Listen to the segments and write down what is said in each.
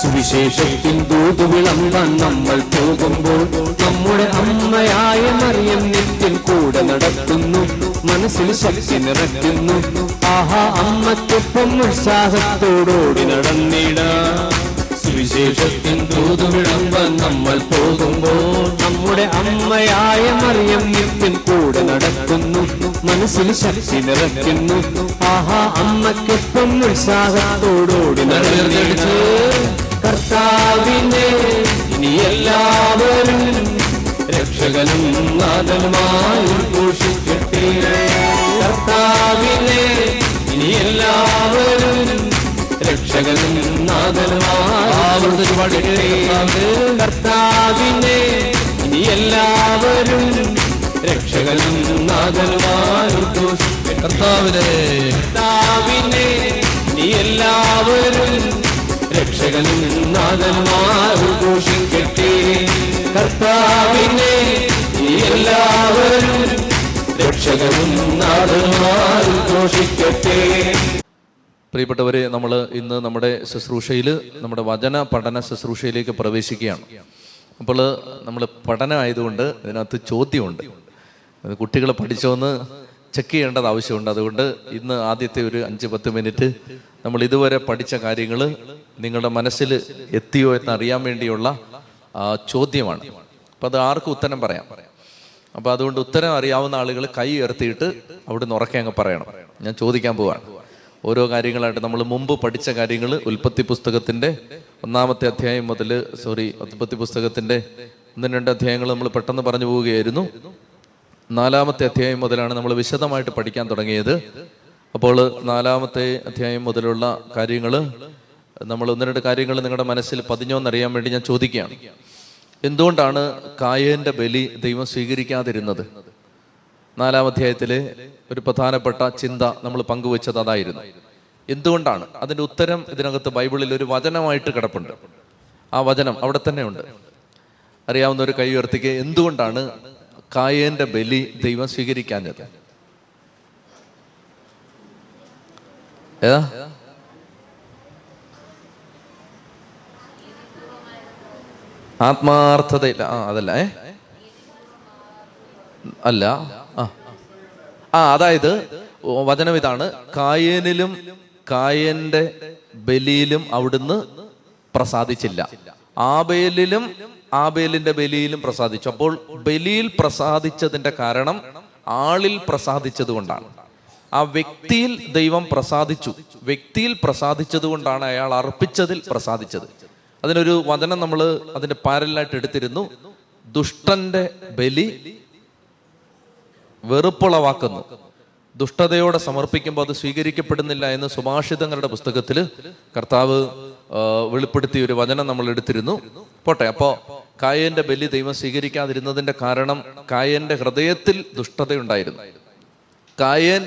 സുവിശേഷത്തിൻ ദൂത് വിളമ്പാൻ നമ്മൾ പോകുമ്പോൾ നമ്മുടെ അമ്മയായ മറിയം നിത്യം കൂടെ നടത്തുന്നു, മനസ്സിൽ ശക്തി നിറയ്ക്കുന്നു. ആഹാ, അമ്മയ്ക്കൊപ്പം ഉത്സാഹത്തോടോടി നടന്നിടാം. സുവിശേഷത്തിൻ ദൂത് വിളമ്പാൻ നമ്മൾ പോകുമ്പോൾ നമ്മുടെ അമ്മയായ മറിയം നിത്യം കൂടെ നടത്തുന്നു, മനസ്സിൽ ശക്തി നിറയ്ക്കുന്നു. ആഹാ, അമ്മയ്ക്കൊപ്പം ഉത്സാഹത്തോടോടി നടന്നിടച്ച് കർത്താവിനെ ഇനി എല്ലാവരും രക്ഷകനും നാഥനുമായി ഘോഷിക്കട്ടെ. കർത്താവിനെ ഇനി എല്ലാവരും രക്ഷകനും നാഥനുമായി പാടട്ടെ. കർത്താവിനെ ഇനി എല്ലാവരും രക്ഷകനും നാഥനുമായി ഘോഷിക്കട്ടെ. കർത്താവിനെ ഇനി എല്ലാവരും രക്ഷകനും നാഥനുമായി ഘോഷിക്കട്ടെ. കർത്താവിനെ എല്ലാവരും രക്ഷകനും നാഥനുമായി ഘോഷിക്കട്ടെ. പ്രിയപ്പെട്ടവരെ, നമ്മൾ ഇന്ന് നമ്മുടെ ശുശ്രൂഷയിൽ, നമ്മുടെ വചന പഠന ശുശ്രൂഷയിലേക്ക് പ്രവേശിക്കുകയാണ്. അപ്പോൾ നമ്മൾ പഠനമായതുകൊണ്ട് ഇതിനകത്ത് ചോദ്യമുണ്ട്. കുട്ടികളെ പഠിച്ചോന്ന് ചെക്ക് ചെയ്യേണ്ടത് ആവശ്യമുണ്ട്. അതുകൊണ്ട് ഇന്ന് ആദ്യത്തെ ഒരു 5-10 മിനിറ്റ് നമ്മൾ ഇതുവരെ പഠിച്ച കാര്യങ്ങൾ നിങ്ങളുടെ മനസ്സിൽ എത്തിയോ എന്നറിയാൻ വേണ്ടിയുള്ള ചോദ്യമാണ്. അപ്പം അത് ആർക്കും ഉത്തരം പറയാം. അപ്പം അതുകൊണ്ട് ഉത്തരം അറിയാവുന്ന ആളുകൾ കൈ ഉയർത്തിയിട്ട് അവിടെ നിന്ന് ഉറക്കെ അങ്ങ് പറയണം. ഞാൻ ചോദിക്കാൻ പോവാണ്. ഓരോ കാര്യങ്ങളായിട്ട് നമ്മൾ മുമ്പ് പഠിച്ച കാര്യങ്ങൾ ഉൽപ്പത്തി പുസ്തകത്തിൻ്റെ 1-ാമത്തെ അധ്യായം മുതൽ, ഉൽപ്പത്തി പുസ്തകത്തിൻ്റെ 1-2 അധ്യായങ്ങൾ നമ്മൾ പെട്ടെന്ന് പറഞ്ഞു പോവുകയായിരുന്നു. 4-ാമത്തെ അധ്യായം മുതലാണ് നമ്മൾ വിശദമായിട്ട് പഠിക്കാൻ തുടങ്ങിയത്. അപ്പോൾ 4-ാമത്തെ അധ്യായം മുതലുള്ള കാര്യങ്ങൾ, നമ്മൾ 1-2 കാര്യങ്ങൾ നിങ്ങളുടെ മനസ്സിൽ പതിഞ്ഞോന്നറിയാൻ വേണ്ടി ഞാൻ ചോദിക്കുകയാണ്. എന്തുകൊണ്ടാണ് കായേൻ്റെ ബലി ദൈവം സ്വീകരിക്കാതിരുന്നത്? 4-ാം അധ്യായത്തിലെ ഒരു പ്രധാനപ്പെട്ട ചിന്ത നമ്മൾ പങ്കുവെച്ചത് അതായിരുന്നു. എന്തുകൊണ്ടാണ്? അതിൻ്റെ ഉത്തരം ഇതിനകത്ത് ബൈബിളിൽ ഒരു വചനമായിട്ട് കിടപ്പുണ്ട്. ആ വചനം അവിടെ തന്നെ ഉണ്ട്. അറിയാവുന്ന ഒരു കൈ ഉയർത്തിക്ക്. എന്തുകൊണ്ടാണ് കായേൻ്റെ ബലി ദൈവം സ്വീകരിക്കാഞ്ഞത്? ഏതാ? ആത്മാർത്ഥതയില്ല. അതല്ല, അല്ല, അതായത് വചനം ഇതാണ്: കായേനിലും കായേന്റെ ബലിയിലും അവിടുന്ന് പ്രസാദിച്ചില്ല, ആബേലിലും ആബേലിന്റെ ബലിയിലും പ്രസാദിച്ചു. അപ്പോൾ ബലിയിൽ പ്രസാദിച്ചതിന്റെ കാരണം ആളിൽ പ്രസാദിച്ചത് കൊണ്ടാണ്. ആ വ്യക്തിയിൽ ദൈവം പ്രസാദിച്ചു. വ്യക്തിയിൽ പ്രസാദിച്ചത് കൊണ്ടാണ് അയാൾ അർപ്പിച്ചതിൽ പ്രസാദിച്ചത്. അതിനൊരു വചനം നമ്മൾ അതിൻ്റെ പാരലായിട്ട് എടുത്തിരുന്നു. ദുഷ്ടന്റെ ബലി വെറുപ്പുളവാക്കുന്നു, ദുഷ്ടതയോടെ സമർപ്പിക്കുമ്പോൾ അത് സ്വീകരിക്കപ്പെടുന്നില്ല എന്ന് സുഭാഷിതങ്ങളുടെ പുസ്തകത്തിൽ കർത്താവ് വെളിപ്പെടുത്തിയ ഒരു വചനം നമ്മൾ എടുത്തിരുന്നു. പോട്ടെ. അപ്പോൾ കായേന്റെ ബലി ദൈവം സ്വീകരിക്കാതിരുന്നതിൻ്റെ കാരണം കായേന്റെ ഹൃദയത്തിൽ ദുഷ്ടതയുണ്ടായിരുന്നു. കായേൻ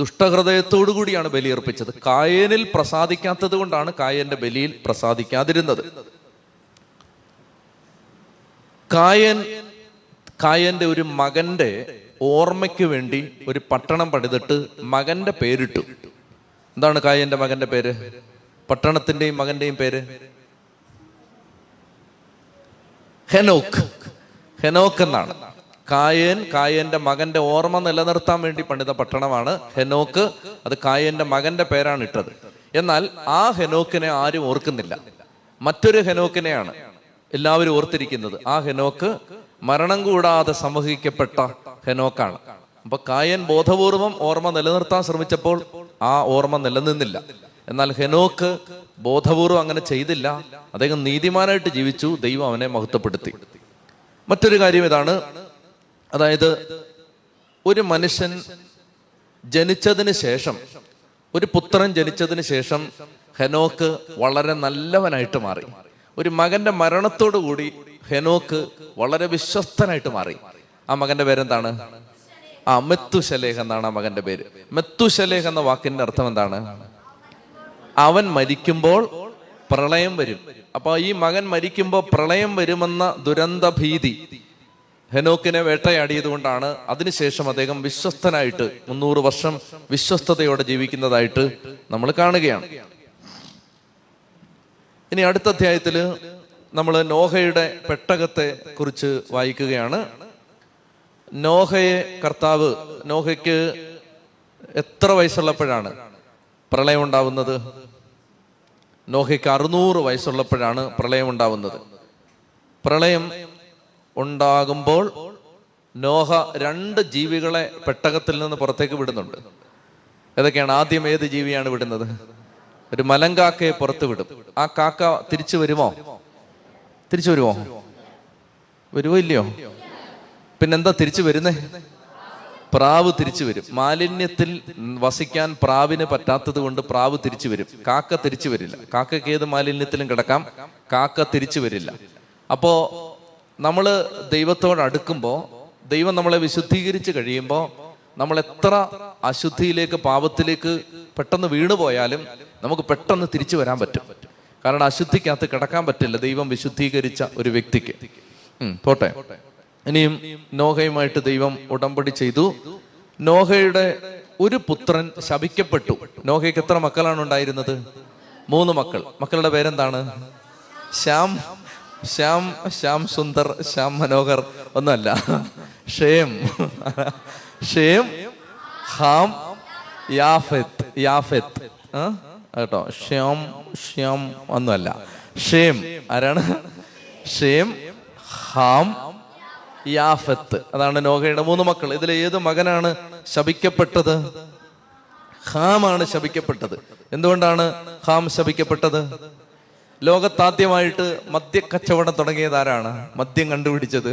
ദുഷ്ടഹൃദയത്തോടു കൂടിയാണ് ബലിയർപ്പിച്ചത്. കായേനിൽ പ്രസാദിക്കാത്തത് കൊണ്ടാണ് കായേന്റെ ബലിയിൽ പ്രസാദിക്കാതിരുന്നത്. കായേന്റെ ഒരു മകന്റെ ഓർമ്മയ്ക്ക് വേണ്ടി ഒരു പട്ടണം പണിതിട്ട് മകന്റെ പേരിട്ടു. എന്താണ് കായേന്റെ മകന്റെ പേര്? പട്ടണത്തിന്റെയും മകന്റെയും പേര് ഹെനോക്ക്. ഹെനോക്ക് എന്നാണ്. കായേന്റെ മകന്റെ ഓർമ്മ നിലനിർത്താൻ വേണ്ടി പണിത പട്ടണമാണ് ഹെനോക്ക്. അത് കായേന്റെ മകന്റെ പേരാണ് ഇട്ടത്. എന്നാൽ ആ ഹെനോക്കിനെ ആരും ഓർക്കുന്നില്ല. മറ്റൊരു ഹെനോക്കിനെയാണ് എല്ലാവരും ഓർത്തിരിക്കുന്നത്. ആ ഹെനോക്ക് മരണം കൂടാതെ സംവഹിക്കപ്പെട്ട ഹെനോക്കാണ്. അപ്പൊ കായേൻ ബോധപൂർവം ഓർമ്മ നിലനിർത്താൻ ശ്രമിച്ചപ്പോൾ ആ ഓർമ്മ നിലനിന്നില്ല. എന്നാൽ ഹെനോക്ക് ബോധപൂർവം അങ്ങനെ ചെയ്തില്ല. അദ്ദേഹം നീതിമാനായിട്ട് ജീവിച്ചു. ദൈവം അവനെ മഹത്വപ്പെടുത്തി. മറ്റൊരു കാര്യം ഇതാണ്, അതായത് ഒരു മനുഷ്യൻ ജനിച്ചതിന് ശേഷം, ഒരു പുത്രൻ ജനിച്ചതിന് ശേഷം ഹെനോക്ക് വളരെ നല്ലവനായിട്ട് മാറി. ഒരു മകന്റെ മരണത്തോടു കൂടി ഹെനോക്ക് വളരെ വിശ്വസ്തനായിട്ട് മാറി. ആ മകന്റെ പേരെന്താണ്? മെത്തുശലേഹ് എന്നാണ് ആ മകന്റെ പേര്. മെത്തുശലേഹ് എന്ന വാക്കിന്റെ അർത്ഥം എന്താണ്? അവൻ മരിക്കുമ്പോൾ പ്രളയം വരും. അപ്പൊ ഈ മകൻ മരിക്കുമ്പോൾ പ്രളയം വരുമെന്ന ദുരന്ത ഭീതി ഹെനോക്കിനെ വേട്ടയാടിയത് കൊണ്ടാണ് അതിനുശേഷം അദ്ദേഹം വിശ്വസ്തനായിട്ട് 300 വർഷം വിശ്വസ്തയോടെ ജീവിക്കുന്നതായിട്ട് നമ്മൾ കാണുകയാണ്. ഇനി അടുത്ത അധ്യായത്തിൽ നമ്മൾ നോഹയുടെ പെട്ടകത്തെ കുറിച്ച് വായിക്കുകയാണ്. നോഹയെ കർത്താവ്, നോഹയ്ക്ക് എത്ര വയസ്സുള്ളപ്പോഴാണ് പ്രളയം ഉണ്ടാവുന്നത്? നോഹയ്ക്ക് 600 വയസ്സുള്ളപ്പോഴാണ് പ്രളയം ഉണ്ടാവുന്നത്. പ്രളയം ഉണ്ടാകുമ്പോൾ നോഹ 2 ജീവികളെ പെട്ടകത്തിൽ നിന്ന് പുറത്തേക്ക് വിടുന്നുണ്ട്. ഏതൊക്കെയാണ്? ആദ്യം ഏത് ജീവിയാണ് വിടുന്നത്? ഒരു മലങ്കാക്കയെ പുറത്ത് വിടും. ആ കാക്ക തിരിച്ചു വരുമോ? വരുമോ ഇല്ലയോ? പിന്നെന്താ തിരിച്ചു വരുന്നേ? പ്രാവ് തിരിച്ചു വരും. മാലിന്യത്തിൽ വസിക്കാൻ പ്രാവിന് പറ്റാത്തത് കൊണ്ട് പ്രാവ് തിരിച്ചു വരും. കാക്ക തിരിച്ചു വരില്ല. കാക്കയ്ക്ക് ഏത് മാലിന്യത്തിലും കിടക്കാം, കാക്ക തിരിച്ചു വരില്ല. അപ്പോ നമ്മള് ദൈവത്തോട് അടുക്കുമ്പോ, ദൈവം നമ്മളെ വിശുദ്ധീകരിച്ച് കഴിയുമ്പോൾ, നമ്മൾ എത്ര അശുദ്ധിയിലേക്ക് പാപത്തിലേക്ക് പെട്ടെന്ന് വീണുപോയാലും നമുക്ക് പെട്ടെന്ന് തിരിച്ചു വരാൻ പറ്റും. കാരണം അശുദ്ധിക്കകത്ത് കിടക്കാൻ പറ്റില്ല ദൈവം വിശുദ്ധീകരിച്ച ഒരു വ്യക്തിക്ക്. പോട്ടെ. ഇനിയും നോഹയുമായിട്ട് ദൈവം ഉടമ്പടി ചെയ്തു. നോഹയുടെ ഒരു പുത്രൻ ശപിക്കപ്പെട്ടു. നോഹയ്ക്ക് എത്ര മക്കളാണ് ഉണ്ടായിരുന്നത്? 3 മക്കൾ. മക്കളുടെ പേരെന്താണ്? ശ്യാം സുന്ദർ, ശ്യാം മനോഹർ ഒന്നുമല്ല, ഷേം, ഹാം, യാഫെത്ത് കേട്ടോ. ശ്യാം ഒന്നുമല്ല, ഷേം. ആരാണ്? Shem, Ham, Japheth. അതാണ് നോഹയുടെ 3 മക്കൾ. ഇതിൽ ഏത് മകനാണ് ശപിക്കപ്പെട്ടത്? ഹാമാണ് ശപിക്കപ്പെട്ടത്. എന്തുകൊണ്ടാണ് ഹാം ശപിക്കപ്പെട്ടത്? ലോകത്താദ്യമായിട്ട് മദ്യക്കച്ചവടം തുടങ്ങിയത് ആരാണ്? മദ്യം കണ്ടുപിടിച്ചത്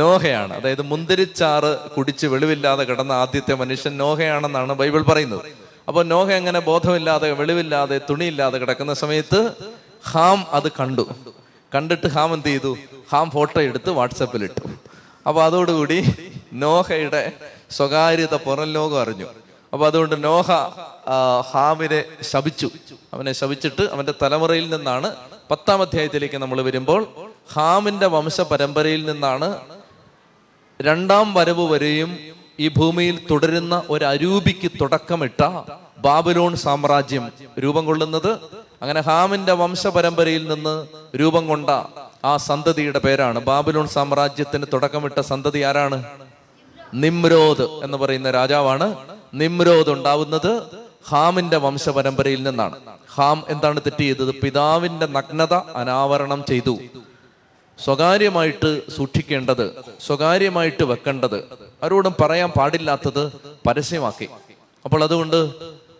നോഹയാണ്. അതായത് മുന്തിരിച്ചാറ് കുടിച്ച് വെളിവില്ലാതെ കിടന്ന ആദ്യത്തെ മനുഷ്യൻ നോഹയാണെന്നാണ് ബൈബിൾ പറയുന്നത്. അപ്പോൾ നോഹ അങ്ങനെ ബോധമില്ലാതെ, വെളിവില്ലാതെ, തുണിയില്ലാതെ കിടക്കുന്ന സമയത്ത് ഹാം അത് കണ്ടിട്ട് ഹാം എന്ത് ചെയ്തു? ഹാം ഫോട്ടോ എടുത്ത് വാട്സപ്പിലിട്ടു. അപ്പോൾ അതോടുകൂടി നോഹയുടെ സ്വകാര്യത പുറം ലോകം അറിഞ്ഞു. അപ്പോൾ അതുകൊണ്ട് നോഹ ഹാമിനെ ശപിച്ചു. അവനെ ശപിച്ചിട്ട് അവൻ്റെ തലമുറയിൽ നിന്നാണ്, 10-ാം അധ്യായത്തിലേക്ക് നമ്മൾ വരുമ്പോൾ, ഹാമിൻ്റെ വംശ പരമ്പരയിൽ നിന്നാണ് 2-ാം വരവ് വരെയും ഈ ഭൂമിയിൽ തുടരുന്ന ഒരു അരൂപിക്ക് തുടക്കമിട്ട ബാബിലോൺ സാമ്രാജ്യം രൂപം കൊള്ളുന്നത്. അങ്ങനെ ഹാമിൻ്റെ വംശ പരമ്പരയിൽ നിന്ന് രൂപം കൊണ്ട ആ സന്തതിയുടെ പേരാണ്, ബാബിലോൺ സാമ്രാജ്യത്തിന് തുടക്കമിട്ട സന്തതി ആരാണ്? നിമ്രോദ് എന്ന് പറയുന്ന രാജാവാണ് നിമ്രോദ് ഉണ്ടാവുന്നത്. ഹാമിന്റെ വംശ പരമ്പരയിൽ നിന്നാണ്. ഹാം എന്താണ് തെറ്റ് ചെയ്തത്? പിതാവിന്റെ നഗ്നത അനാവരണം ചെയ്തു. സ്വകാര്യമായിട്ട് സൂക്ഷിക്കേണ്ടത്, സ്വകാര്യമായിട്ട് വെക്കേണ്ടത്, ആരോടും പറയാൻ പാടില്ലാത്തത് പരസ്യമാക്കി. അപ്പോൾ അതുകൊണ്ട്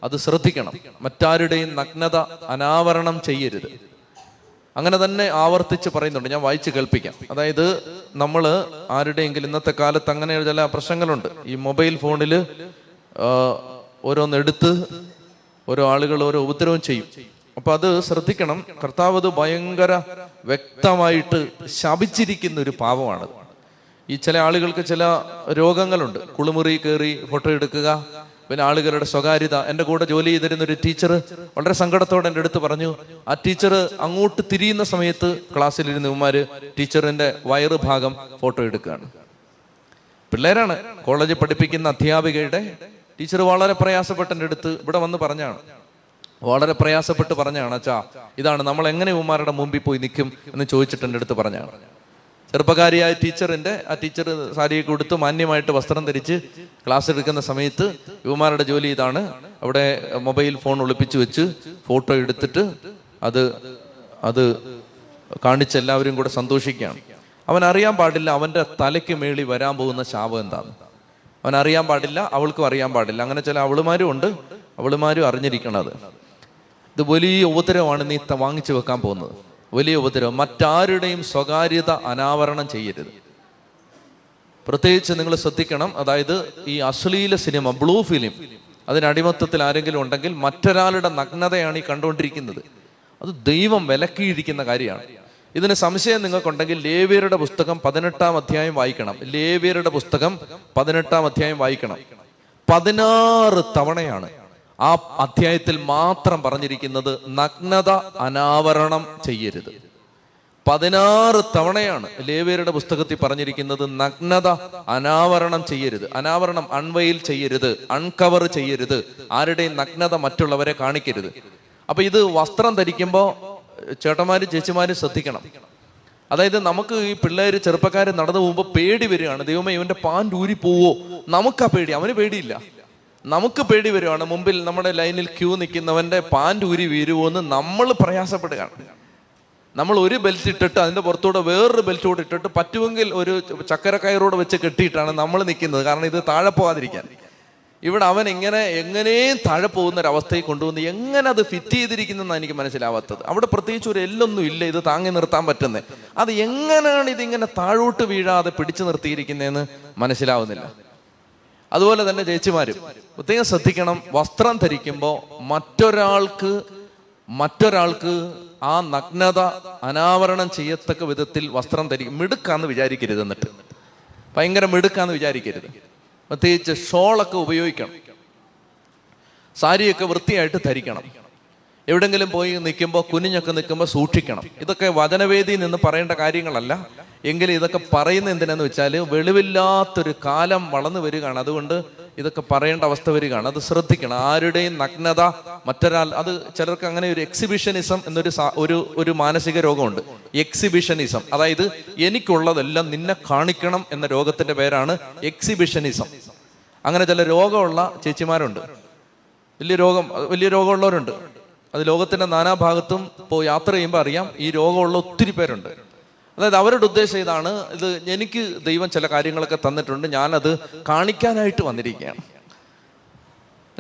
അത് ശ്രദ്ധിക്കണം. മറ്റാരുടെയും നഗ്നത അനാവരണം ചെയ്യരുത്. അങ്ങനെ തന്നെ ആവർത്തിച്ച് പറയുന്നുണ്ട്. ഞാൻ വായിച്ച് കേൾപ്പിക്കാം. അതായത് നമ്മൾ ആരുടെയെങ്കിലും, ഇന്നത്തെ കാലത്ത് അങ്ങനെ ചില പ്രശ്നങ്ങളുണ്ട്. ഈ മൊബൈൽ ഫോണിൽ ഓരോന്നെടുത്ത് ഓരോ ആളുകൾ ഓരോ ഉപദ്രവം ചെയ്യും. അപ്പൊ അത് ശ്രദ്ധിക്കണം. കർത്താവ് അത് ഭയങ്കര വ്യക്തമായിട്ട് ശപിച്ചിരിക്കുന്ന ഒരു പാപമാണ്. ഈ ചില ആളുകൾക്ക് ചില രോഗങ്ങളുണ്ട്. കുളിമുറി കയറി ഫോട്ടോ എടുക്കുക, പിന്നെ ആളുകളുടെ സ്വകാര്യത. എൻ്റെ കൂടെ ജോലി ചെയ്തിരുന്ന ഒരു ടീച്ചർ വളരെ സങ്കടത്തോടെ എൻ്റെ അടുത്ത് പറഞ്ഞു, ആ ടീച്ചർ അങ്ങോട്ട് തിരിയുന്ന സമയത്ത് ക്ലാസ്സിലിരുന്ന ഇവന്മാർ ടീച്ചറിൻ്റെ വയറ് ഭാഗം ഫോട്ടോ എടുക്കുകയാണ്. പിള്ളേരാണ്, കോളേജിൽ പഠിപ്പിക്കുന്ന അധ്യാപികയുടെ. ടീച്ചർ വളരെ പ്രയാസപ്പെട്ട് എൻ്റെ അടുത്ത് ഇവിടെ വന്ന് പറഞ്ഞാണ്, വളരെ പ്രയാസപ്പെട്ട് പറഞ്ഞാണ്, അച്ഛാ ഇതാണ് നമ്മൾ എങ്ങനെ ഇവന്മാരുടെ മുമ്പിൽ പോയി നിൽക്കും എന്ന് ചോദിച്ചിട്ട് എൻ്റെ അടുത്ത് പറഞ്ഞാണ്. ചെറുപ്പക്കാരിയായ ടീച്ചറിൻ്റെ, ആ ടീച്ചർ സാരിയൊക്കെ കൊടുത്ത് മാന്യമായിട്ട് വസ്ത്രം ധരിച്ച് ക്ലാസ് എടുക്കുന്ന സമയത്ത് ഇവന്മാരുടെ ജോലി ഇതാണ്, അവിടെ മൊബൈൽ ഫോൺ ഒളിപ്പിച്ച് വെച്ച് ഫോട്ടോ എടുത്തിട്ട് അത് അത് കാണിച്ച് എല്ലാവരും കൂടെ സന്തോഷിക്കുകയാണ്. അവൻ അറിയാൻ പാടില്ല അവൻ്റെ തലയ്ക്ക് മേളിൽ വരാൻ പോകുന്ന ശാപം എന്താണ്. അവൻ അറിയാൻ പാടില്ല, അവൾക്കും അറിയാൻ പാടില്ല. അങ്ങനെ ചില അവളുമാരും ഉണ്ട്, അവളുമാരും അറിഞ്ഞിരിക്കണത്. ഇത് വലിയ ഉപദ്രവമാണ് നീ വാങ്ങിച്ചു വെക്കാൻ പോകുന്നത്, വലിയ ഉപദ്രവം. മറ്റാരുടെയും സ്വകാര്യത അനാവരണം ചെയ്യരുത്. പ്രത്യേകിച്ച് നിങ്ങൾ ശ്രദ്ധിക്കണം. അതായത് ഈ അശ്ലീല സിനിമ, ബ്ലൂ ഫിലിം, അതിനടിമത്തത്തിൽ ആരെങ്കിലും ഉണ്ടെങ്കിൽ മറ്റൊരാളുടെ നഗ്നതയാണ് ഈ കണ്ടുകൊണ്ടിരിക്കുന്നത്. അത് ദൈവം വിലക്കിയിരിക്കുന്ന കാര്യമാണ്. ഇതിന് സംശയം നിങ്ങൾക്കുണ്ടെങ്കിൽ ലേവ്യരുടെ പുസ്തകം 18-ാം അധ്യായം വായിക്കണം. ലേവ്യരുടെ പുസ്തകം 18-ാം അധ്യായം വായിക്കണം. 16 തവണയാണ് ആ അധ്യായത്തിൽ മാത്രം പറഞ്ഞിരിക്കുന്നത് നഗ്നത അനാവരണം ചെയ്യരുത്. 16 തവണയാണ് ലേവ്യരുടെ പുസ്തകത്തിൽ പറഞ്ഞിരിക്കുന്നത് നഗ്നത അനാവരണം ചെയ്യരുത്. അനാവരണം, അൺവെയിൽ ചെയ്യരുത്, അൺകവർ ചെയ്യരുത്, ആരുടെയും നഗ്നത മറ്റുള്ളവരെ കാണിക്കരുത്. അപ്പൊ ഇത് വസ്ത്രം ധരിക്കുമ്പോൾ ചേട്ടന്മാരും ചേച്ചിമാരും ശ്രദ്ധിക്കണം. അതായത് നമുക്ക് ഈ പിള്ളേർ ചെറുപ്പക്കാർ നടന്നു പോകുമ്പോൾ പേടി വരികയാണ്, ദൈവമേ ഇവൻ്റെ പാൻ്റ് ഊരി പോവോ, നമുക്കാ പേടി. അവന് പേടിയില്ല, നമുക്ക് പേടി വരികയാണ്. മുമ്പിൽ നമ്മുടെ ലൈനിൽ ക്യൂ നിൽക്കുന്നവൻ്റെ പാൻ്റ് ഊരി വീരുമോ എന്ന് നമ്മൾ പ്രയാസപ്പെടുകയാണ്. നമ്മൾ ഒരു ബെൽറ്റ് ഇട്ടിട്ട് അതിൻ്റെ പുറത്തൂടെ വേറൊരു ബെൽറ്റ് കൂടെ ഇട്ടിട്ട് പറ്റുമെങ്കിൽ ഒരു ചക്കരക്കയറോടെ വെച്ച് കെട്ടിയിട്ടാണ് നമ്മൾ നിൽക്കുന്നത്, കാരണം ഇത് താഴെ പോകാതിരിക്കാൻ. ഇവിടെ അവൻ എങ്ങനെയും താഴെ പോകുന്നൊരവസ്ഥയിൽ കൊണ്ടുവന്ന് എങ്ങനെ അത് ഫിറ്റ് ചെയ്തിരിക്കുന്നതെന്നാണ് എനിക്ക് മനസ്സിലാവാത്തത്. അവിടെ പ്രത്യേകിച്ച് ഒരു എല്ലൊന്നും ഇല്ല ഇത് താങ്ങി നിർത്താൻ പറ്റുന്നത്. അത് എങ്ങനെയാണ് ഇതിങ്ങനെ താഴോട്ട് വീഴാതെ പിടിച്ചു നിർത്തിയിരിക്കുന്നതെന്ന് മനസ്സിലാവുന്നില്ല. അതുപോലെ തന്നെ ചേച്ചിമാരും പ്രത്യേകം ശ്രദ്ധിക്കണം. വസ്ത്രം ധരിക്കുമ്പോൾ മറ്റൊരാൾക്ക് ആ നഗ്നത അനാവരണം ചെയ്യത്തക്ക വിധത്തിൽ വസ്ത്രം ധരിക്കും. മിടുക്കാന്ന് വിചാരിക്കരുത്, എന്നിട്ട് ഭയങ്കര മിടുക്കാന്ന് വിചാരിക്കരുത്. പ്രത്യേകിച്ച് ഷോളൊക്കെ ഉപയോഗിക്കണം, സാരിയൊക്കെ വൃത്തിയായിട്ട് ധരിക്കണം. എവിടെങ്കിലും പോയി നിൽക്കുമ്പോൾ, കുനിഞ്ഞൊക്കെ നിൽക്കുമ്പോൾ സൂക്ഷിക്കണം. ഇതൊക്കെ വചനവേദിയിൽ നിന്ന് പറയേണ്ട കാര്യങ്ങളല്ല, എങ്കിലും ഇതൊക്കെ പറയുന്ന എന്തിനാന്ന് വെച്ചാൽ വെളിവില്ലാത്തൊരു കാലം വളർന്നു വരികയാണ്. അതുകൊണ്ട് ഇതൊക്കെ പറയേണ്ട അവസ്ഥ വരികയാണ്. അത് ശ്രദ്ധിക്കണം. ആരുടെയും നഗ്നത മറ്റൊരാൾ, അത് ചിലർക്ക് അങ്ങനെ ഒരു എക്സിബിഷനിസം എന്നൊരു ഒരു മാനസിക രോഗമുണ്ട്. എക്സിബിഷനിസം, അതായത് എനിക്കുള്ളതെല്ലാം നിന്നെ കാണിക്കണം എന്ന രോഗത്തിന്റെ പേരാണ് എക്സിബിഷനിസം. അങ്ങനെ ചില രോഗമുള്ള ചേച്ചിമാരുണ്ട്, വലിയ രോഗമുള്ളവരുണ്ട്. അത് ലോകത്തിന്റെ നാനാഭാഗത്തും പോയി യാത്ര ചെയ്യുമ്പോൾ അറിയാം, ഈ രോഗമുള്ള ഒത്തിരി പേരുണ്ട്. അതായത് അവരുടെ ഉദ്ദേശം ഇതാണ്, ഇത് എനിക്ക് ദൈവം ചില കാര്യങ്ങളൊക്കെ തന്നിട്ടുണ്ട്, ഞാനത് കാണിക്കാനായിട്ട് വന്നിരിക്കുകയാണ്.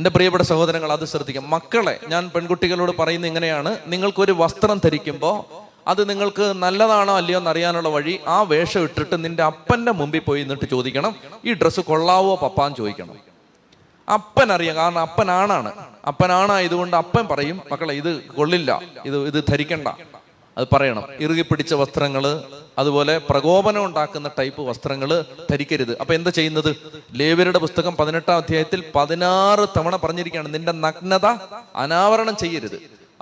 എൻ്റെ പ്രിയപ്പെട്ട സഹോദരങ്ങൾ, അത് ശ്രദ്ധിക്കാം. മക്കളെ, ഞാൻ പെൺകുട്ടികളോട് പറയുന്നത് ഇങ്ങനെയാണ്, നിങ്ങൾക്കൊരു വസ്ത്രം ധരിക്കുമ്പോൾ അത് നിങ്ങൾക്ക് നല്ലതാണോ അല്ലയോ എന്നറിയാനുള്ള വഴി, ആ വേഷം ഇട്ടിട്ട് നിന്റെ അപ്പൻ്റെ മുമ്പിൽ പോയി നിന്നിട്ട് ചോദിക്കണം, ഈ ഡ്രസ്സ് കൊള്ളാവോ പപ്പാന്ന് ചോദിക്കണം. അപ്പൻ അറിയാം, കാരണം അപ്പനായതുകൊണ്ട് അപ്പൻ പറയും, മക്കളെ ഇത് കൊള്ളില്ല, ഇത് ധരിക്കണ്ട. അത് പറയണം. ഇറുകി പിടിച്ച വസ്ത്രങ്ങൾ, അതുപോലെ പ്രകോപനം ഉണ്ടാക്കുന്ന ടൈപ്പ് വസ്ത്രങ്ങൾ ധരിക്കരുത്. അപ്പൊ എന്താ ചെയ്യുന്നത്? ലേവ്യരുടെ പുസ്തകം 18-ാം അധ്യായത്തിൽ 16 തവണ പറഞ്ഞിരിക്കുകയാണ്, നിന്റെ നഗ്നത അനാവരണം ചെയ്യരുത്.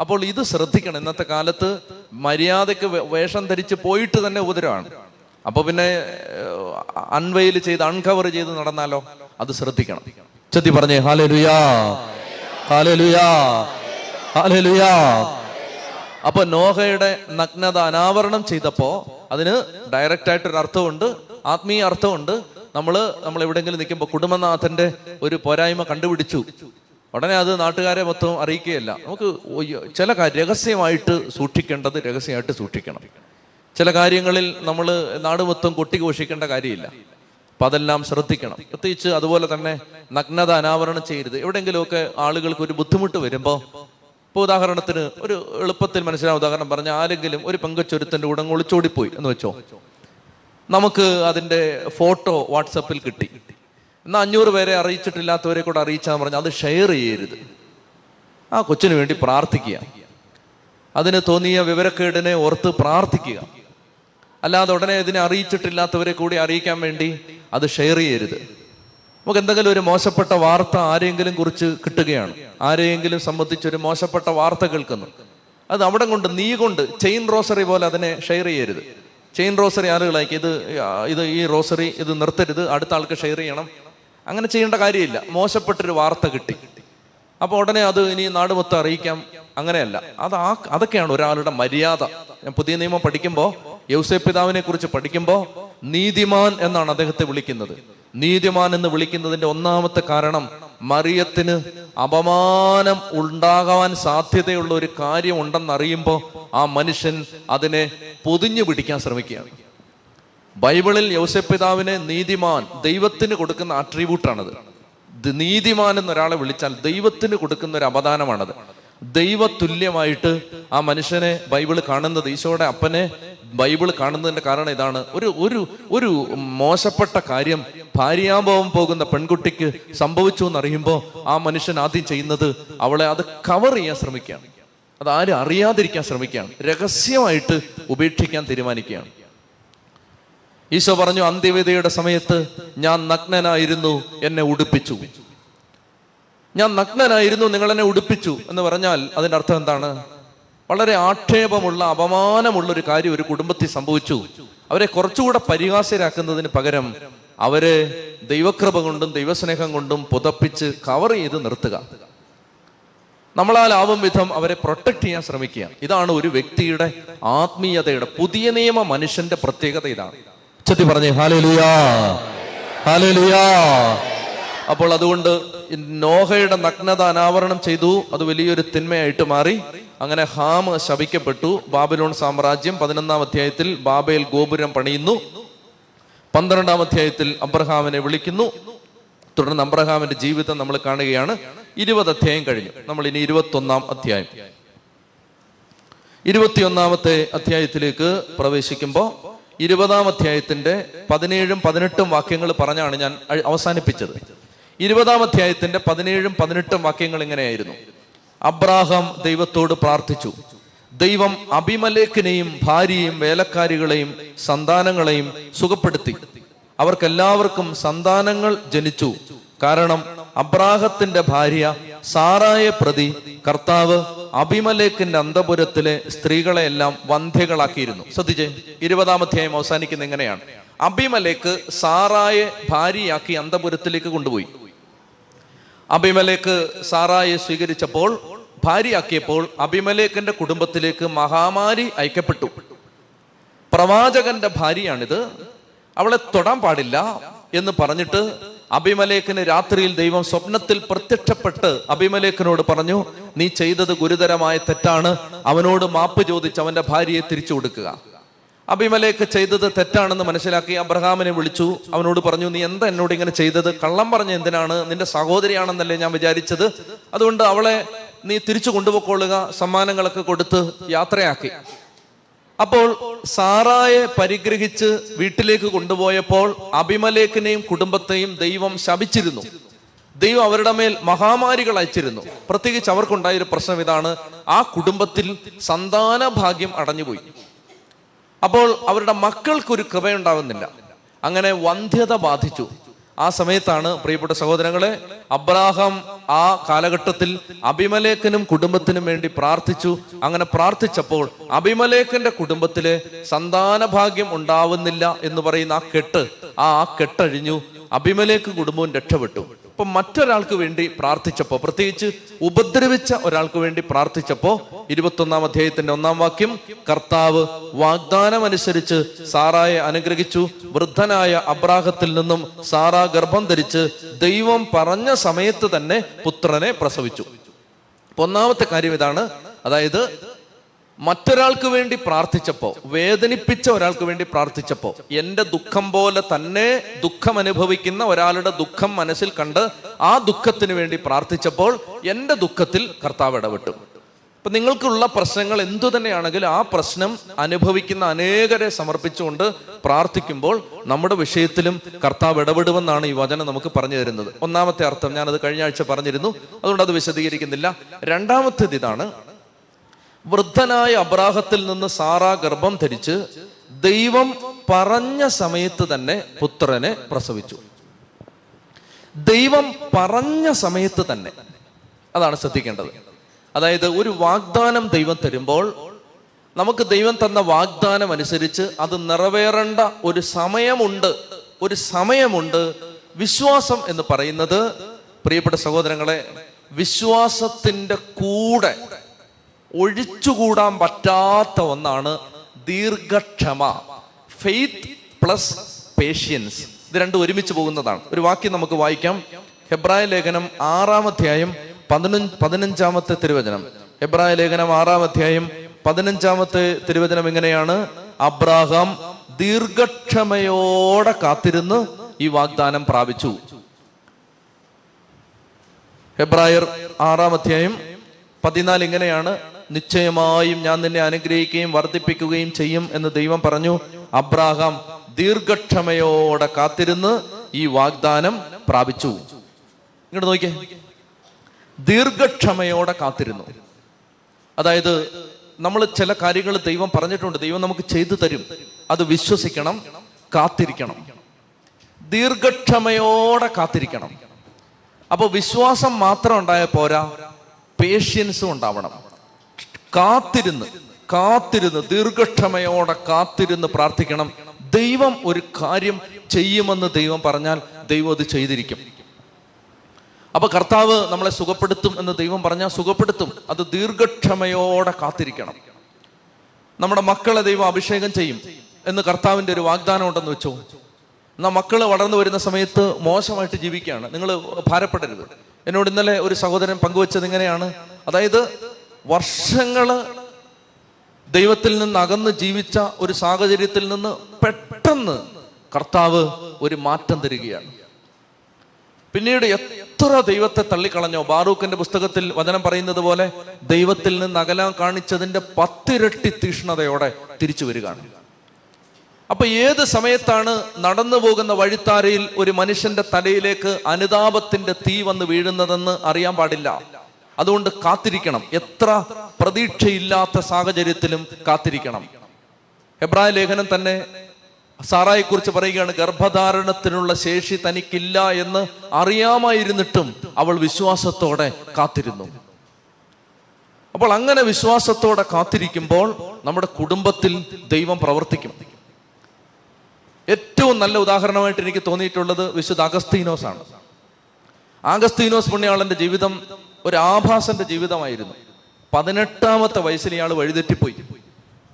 അപ്പോൾ ഇത് ശ്രദ്ധിക്കണം. ഇന്നത്തെ കാലത്ത് മര്യാദക്ക് വേഷം ധരിച്ച് പോയിട്ട് തന്നെ ഉപദ്രവമാണ്. അപ്പൊ പിന്നെ അൺവെയിൽ ചെയ്ത് അൺകവർ ചെയ്ത് നടന്നാലോ? അത് ശ്രദ്ധിക്കണം. ചെത്തി പറഞ്ഞേ ഹല്ലേലൂയാ, ഹല്ലേലൂയാ, ഹല്ലേലൂയാ. അപ്പൊ നോഹയുടെ നഗ്നത അനാവരണം ചെയ്തപ്പോ അതിന് ഡയറക്റ്റായിട്ടൊരു അർത്ഥമുണ്ട്, ആത്മീയ അർത്ഥമുണ്ട്. നമ്മൾ എവിടെയെങ്കിലും നിൽക്കുമ്പോൾ കുടുംബനാഥന്റെ ഒരു പോരായ്മ കണ്ടുപിടിച്ചു, ഉടനെ അത് നാട്ടുകാരെ മൊത്തം അറിയിക്കുകയല്ല. നമുക്ക് ചില രഹസ്യമായിട്ട് സൂക്ഷിക്കേണ്ടത് രഹസ്യമായിട്ട് സൂക്ഷിക്കണം. ചില കാര്യങ്ങളിൽ നമ്മൾ നാട് മൊത്തം കൊട്ടിഘോഷിക്കേണ്ട കാര്യമില്ല. അപ്പം അതെല്ലാം ശ്രദ്ധിക്കണം. പ്രത്യേകിച്ച് അതുപോലെ തന്നെ നഗ്നത അനാവരണം ചെയ്യരുത്. എവിടെയെങ്കിലുമൊക്കെ ആളുകൾക്ക് ഒരു ബുദ്ധിമുട്ട് വരുമ്പോൾ, ഇപ്പോൾ ഉദാഹരണത്തിന് ഒരു എളുപ്പത്തിൽ മനസ്സിലാവും ഉദാഹരണം പറഞ്ഞാൽ, ആരെങ്കിലും ഒരു പെങ്കച്ചൊരുത്തൻ്റെ കൂടെ ഒളിച്ചോടിപ്പോയി എന്ന് വെച്ചോ, നമുക്ക് അതിൻ്റെ ഫോട്ടോ വാട്സപ്പിൽ കിട്ടി. എന്നാൽ 500 പേരെ അറിയിച്ചിട്ടില്ലാത്തവരെ കൂടെ അറിയിച്ചാൽ പറഞ്ഞാൽ അത് ഷെയർ ചെയ്യരുത്. ആ കൊച്ചിന് വേണ്ടി പ്രാർത്ഥിക്കുക, അതിന് തോന്നിയ വിവരക്കേടിനെ ഓർത്ത് പ്രാർത്ഥിക്കുക. അല്ലാതെ ഉടനെ ഇതിനെ അറിയിച്ചിട്ടില്ലാത്തവരെ കൂടി അറിയിക്കാൻ വേണ്ടി അത് ഷെയർ ചെയ്യരുത്. നമുക്ക് എന്തെങ്കിലും ഒരു മോശപ്പെട്ട വാർത്ത ആരെങ്കിലും കുറിച്ച് കിട്ടുകയാണ്, ആരെയെങ്കിലും സംബന്ധിച്ചൊരു മോശപ്പെട്ട വാർത്ത കേൾക്കുന്നു, അത് അവിടെ കൊണ്ട് ചെയിൻ റോസറി പോലെ അതിനെ ഷെയർ ചെയ്യരുത്. ചെയിൻ റോസറി ആളുകളായിരിക്കും, ഇത് ഈ റോസറി ഇത് നിർത്തരുത്, അടുത്ത ആൾക്ക് ഷെയർ ചെയ്യണം. അങ്ങനെ ചെയ്യേണ്ട കാര്യമില്ല. മോശപ്പെട്ടൊരു വാർത്ത കിട്ടി, അപ്പോൾ ഉടനെ അത് ഇനി നാട് മൊത്തം അറിയിക്കാം, അങ്ങനെയല്ല. അതൊക്കെയാണ് ഒരാളുടെ മര്യാദ. ഞാൻ പുതിയ നിയമം പഠിക്കുമ്പോൾ യൗസേപ്പ് പിതാവിനെ കുറിച്ച് പഠിക്കുമ്പോൾ നീതിമാൻ എന്നാണ് അദ്ദേഹത്തെ വിളിക്കുന്നത്. നീതിമാൻ എന്ന് വിളിക്കുന്നതിന്റെ ഒന്നാമത്തെ കാരണം, മറിയത്തിന് അപമാനം ഉണ്ടാകാൻ സാധ്യതയുള്ള ഒരു കാര്യം ഉണ്ടെന്നറിയുമ്പോൾ ആ മനുഷ്യൻ അതിനെ പൊതിഞ്ഞു പിടിക്കാൻ ശ്രമിക്കുകയാണ്. ബൈബിളിൽ യൗസേപ്പ് പിതാവിനെ നീതിമാൻ, ദൈവത്തിന് കൊടുക്കുന്ന ആട്രിബ്യൂട്ടാണത്. നീതിമാൻ എന്നൊരാളെ വിളിച്ചാൽ ദൈവത്തിന് കൊടുക്കുന്ന ഒരു അവദാനമാണത്. ദൈവതുല്യമായിട്ട് ആ മനുഷ്യനെ ബൈബിൾ കാണുന്നത്, ഈശോയുടെ അപ്പനെ ബൈബിൾ കാണുന്നതിൻ്റെ കാരണം ഇതാണ്. ഒരു ഒരു ഒരു മോശപ്പെട്ട കാര്യം ഭാര്യാഭവം പോകുന്ന പെൺകുട്ടിക്ക് സംഭവിച്ചു എന്നറിയുമ്പോൾ ആ മനുഷ്യൻ ആദ്യം ചെയ്യുന്നത് അവളെ അത് കവർ ചെയ്യാൻ ശ്രമിക്കുകയാണ്, അതാരും അറിയാതിരിക്കാൻ ശ്രമിക്കുകയാണ്, രഹസ്യമായിട്ട് ഉപേക്ഷിക്കാൻ തീരുമാനിക്കുകയാണ്. ഈശോ പറഞ്ഞു, അന്ത്യവിധിയുടെ സമയത്ത് ഞാൻ നഗ്നനായിരുന്നു, എന്നെ ഉടുപ്പിച്ചു. ഞാൻ നഗ്നനായിരുന്നു, നിങ്ങളെന്നെ ഉടുപ്പിച്ചു എന്ന് പറഞ്ഞാൽ അതിൻ്റെ അർത്ഥം എന്താണ്? വളരെ ആക്ഷേപമുള്ള, അപമാനമുള്ളൊരു കാര്യം ഒരു കുടുംബത്തിൽ സംഭവിച്ചു. അവരെ കുറച്ചുകൂടെ പരിഹാസ്യരാക്കുന്നതിന് പകരം അവരെ ദൈവകൃപ കൊണ്ടും ദൈവസ്നേഹം കൊണ്ടും പുതപ്പിച്ച് കവർ ചെയ്ത് നിർത്തുക. നമ്മളാലാവും വിധം അവരെ പ്രൊട്ടക്ട് ചെയ്യാൻ ശ്രമിക്കുക. ഇതാണ് ഒരു വ്യക്തിയുടെ ആത്മീയതയുടെ പുതിയ നിയമ മനുഷ്യന്റെ പ്രത്യേകത. ഇതാണ് ചൊല്ലി പറഞ്ഞേ ഹല്ലേലൂയ ഹല്ലേലൂയ. അപ്പോൾ അതുകൊണ്ട് നോഹയുടെ നഗ്നത അനാവരണം ചെയ്തു, അത് വലിയൊരു തിന്മയായിട്ട് മാറി. അങ്ങനെ ഹാം ശപിക്കപ്പെട്ടു. ബാബിലോൺ സാമ്രാജ്യം 11-ാം അധ്യായത്തിൽ ബാബേൽ ഗോപുരം പണിയുന്നു. 12-ാം അധ്യായത്തിൽ അബ്രഹാമിനെ വിളിക്കുന്നു. തുടർന്ന് അബ്രഹാമിന്റെ ജീവിതം നമ്മൾ കാണുകയാണ്. 20 അധ്യായം കഴിഞ്ഞു. നമ്മൾ ഇനി 21-ാം അധ്യായം 21-ാമത്തെ അധ്യായത്തിലേക്ക് പ്രവേശിക്കുമ്പോൾ 20-ാം അധ്യായത്തിന്റെ 17-18 വാക്യങ്ങൾ പറഞ്ഞാണ് ഞാൻ അവസാനിപ്പിച്ചത്. 20-ാം അധ്യായത്തിന്റെ 17-18 വാക്യങ്ങൾ ഇങ്ങനെയായിരുന്നു. അബ്രാഹാം ദൈവത്തോട് പ്രാർത്ഥിച്ചു. ദൈവം അബിമലേക്കിനെയും ഭാര്യയെയും വേലക്കാരികളെയും സന്താനങ്ങളെയും സുഖപ്പെടുത്തി. അവർക്കെല്ലാവർക്കും സന്താനങ്ങൾ ജനിച്ചു. കാരണം അബ്രാഹത്തിന്റെ ഭാര്യ സാറായെ പ്രതി കർത്താവ് അബിമലേക്കിന്റെ അന്തപുരത്തിലെ സ്ത്രീകളെയെല്ലാം വന്ധ്യകളാക്കിയിരുന്നു. ശ്രദ്ധിച്ചേ, 20-ാം അധ്യായം അവസാനിക്കുന്ന എങ്ങനെയാണ്? അബിമലേക്ക് സാറായെ ഭാര്യയാക്കി അന്തപുരത്തിലേക്ക് കൊണ്ടുപോയി. അബിമലേക്ക് സാറായെ സ്വീകരിച്ചപ്പോൾ, ഭാര്യയാക്കിയപ്പോൾ അബിമലേക്കിന്റെ കുടുംബത്തിലേക്ക് മഹാമാരി അയക്കപ്പെട്ടു. പ്രവാചകന്റെ ഭാര്യയാണിത്, അവളെ തൊടാൻ പാടില്ല എന്ന് പറഞ്ഞിട്ട് അബിമലേക്കിന് രാത്രിയിൽ ദൈവം സ്വപ്നത്തിൽ പ്രത്യക്ഷപ്പെട്ട് അബിമലേക്കിനോട് പറഞ്ഞു, നീ ചെയ്തത് ഗുരുതരമായ തെറ്റാണ്, അവനോട് മാപ്പ് ചോദിച്ച് അവന്റെ ഭാര്യയെ തിരിച്ചു കൊടുക്കുക. അബിമലേക്ക് ചെയ്തത് തെറ്റാണെന്ന് മനസ്സിലാക്കി അബ്രഹാമിനെ വിളിച്ചു. അവനോട് പറഞ്ഞു, നീ എന്താ എന്നോട് ഇങ്ങനെ ചെയ്തത്? കള്ളം പറഞ്ഞ എന്തിനാണ്? നിന്റെ സഹോദരിയാണെന്നല്ലേ ഞാൻ വിചാരിച്ചത്. അതുകൊണ്ട് അവളെ നീ തിരിച്ചു കൊണ്ടുപോയിക്കൊള്ളുക. സമ്മാനങ്ങളൊക്കെ കൊടുത്ത് യാത്രയാക്കി. അപ്പോൾ സാറായെ പരിഗ്രഹിച്ച് വീട്ടിലേക്ക് കൊണ്ടുപോയപ്പോൾ അബിമലേക്കിനെയും കുടുംബത്തെയും ദൈവം ശപിച്ചിരുന്നു. ദൈവം അവരുടെ മേൽ മഹാമാരികൾ അയച്ചിരുന്നു. പ്രത്യേകിച്ച് അവർക്കുണ്ടായൊരു പ്രശ്നം ഇതാണ്, ആ കുടുംബത്തിൽ സന്താന ഭാഗ്യം അടഞ്ഞുപോയി. അപ്പോൾ അവരുടെ മക്കൾക്കൊരു കൃപയുണ്ടാവുന്നില്ല. അങ്ങനെ വന്ധ്യത ബാധിച്ചു. ആ സമയത്താണ് പ്രിയപ്പെട്ട സഹോദരങ്ങളെ, അബ്രാഹാം ആ കാലഘട്ടത്തിൽ അബിമലേക്കിനും കുടുംബത്തിനും വേണ്ടി പ്രാർത്ഥിച്ചു. അങ്ങനെ പ്രാർത്ഥിച്ചപ്പോൾ അബിമലേക്കിന്റെ കുടുംബത്തിലെ സന്താന ഭാഗ്യം ഉണ്ടാവുന്നില്ല എന്ന് പറയുന്ന ആ കെട്ടഴിഞ്ഞു. അബിമലേക്ക് കുടുംബവും രക്ഷപ്പെട്ടു. അപ്പൊ മറ്റൊരാൾക്ക് വേണ്ടി പ്രാർത്ഥിച്ചപ്പോൾ, പ്രത്യേകിച്ച് ഉപദ്രവിച്ച ഒരാൾക്ക് വേണ്ടി പ്രാർത്ഥിച്ചപ്പോൾ, 21-ാം അധ്യായത്തിന്റെ 1-ാം വാക്യം കർത്താവ് വാഗ്ദാനം അനുസരിച്ച് സാറായെ അനുഗ്രഹിച്ചു. വൃദ്ധനായ അബ്രാഹത്തിൽ നിന്നും സാറാ ഗർഭം ധരിച്ച് ദൈവം പറഞ്ഞ സമയത്ത് തന്നെ പുത്രനെ പ്രസവിച്ചു. ഒന്നാമത്തെ കാര്യം ഇതാണ്, അതായത് മറ്റൊരാൾക്ക് വേണ്ടി പ്രാർത്ഥിച്ചപ്പോ, വേദനിപ്പിച്ച ഒരാൾക്ക് വേണ്ടി പ്രാർത്ഥിച്ചപ്പോ, എൻ്റെ ദുഃഖം പോലെ തന്നെ ദുഃഖം അനുഭവിക്കുന്ന ഒരാളുടെ ദുഃഖം മനസ്സിൽ കണ്ട് ആ ദുഃഖത്തിന് വേണ്ടി പ്രാർത്ഥിച്ചപ്പോൾ എൻ്റെ ദുഃഖത്തിൽ കർത്താവ് ഇടപെട്ടു. അപ്പൊ നിങ്ങൾക്കുള്ള പ്രശ്നങ്ങൾ എന്തു തന്നെയാണെങ്കിലും ആ പ്രശ്നം അനുഭവിക്കുന്ന അനേകരെ സമർപ്പിച്ചുകൊണ്ട് പ്രാർത്ഥിക്കുമ്പോൾ നമ്മുടെ വിഷയത്തിലും കർത്താവ് ഇടപെടുമെന്നാണ് ഈ വചനം നമുക്ക് പറഞ്ഞു തരുന്നത്. ഒന്നാമത്തെ അർത്ഥം ഞാനത് കഴിഞ്ഞ ആഴ്ച പറഞ്ഞിരുന്നു, അതുകൊണ്ട് അത് വിശദീകരിക്കുന്നില്ല. രണ്ടാമത്തേത് ഇതാണ്, വൃദ്ധനായ അബ്രാഹത്തിൽ നിന്ന് സാറാ ഗർഭം ധരിച്ച് ദൈവം പറഞ്ഞ സമയത്ത് തന്നെ പുത്രനെ പ്രസവിച്ചു. ദൈവം പറഞ്ഞ സമയത്ത് തന്നെ, അതാണ് ശ്രദ്ധിക്കേണ്ടത്. അതായത് ഒരു വാഗ്ദാനം ദൈവം തരുമ്പോൾ നമുക്ക് ദൈവം തന്ന വാഗ്ദാനം അനുസരിച്ച് അത് നിറവേറേണ്ട ഒരു സമയമുണ്ട്. വിശ്വാസം എന്ന് പറയുന്നത്, പ്രിയപ്പെട്ട സഹോദരങ്ങളെ, വിശ്വാസത്തിൻ്റെ കൂടെ ഒഴിച്ചുകൂടാൻ പറ്റാത്ത ഒന്നാണ് ദീർഘക്ഷമ. ഫെയ്ത്ത് പ്ലസ് പേഷ്യൻസ്, ഇത് രണ്ടും ഒരുമിച്ച് പോകുന്നതാണ്. ഒരു വാക്യം നമുക്ക് വായിക്കാം. ഹെബ്രായലേഖനം 6-ാം അധ്യായം 15-ാമത്തെ തിരുവചനം. ഹെബ്രായലേഖനം 6-ാം അധ്യായം 15-ാമത്തെ തിരുവചനം ഇങ്ങനെയാണ്, അബ്രാഹാം ദീർഘക്ഷമയോടെ കാത്തിരുന്ന് ഈ വാഗ്ദാനം പ്രാപിച്ചു. ഹെബ്രായർ 6-ാം അധ്യായം 14 ഇങ്ങനെയാണ്, നിശ്ചയമായും ഞാൻ നിന്നെ അനുഗ്രഹിക്കുകയും വർദ്ധിപ്പിക്കുകയും ചെയ്യും എന്ന് ദൈവം പറഞ്ഞു. അബ്രാഹാം ദീർഘക്ഷമയോടെ കാത്തിരുന്ന് ഈ വാഗ്ദാനം പ്രാപിച്ചു. ഇങ്ങോട്ട് നോക്കിയേ, ദീർഘക്ഷമയോടെ കാത്തിരുന്നു. അതായത് നമ്മൾ ചില കാര്യങ്ങൾ ദൈവം പറഞ്ഞിട്ടുണ്ട്, ദൈവം നമുക്ക് ചെയ്തു തരും, അത് വിശ്വസിക്കണം, കാത്തിരിക്കണം, ദീർഘക്ഷമയോടെ കാത്തിരിക്കണം. അപ്പൊ വിശ്വാസം മാത്രം ഉണ്ടായ പോരാ, പേഷ്യൻസും ഉണ്ടാവണം. കാത്തിരുന്ന് ദീർഘക്ഷമയോടെ കാത്തിരുന്ന് പ്രാർത്ഥിക്കണം. ദൈവം ഒരു കാര്യം ചെയ്യുമെന്ന് ദൈവം പറഞ്ഞാൽ ദൈവം അത് ചെയ്തിരിക്കും. അപ്പൊ കർത്താവ് നമ്മളെ സുഖപ്പെടുത്തും എന്ന് ദൈവം പറഞ്ഞാൽ സുഖപ്പെടുത്തും. അത് ദീർഘക്ഷമയോടെ കാത്തിരിക്കണം. നമ്മുടെ മക്കളെ ദൈവം അഭിഷേകം ചെയ്യും എന്ന് കർത്താവിൻ്റെ ഒരു വാഗ്ദാനം ഉണ്ടെന്ന് വെച്ചോ. എന്നാൽ മക്കൾ വളർന്നു വരുന്ന സമയത്ത് മോശമായിട്ട് ജീവിക്കുകയാണ്, നിങ്ങൾ ഭാരപ്പെടരുത്. എന്നോട് ഇന്നലെ ഒരു സഹോദരൻ പങ്കുവെച്ചത് ഇങ്ങനെയാണ്, അതായത് വർഷങ്ങൾ ദൈവത്തിൽ നിന്ന് അകന്ന് ജീവിച്ച ഒരു സാഹചര്യത്തിൽ നിന്ന് പെട്ടെന്ന് കർത്താവ് ഒരു മാറ്റം തരികയാണ്. പിന്നീട് എത്ര ദൈവത്തെ തള്ളിക്കളഞ്ഞോ. ബാറൂക്കിന്റെ പുസ്തകത്തിൽ വചനം പറയുന്നത് പോലെ ദൈവത്തിൽ നിന്ന് അകലാൻ കാണിച്ചതിൻ്റെ 10 ഇരട്ടി തീഷ്ണതയോടെ തിരിച്ചു വരികയാണ്. അപ്പൊ ഏത് സമയത്താണ് നടന്നു പോകുന്ന വഴിത്താരയിൽ ഒരു മനുഷ്യന്റെ തലയിലേക്ക് അനുതാപത്തിന്റെ തീ വന്ന് വീഴുന്നതെന്ന് അറിയാൻ പാടില്ല. അതുകൊണ്ട് കാത്തിരിക്കണം. എത്ര പ്രതീക്ഷയില്ലാത്ത സാഹചര്യത്തിലും കാത്തിരിക്കണം. എബ്രായ ലേഖനം തന്നെ സാറായെ കുറിച്ച് പറയുകയാണ്, ഗർഭധാരണത്തിനുള്ള ശേഷി തനിക്കില്ല എന്ന് അറിയാമായിരുന്നിട്ടും അവൾ വിശ്വാസത്തോടെ കാത്തിരുന്നു. അപ്പോൾ അങ്ങനെ വിശ്വാസത്തോടെ കാത്തിരിക്കുമ്പോൾ നമ്മുടെ കുടുംബത്തിൽ ദൈവം പ്രവർത്തിക്കും. ഏറ്റവും നല്ല ഉദാഹരണമായിട്ട് എനിക്ക് തോന്നിയിട്ടുള്ളത് വിശുദ്ധ അഗസ്തീനോസ് ആണ്. അഗസ്തീനോസ് പുണ്യാളന്റെ ജീവിതം ഒരു ആഭാസന്റെ ജീവിതമായിരുന്നു. 18-ാമത്തെ വയസ്സിൽ ഇയാൾ വഴിതെറ്റിപ്പോയി.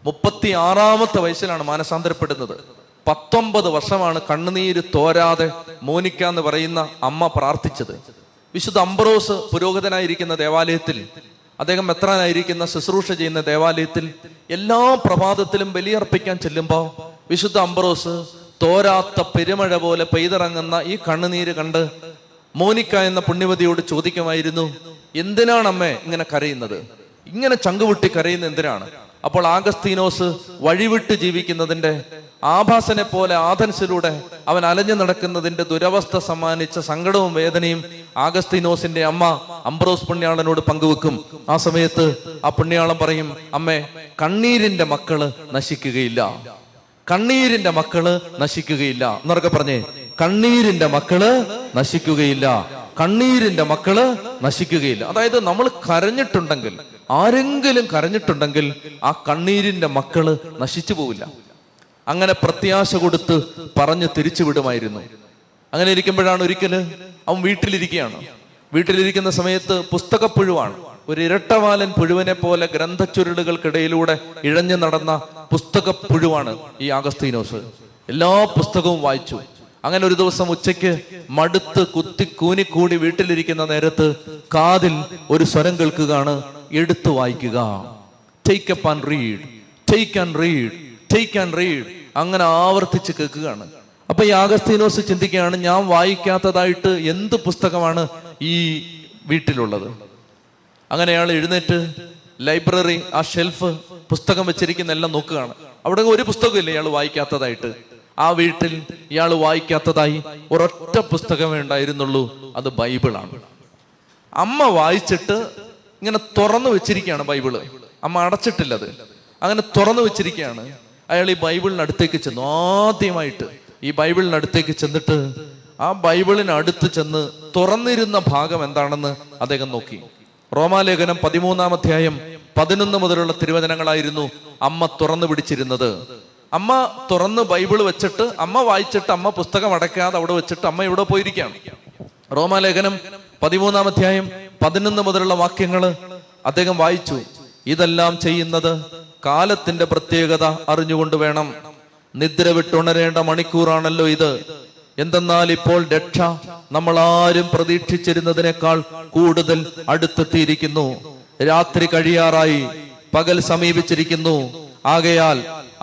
36-ാമത്തെ വയസ്സിലാണ് മാനസാന്തരപ്പെടുന്നത്. 19 വർഷമാണ് കണ്ണുനീര് തോരാതെ മോനിക്ക എന്ന് പറയുന്ന അമ്മ പ്രാർത്ഥിച്ചത്. വിശുദ്ധ അംബ്രോസ് പുരോഹിതനായിരിക്കുന്ന ദേവാലയത്തിൽ, അദ്ദേഹം മെത്രാനായിരിക്കുന്ന ശുശ്രൂഷ ചെയ്യുന്ന ദേവാലയത്തിൽ എല്ലാ പ്രഭാതത്തിലും ബലിയർപ്പിക്കാൻ ചെല്ലുമ്പോൾ വിശുദ്ധ അംബ്രോസ് തോരാത്ത പെരുമഴ പോലെ പെയ്തിറങ്ങുന്ന ഈ കണ്ണുനീര് കണ്ട് മോനിക്ക എന്ന പുണ്യവതിയോട് ചോദിക്കുമായിരുന്നു, എന്തിനാണ് അമ്മേ ഇങ്ങനെ കരയുന്നത്, ഇങ്ങനെ ചങ്കുവിട്ടി കരയുന്ന എന്തിനാണ്? അപ്പോൾ ആഗസ്തീനോസ് വഴിവിട്ട് ജീവിക്കുന്നതിൻ്റെ, ആഭാസനെ പോലെ ആഥൻസിലൂടെ അവൻ അലഞ്ഞു നടക്കുന്നതിൻ്റെ ദുരവസ്ഥ സമ്മാനിച്ച സങ്കടവും വേദനയും ആഗസ്തീനോസിന്റെ അമ്മ അംബ്രോസ് പുണ്യാളനോട് പങ്കുവെക്കും. ആ സമയത്ത് ആ പുണ്യാളൻ പറയും, അമ്മേ, കണ്ണീരിന്റെ മക്കള് നശിക്കുകയില്ല, കണ്ണീരിന്റെ മക്കള് നശിക്കുകയില്ല. എന്നൊക്കെ പറഞ്ഞേ, കണ്ണീരിന്റെ മക്കള് നശിക്കുകയില്ല, കണ്ണീരിന്റെ മക്കള് നശിക്കുകയില്ല. അതായത് നമ്മൾ കരഞ്ഞിട്ടുണ്ടെങ്കിൽ, ആരെങ്കിലും കരഞ്ഞിട്ടുണ്ടെങ്കിൽ ആ കണ്ണീരിന്റെ മക്കള് നശിച്ചു പോവില്ല. അങ്ങനെ പ്രത്യാശ കൊടുത്ത് പറഞ്ഞു തിരിച്ചു വിടുമായിരുന്നു. അങ്ങനെ ഇരിക്കുമ്പോഴാണ് ഒരിക്കല് അവൻ വീട്ടിലിരിക്കുകയാണ്. വീട്ടിലിരിക്കുന്ന സമയത്ത് പുസ്തകപ്പുഴുവാണ്, ഒരു ഇരട്ടവാലൻ പുഴുവിനെ പോലെ ഗ്രന്ഥച്ചുരുളുകൾക്കിടയിലൂടെ ഇഴഞ്ഞു നടന്ന പുസ്തകപ്പുഴുവാണ് ഈ അഗസ്തീനോസ്. എല്ലാ പുസ്തകവും വായിച്ചു. അങ്ങനെ ഒരു ദിവസം ഉച്ചയ്ക്ക് മടുത്ത് കുത്തി കൂനിക്കൂടി വീട്ടിലിരിക്കുന്ന നേരത്ത് കാതിൽ ഒരു സ്വരം കേൾക്കുകയാണ്, എടുത്തു വായിക്കുക, take up and read, take and read, take and read. അങ്ങനെ ആവർത്തിച്ച് കേൾക്കുകയാണ്. അപ്പൊ ഈ അഗസ്തീനോസ് ചിന്തിക്കുകയാണ്, ഞാൻ വായിക്കാത്തതായിട്ട് എന്ത് പുസ്തകമാണ് ഈ വീട്ടിലുള്ളത്? അങ്ങനെ അയാൾ എഴുന്നേറ്റ് ലൈബ്രറി, ആ ഷെൽഫ്, പുസ്തകം വെച്ചിരിക്കുന്ന എല്ലാം നോക്കുകയാണ്. അവിടെ ഒരു പുസ്തകമില്ല ഇയാൾ വായിക്കാത്തതായിട്ട്. ആ വീട്ടിൽ ഇയാൾ വായിക്കാത്തതായി ഒരൊറ്റ പുസ്തകമേ ഉണ്ടായിരുന്നുള്ളൂ, അത് ബൈബിളാണ്. അമ്മ വായിച്ചിട്ട് ഇങ്ങനെ തുറന്നു വെച്ചിരിക്കുകയാണ് ബൈബിള്, അമ്മ അടച്ചിട്ടില്ലത്, അങ്ങനെ തുറന്നു വെച്ചിരിക്കുകയാണ്. അയാൾ ഈ ബൈബിളിനടുത്തേക്ക് ചെന്നു. ആദ്യമായിട്ട് ഈ ബൈബിളിനടുത്തേക്ക് ചെന്നിട്ട് ആ ബൈബിളിനടുത്ത് ചെന്ന് തുറന്നിരുന്ന ഭാഗം എന്താണെന്ന് അദ്ദേഹം നോക്കി. റോമാലേഖനം 13-ാം അധ്യായം 11 മുതലുള്ള തിരുവചനങ്ങളായിരുന്നു അമ്മ തുറന്നു പിടിച്ചിരുന്നത്. അമ്മ തുറന്ന് ബൈബിൾ വെച്ചിട്ട്, അമ്മ വായിച്ചിട്ട്, അമ്മ പുസ്തകം അടയ്ക്കാതെ അവിടെ വെച്ചിട്ട് അമ്മ ഇവിടെ പോയിരിക്കുകയാണ്. റോമാലേഖനം 13-ാം അധ്യായം 11 മുതലുള്ള വാക്യങ്ങള് അദ്ദേഹം വായിച്ചു. ഇതെല്ലാം ചെയ്യുന്നത് കാലത്തിന്റെ പ്രത്യേകത അറിഞ്ഞുകൊണ്ട് വേണം. നിദ്ര വിട്ടുണരേണ്ട മണിക്കൂറാണല്ലോ ഇത്. എന്തെന്നാൽ ഇപ്പോൾ രക്ഷ നമ്മൾ ആരും പ്രതീക്ഷിച്ചിരുന്നതിനേക്കാൾ കൂടുതൽ അടുത്തെത്തിയിരിക്കുന്നു. രാത്രി കഴിയാറായി, പകൽ സമീപിച്ചിരിക്കുന്നു. ആകയാൽ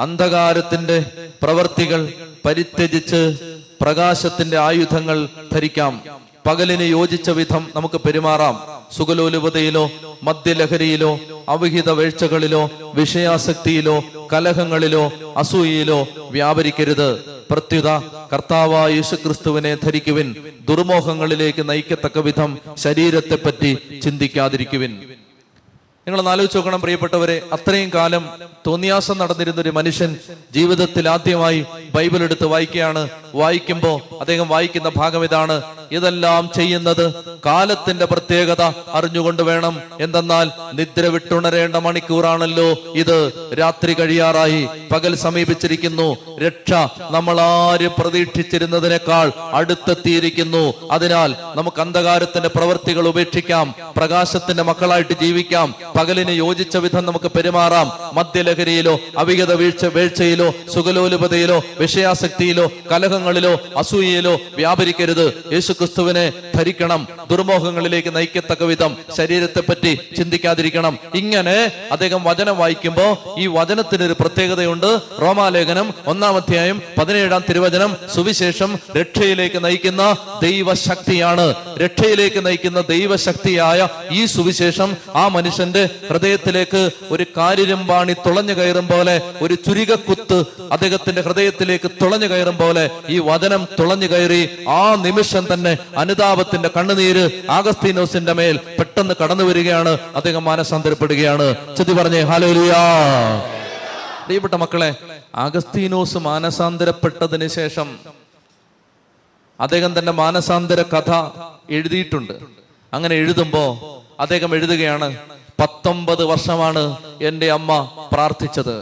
അന്ധകാരത്തിന്റെ പ്രവൃത്തികൾ പരിത്യജിച്ച് പ്രകാശത്തിന്റെ ആയുധങ്ങൾ ധരിക്കാം. പകലിന് യോജിച്ച വിധം നമുക്ക് പെരുമാറാം. സുഖലോലുപതയിലോ മദ്യലഹരിയിലോ അവിഹിത വേഴ്ചകളിലോ വിഷയാസക്തിയിലോ കലഹങ്ങളിലോ അസൂയയിലോ വ്യാപരിക്കരുത്. പ്രത്യുത കർത്താവായ യേശുക്രിസ്തുവിനെ ധരിക്കുവിൻ. ദുർമോഹങ്ങളിലേക്ക് നയിക്കത്തക്ക വിധം ശരീരത്തെപ്പറ്റി ചിന്തിക്കാതിരിക്കുവിൻ. നിങ്ങളൊന്ന് ആലോചിച്ച് നോക്കണം പ്രിയപ്പെട്ടവരെ, അത്രയും കാലം തോന്നിയാസം നടന്നിരുന്ന ഒരു മനുഷ്യൻ ജീവിതത്തിൽ ആദ്യമായി ബൈബിൾ എടുത്ത് വായിക്കുകയാണ്. വായിക്കുമ്പോൾ അദ്ദേഹം വായിക്കുന്ന ഭാഗം ഇതാണ്, ഇതെല്ലാം ചെയ്യുന്നത് കാലത്തിന്റെ പ്രത്യേകത അറിഞ്ഞുകൊണ്ട് വേണം. എന്തെന്നാൽ നിദ്ര വിട്ടുണരേണ്ട മണിക്കൂറാണല്ലോ ഇത്. രാത്രി കഴിയാറായി, പകൽ സമീപിച്ചിരിക്കുന്നു. രക്ഷ നമ്മൾ ആര് പ്രതീക്ഷിച്ചിരുന്നതിനേക്കാൾ അടുത്തെത്തിയിരിക്കുന്നു. അതിനാൽ നമുക്ക് അന്ധകാരത്തിന്റെ പ്രവൃത്തികൾ ഉപേക്ഷിക്കാം, പ്രകാശത്തിന്റെ മക്കളായിട്ട് ജീവിക്കാം. പകലിന് യോജിച്ച വിധം നമുക്ക് പെരുമാറാം. മദ്യലഹരിയിലോ അവിഹിത വീഴ്ചയിലോ സുഖലോലുപതയിലോ വിഷയാസക്തിയിലോ കലഹങ്ങളിലോ അസൂയയിലോ വ്യാപരിക്കരുത്. യേശുക്രിസ്തുവിനെ ധരിക്കണം. ദുർമോഹങ്ങളിലേക്ക് നയിക്കത്തക്ക വിധം ശരീരത്തെ പറ്റി ചിന്തിക്കാതിരിക്കണം. ഇങ്ങനെ അദ്ദേഹം വചനം വായിക്കുമ്പോൾ ഈ വചനത്തിനൊരു പ്രത്യേകതയുണ്ട്. റോമാലേഖനം 1-ാം അധ്യായം 17-ാം തിരുവചനം സുവിശേഷം രക്ഷയിലേക്ക് നയിക്കുന്ന ദൈവശക്തിയാണ്. രക്ഷയിലേക്ക് നയിക്കുന്ന ദൈവശക്തിയായ ഈ സുവിശേഷം ആ മനുഷ്യന്റെ ഹൃദയത്തിലേക്ക് ഒരു കാര്യരുമ്പാണി തുളഞ്ഞു കയറും പോലെ, ഒരു ചുരികക്കുത്ത് അദ്ദേഹത്തിന്റെ ഹൃദയത്തിലേക്ക് തുളഞ്ഞു കയറും പോലെ ഈ വചനം തുളഞ്ഞു കയറി ആ നിമിഷം തന്നെ അനുതാപത്തിന്റെ കണ്ണുനീര് ആഗസ്തീനോസിന്റെ മേൽ പെട്ടെന്ന് കടന്നു വരികയാണ്. അദ്ദേഹം മാനസാന്തരപ്പെടുകയാണ്. ചെത്തി പറഞ്ഞേ ഹല്ലേലൂയാ. പ്രിയപ്പെട്ട മക്കളെ, ആഗസ്തീനോസ് മാനസാന്തരപ്പെട്ടതിന് ശേഷം അദ്ദേഹം തന്റെ മാനസാന്തര കഥ എഴുതിയിട്ടുണ്ട്. അങ്ങനെ എഴുതുമ്പോ അദ്ദേഹം എഴുതുകയാണ്, 19 വർഷമാണ് എൻ്റെ അമ്മ പ്രാർത്ഥിച്ചത്.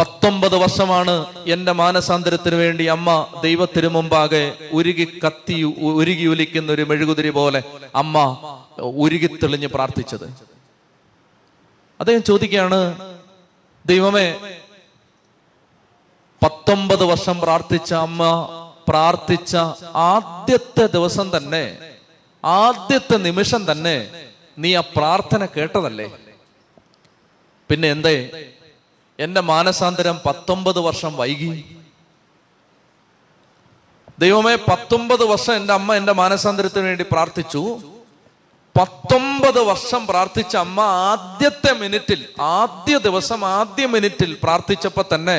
19 വർഷമാണ് എൻ്റെ മാനസാന്തരത്തിന് വേണ്ടി അമ്മ ദൈവത്തിനു മുമ്പാകെ ഉരുകി ഒലിക്കുന്ന ഒരു മെഴുകുതിരി പോലെ അമ്മ ഉരുകിത്തെളിഞ്ഞ് പ്രാർത്ഥിച്ചത്. അദ്ദേഹം ചോദിക്കുകയാണ്, ദൈവമേ, 19 വർഷം പ്രാർത്ഥിച്ച അമ്മ പ്രാർത്ഥിച്ച ആദ്യത്തെ ദിവസം തന്നെ, ആദ്യത്തെ നിമിഷം തന്നെ നീ ആ പ്രാർത്ഥന കേട്ടതല്ലേ? പിന്നെ എന്തേ എന്റെ മാനസാന്തരം 19 വർഷം വൈകി? ദൈവമേ, 19 വർഷം എൻ്റെ അമ്മ എൻ്റെ മാനസാന്തരത്തിന് വേണ്ടി പ്രാർത്ഥിച്ചു. 19 വർഷം പ്രാർത്ഥിച്ച അമ്മ ആദ്യത്തെ മിനിറ്റിൽ, ആദ്യ ദിവസം ആദ്യ മിനിറ്റിൽ പ്രാർത്ഥിച്ചപ്പോ തന്നെ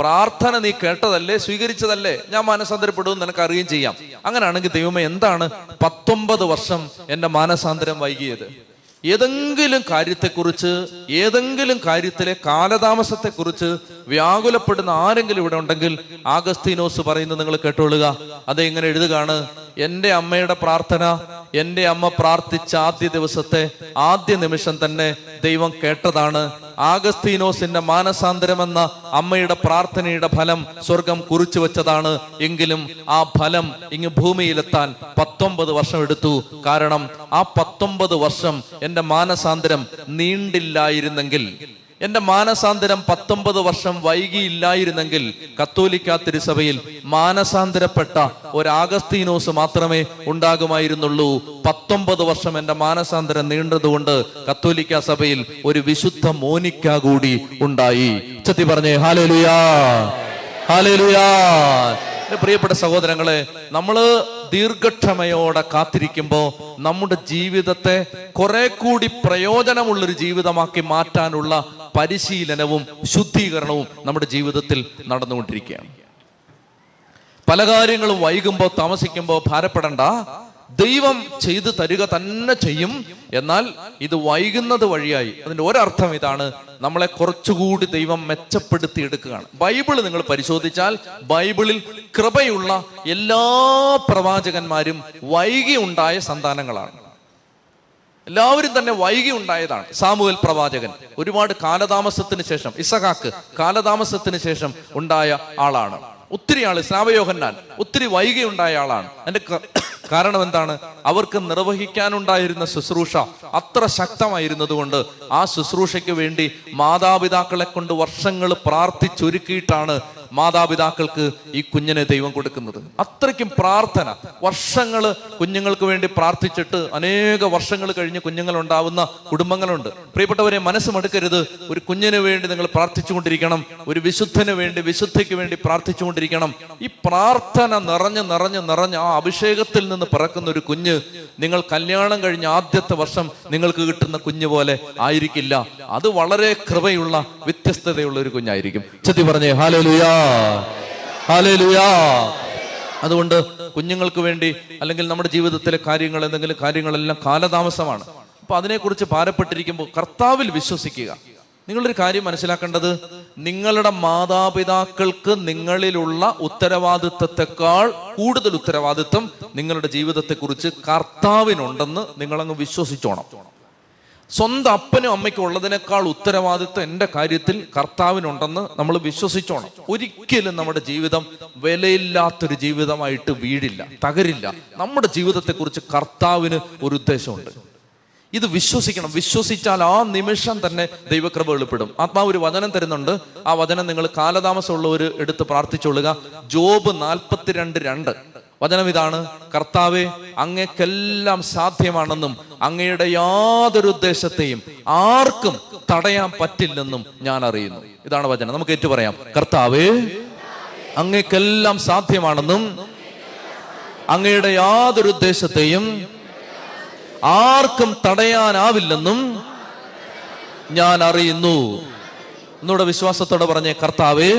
പ്രാർത്ഥന നീ കേട്ടതല്ലേ, സ്വീകരിച്ചതല്ലേ? ഞാൻ മാനസാന്തരപ്പെടുമെന്ന് നിനക്ക് അറിയുകയും ചെയ്യാം. അങ്ങനെയാണെങ്കിൽ ദൈവമേ, എന്താണ് 19 വർഷം എൻ്റെ മാനസാന്തരം വൈകിയത്? ഏതെങ്കിലും കാര്യത്തെക്കുറിച്ച്, ഏതെങ്കിലും കാര്യത്തിലെ കാലതാമസത്തെക്കുറിച്ച് വ്യാകുലപ്പെടുന്ന ആരെങ്കിലും ഇവിടെ ഉണ്ടെങ്കിൽ ആഗസ്തീനോസ് പറയുന്നത് നിങ്ങൾ കേട്ടോളുക. അത് ഇങ്ങനെ എഴുതുകയാണ്, എൻ്റെ അമ്മയുടെ പ്രാർത്ഥന, എൻ്റെ അമ്മ പ്രാർത്ഥിച്ച ആദ്യ ദിവസത്തെ ആദ്യ നിമിഷം തന്നെ ദൈവം കേട്ടതാണ്. ആഗസ്തീനോസിന്റെ മാനസാന്തരമെന്ന അമ്മയുടെ പ്രാർത്ഥനയുടെ ഫലം സ്വർഗം കുറിച്ചു വെച്ചതാണ്. എങ്കിലും ആ ഫലം ഇങ്ങ് ഭൂമിയിലെത്താൻ 19 വർഷം എടുത്തു. കാരണം ആ 19 വർഷം എൻ്റെ മാനസാന്തരം നീണ്ടില്ലായിരുന്നെങ്കിൽ, എന്റെ മാനസാന്തരം 19 വർഷം വൈകിയില്ലായിരുന്നെങ്കിൽ കത്തോലിക്കാ തിരുസഭയിൽ മാനസാന്തരപ്പെട്ട ഒരു ആഗസ്തീനോസ് മാത്രമേ ഉണ്ടാകുമായിരുന്നുള്ളൂ. 19 വർഷം എന്റെ മാനസാന്തരം നീണ്ടതുകൊണ്ട് കത്തോലിക്കാ സഭയിൽ ഒരു വിശുദ്ധ മോനിക്ക കൂടി ഉണ്ടായി. ചെത്തി പറഞ്ഞേ ഹല്ലേലൂയാ, ഹല്ലേലൂയാ. പ്രിയപ്പെട്ട സഹോദരങ്ങളെ, നമ്മള് ദീർഘക്ഷമയോടെ കാത്തിരിക്കുമ്പോൾ നമ്മുടെ ജീവിതത്തെ കുറെ കൂടി പ്രയോജനമുള്ളൊരു ജീവിതമാക്കി മാറ്റാനുള്ള പരിശീലനവും ശുദ്ധീകരണവും നമ്മുടെ ജീവിതത്തിൽ നടന്നുകൊണ്ടിരിക്കുകയാണ്. പല കാര്യങ്ങളും വൈകുമ്പോൾ താമസിക്കുമ്പോൾ ഭാരപ്പെടണ്ട, ദൈവം ചെയ്തു തരിക തന്നെ ചെയ്യും. എന്നാൽ ഇത് വൈകുന്നത് വഴിയായി, അതിൻ്റെ ഒരർത്ഥം ഇതാണ്, നമ്മളെ കുറച്ചുകൂടി ദൈവം മെച്ചപ്പെടുത്തി എടുക്കുകയാണ്. ബൈബിള് നിങ്ങൾ പരിശോധിച്ചാൽ ബൈബിളിൽ കൃപയുള്ള എല്ലാ പ്രവാചകന്മാരും വൈകി ഉണ്ടായ സന്താനങ്ങളാണ്. എല്ലാവരും തന്നെ വൈകി ഉണ്ടായതാണ്. സാമുവേൽ പ്രവാചകൻ ഒരുപാട് കാലതാമസത്തിന് ശേഷം, ഇസഹാക്ക് കാലതാമസത്തിന് ശേഷം ഉണ്ടായ ആളാണ്. ഒത്തിരി ആള്, സ്നാപയോഹന്നാൻ ഒത്തിരി വൈകി ഉണ്ടായ ആളാണ്. അതിന്റെ കാരണം എന്താണ്? അവർക്ക് നിർവഹിക്കാനുണ്ടായിരുന്ന ശുശ്രൂഷ അത്ര ശക്തമായിരുന്നതുകൊണ്ട് ആ ശുശ്രൂഷയ്ക്ക് വേണ്ടി മാതാപിതാക്കളെ കൊണ്ട് വർഷങ്ങൾ പ്രാർത്ഥിച്ചൊരുക്കിയിട്ടാണ് മാതാപിതാക്കൾക്ക് ഈ കുഞ്ഞിനെ ദൈവം കൊടുക്കുന്നത്. അത്രയ്ക്കും പ്രാർത്ഥന, വർഷങ്ങൾ കുഞ്ഞുങ്ങൾക്ക് വേണ്ടി പ്രാർത്ഥിച്ചിട്ട് അനേക വർഷങ്ങൾ കഴിഞ്ഞ് കുഞ്ഞുങ്ങൾ ഉണ്ടാവുന്ന കുടുംബങ്ങളുണ്ട്. പ്രിയപ്പെട്ടവരെ, മനസ്സ് മടുക്കരുത്. ഒരു കുഞ്ഞിന് വേണ്ടി നിങ്ങൾ പ്രാർത്ഥിച്ചുകൊണ്ടിരിക്കണം, ഒരു വിശുദ്ധന് വേണ്ടി, വിശുദ്ധയ്ക്ക് വേണ്ടി പ്രാർത്ഥിച്ചുകൊണ്ടിരിക്കണം. ഈ പ്രാർത്ഥന നിറഞ്ഞ് ആ അഭിഷേകത്തിൽ നിന്ന് പിറക്കുന്ന ഒരു കുഞ്ഞ് നിങ്ങൾ കല്യാണം കഴിഞ്ഞ ആദ്യത്തെ വർഷം നിങ്ങൾക്ക് കിട്ടുന്ന കുഞ്ഞ് പോലെ ആയിരിക്കില്ല. അത് വളരെ കൃപയുള്ള, വ്യത്യസ്തതയുള്ള ഒരു കുഞ്ഞായിരിക്കും. ചെത്തി പറഞ്ഞേ ഹല്ലേലൂയാ, ഹല്ലേലൂയാ. അതുകൊണ്ട് കുഞ്ഞുങ്ങൾക്ക് വേണ്ടി അല്ലെങ്കിൽ നമ്മുടെ ജീവിതത്തിലെ കാര്യങ്ങൾ, എന്തെങ്കിലും കാര്യങ്ങളെല്ലാം കാലതാമസമാണ്. അപ്പൊ അതിനെക്കുറിച്ച് ഭാരപ്പെട്ടിരിക്കുമ്പോൾ കർത്താവിൽ വിശ്വസിക്കുക. നിങ്ങളൊരു കാര്യം മനസ്സിലാക്കേണ്ടത്, നിങ്ങളുടെ മാതാപിതാക്കൾക്ക് നിങ്ങളിലുള്ള ഉത്തരവാദിത്വത്തെക്കാൾ കൂടുതൽ ഉത്തരവാദിത്വം നിങ്ങളുടെ ജീവിതത്തെക്കുറിച്ച് കർത്താവിനുണ്ടെന്ന് നിങ്ങളങ്ങ് വിശ്വസിച്ചോണം. സ്വന്തം അപ്പനും അമ്മയ്ക്കും ഉള്ളതിനേക്കാൾ ഉത്തരവാദിത്വം എൻ്റെ കാര്യത്തിൽ കർത്താവിനുണ്ടെന്ന് നമ്മൾ വിശ്വസിച്ചോണം. ഒരിക്കലും നമ്മുടെ ജീവിതം വിലയില്ലാത്തൊരു ജീവിതമായിട്ട് വീഴില്ല, തകരില്ല. നമ്മുടെ ജീവിതത്തെക്കുറിച്ച് കർത്താവിന് ഒരു ഉദ്ദേശമുണ്ട്. ഇത് വിശ്വസിക്കണം. വിശ്വസിച്ചാൽ ആ നിമിഷം തന്നെ ദൈവകൃപ വെളിപ്പെടും. ആത്മാവ് ഒരു വചനം തരുന്നുണ്ട്, ആ വചനം നിങ്ങൾ കാലതാമസമുള്ളവർ എടുത്ത് പ്രാർത്ഥിച്ചുകൊള്ളുക. ജോബ് 42:2 വചനം ഇതാണ്: കർത്താവേ, അങ്ങേക്കെല്ലാം സാധ്യമാണെന്നും അങ്ങയുടെ യാതൊരു ഉദ്ദേശത്തെയും ആർക്കും തടയാൻ പറ്റില്ലെന്നും ഞാൻ അറിയുന്നു. ഇതാണ് വചനം. നമുക്ക് ഏറ്റുപറയാം, കർത്താവേ അങ്ങേക്കെല്ലാം സാധ്യമാണെന്നും അങ്ങയുടെ യാതൊരു ഉദ്ദേശത്തെയും ആർക്കും തടയാനാവില്ലെന്നും ഞാൻ അറിയുന്നു. എന്നോട് വിശ്വാസത്തോടെ പറഞ്ഞേ, കർത്താവേ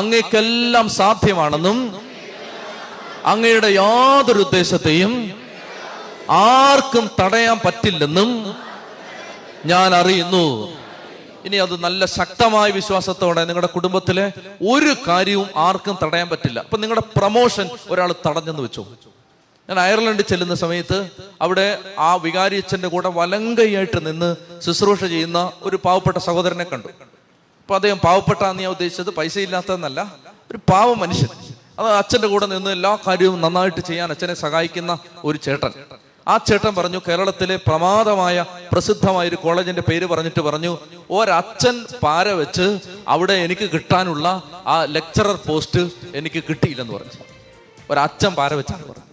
അങ്ങേക്കെല്ലാം സാധ്യമാണെന്നും അങ്ങയുടെ യാതൊരു ഉദ്ദേശത്തെയും ആർക്കും തടയാൻ പറ്റില്ലെന്നും ഞാൻ അറിയുന്നു. ഇനി അത് നല്ല ശക്തമായ വിശ്വാസത്തോടെ നിങ്ങളുടെ കുടുംബത്തിലെ ഒരു കാര്യവും ആർക്കും തടയാൻ പറ്റില്ല. അപ്പൊ നിങ്ങളുടെ പ്രൊമോഷൻ ഒരാൾ തടഞ്ഞെന്ന് വെച്ചു. ഞാൻ അയർലൻഡിൽ ചെല്ലുന്ന സമയത്ത് അവിടെ ആ വികാരി അച്ഛൻ്റെ കൂടെ വലങ്കയായിട്ട് നിന്ന് ശുശ്രൂഷ ചെയ്യുന്ന ഒരു പാവപ്പെട്ട സഹോദരനെ കണ്ടു. അപ്പോൾ അദ്ദേഹം പാവപ്പെട്ടാന്ന് ഞാൻ ഉദ്ദേശിച്ചത് പൈസ ഇല്ലാത്തതെന്നല്ല, ഒരു പാവ മനുഷ്യൻ. അത് അച്ഛൻ്റെ കൂടെ നിന്ന് എല്ലാ കാര്യവും നന്നായിട്ട് ചെയ്യാൻ അച്ഛനെ സഹായിക്കുന്ന ഒരു ചേട്ടൻ. ആ ചേട്ടൻ പറഞ്ഞു, കേരളത്തിലെ പ്രമാദമായ പ്രസിദ്ധമായ ഒരു കോളേജിന്റെ പേര് പറഞ്ഞിട്ട് പറഞ്ഞു, ഒരച്ഛൻ പാര വെച്ച് അവിടെ എനിക്ക് കിട്ടാനുള്ള ആ ലെക്ചറർ പോസ്റ്റ് എനിക്ക് കിട്ടിയില്ലെന്ന് പറഞ്ഞു. ഒരച്ഛൻ പാര വെച്ചാണ് പറഞ്ഞു.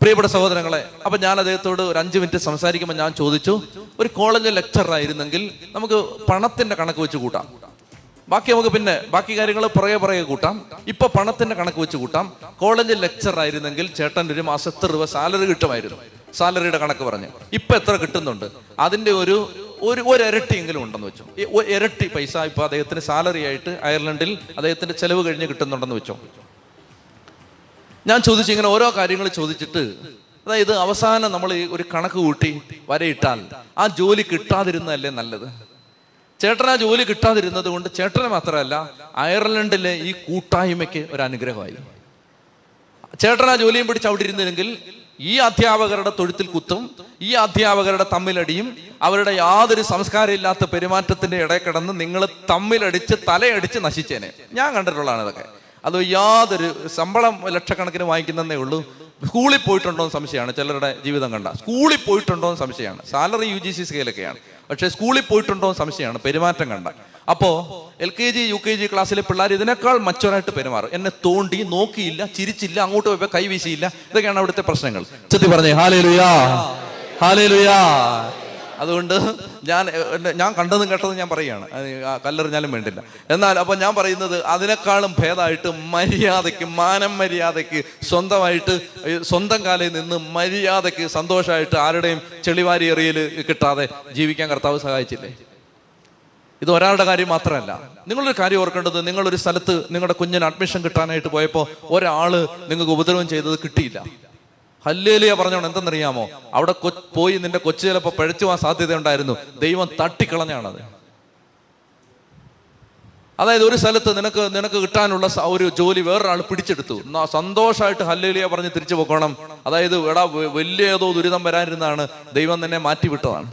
പ്രിയപ്പെട്ട സഹോദരങ്ങളെ, അപ്പം ഞാൻ അദ്ദേഹത്തോട് ഒരു 5 മിനിറ്റ് സംസാരിക്കുമ്പോൾ ഞാൻ ചോദിച്ചു, ഒരു കോളേജ് ലെക്ചറായിരുന്നെങ്കിൽ നമുക്ക് പണത്തിൻ്റെ കണക്ക് വെച്ച് കൂട്ടാം, ബാക്കി നമുക്ക് പിന്നെ ബാക്കി കാര്യങ്ങൾ പറയെ കൂട്ടാം, ഇപ്പം പണത്തിൻ്റെ കണക്ക് വെച്ച് കൂട്ടാം. കോളേജ് ലെക്ചറായിരുന്നെങ്കിൽ ചേട്ടൻ്റെ ഒരു മാസം 8 രൂപ സാലറി കിട്ടുമായിരുന്നു. സാലറിയുടെ കണക്ക് പറഞ്ഞ് ഇപ്പം എത്ര കിട്ടുന്നുണ്ട്, അതിൻ്റെ ഒരു ഇരട്ടിയെങ്കിലും ഉണ്ടെന്ന് വെച്ചോ. ഇരട്ടി പൈസ ഇപ്പോൾ അദ്ദേഹത്തിന് സാലറി ആയിട്ട് അയർലൻഡിൽ അദ്ദേഹത്തിൻ്റെ ചെലവ് കഴിഞ്ഞ് കിട്ടുന്നുണ്ടെന്ന് വെച്ചോ. ഞാൻ ചോദിച്ചു, ഇങ്ങനെ ഓരോ കാര്യങ്ങൾ ചോദിച്ചിട്ട്, അതായത് അവസാനം നമ്മൾ ഒരു കണക്ക് കൂട്ടി വരയിട്ടാൽ ആ ജോലി കിട്ടാതിരുന്നതല്ലേ നല്ലത്. ചേട്ടൻ ആ ജോലി കിട്ടാതിരുന്നത് കൊണ്ട് ചേട്ടന് മാത്രമല്ല അയർലൻഡിലെ ഈ കൂട്ടായ്മയ്ക്ക് ഒരു അനുഗ്രഹമായി. ചേട്ടൻ ആ ജോലിയും പിടിച്ച് അവിടെ ഇരുന്നില്ലെങ്കിൽ ഈ അധ്യാപകരുടെ തൊഴുത്തിൽ കുത്തും, ഈ അധ്യാപകരുടെ തമ്മിലടിയും, അവരുടെ യാതൊരു സംസ്കാരമില്ലാത്ത പെരുമാറ്റത്തിന്റെ ഇടയിൽ കിടന്ന് നിങ്ങൾ തമ്മിലടിച്ച് തലയടിച്ച് നശിച്ചേനെ. ഞാൻ കണ്ടിട്ടുള്ളതാണ് ഇതൊക്കെ. അത് യാതൊരു ശമ്പളം ലക്ഷക്കണക്കിന് വാങ്ങിക്കുന്നതേ ഉള്ളൂ. സ്കൂളിൽ പോയിട്ടുണ്ടോ എന്ന് സംശയമാണ്. ചിലരുടെ ജീവിതം കണ്ട സ്കൂളിൽ പോയിട്ടുണ്ടോ എന്ന് സംശയമാണ്. സാലറി UGC സ്കെയിലൊക്കെയാണ്, പക്ഷേ സ്കൂളിൽ പോയിട്ടുണ്ടോ എന്ന് സംശയമാണ് പെരുമാറ്റം കണ്ട. അപ്പോൾ LKG UKG ക്ലാസ്സിലെ പിള്ളേർ ഇതിനേക്കാൾ മച്ചോരായിട്ട് പെരുമാറും. എന്നെ തോണ്ടി, നോക്കിയില്ല, ചിരിച്ചില്ല, അങ്ങോട്ട് പോയപ്പോൾ കൈവീശിയില്ല. ഇതൊക്കെയാണ് അവിടുത്തെ പ്രശ്നങ്ങൾ. ചെത്തി പറഞ്ഞേ ഹല്ലേലൂയാ, ഹല്ലേലൂയാ. അതുകൊണ്ട് ഞാൻ കണ്ടതും കേട്ടതും ഞാൻ പറയുകയാണ്, കല്ലെറിഞ്ഞാലും വേണ്ടില്ല. എന്നാൽ അപ്പം ഞാൻ പറയുന്നത്, അതിനേക്കാളും ഭേദമായിട്ട് മര്യാദയ്ക്ക്, മര്യാദയ്ക്ക് സ്വന്തമായിട്ട് സ്വന്തം കാലിൽ നിന്ന് മര്യാദയ്ക്ക് സന്തോഷമായിട്ട് ആരുടെയും ചെളിവാരി എറിയൽ കിട്ടാതെ ജീവിക്കാൻ കർത്താവ് സഹായിച്ചില്ലേ. ഇത് ഒരാളുടെ കാര്യം മാത്രമല്ല. നിങ്ങളൊരു കാര്യം ഓർക്കേണ്ടത്, നിങ്ങളൊരു സ്ഥലത്ത് നിങ്ങളുടെ കുഞ്ഞിന് അഡ്മിഷൻ കിട്ടാനായിട്ട് പോയപ്പോൾ ഒരാൾ നിങ്ങൾക്ക് ഉപദ്രവം ചെയ്തത് കിട്ടിയില്ല. ഹല്ലേലൂയ പറഞ്ഞോണം. എന്തെന്നറിയാമോ, അവിടെ പോയി നിന്റെ കൊച്ചു ചിലപ്പോൾ പിഴച്ചു പോകാൻ സാധ്യതയുണ്ടായിരുന്നു, ദൈവം തട്ടിക്കളഞ്ഞാണത്. അതായത് ഒരു സ്ഥലത്ത് നിനക്ക് കിട്ടാനുള്ള ഒരു ജോലി വേറൊരാൾ പിടിച്ചെടുത്തു, സന്തോഷമായിട്ട് ഹല്ലേലൂയ പറഞ്ഞ് തിരിച്ചു പോകണം. അതായത് എടാ, വലിയ ഏതോ ദുരിതം വരാനിരുന്നാണ്, ദൈവം നിന്നെ മാറ്റിവിട്ടതാണ്.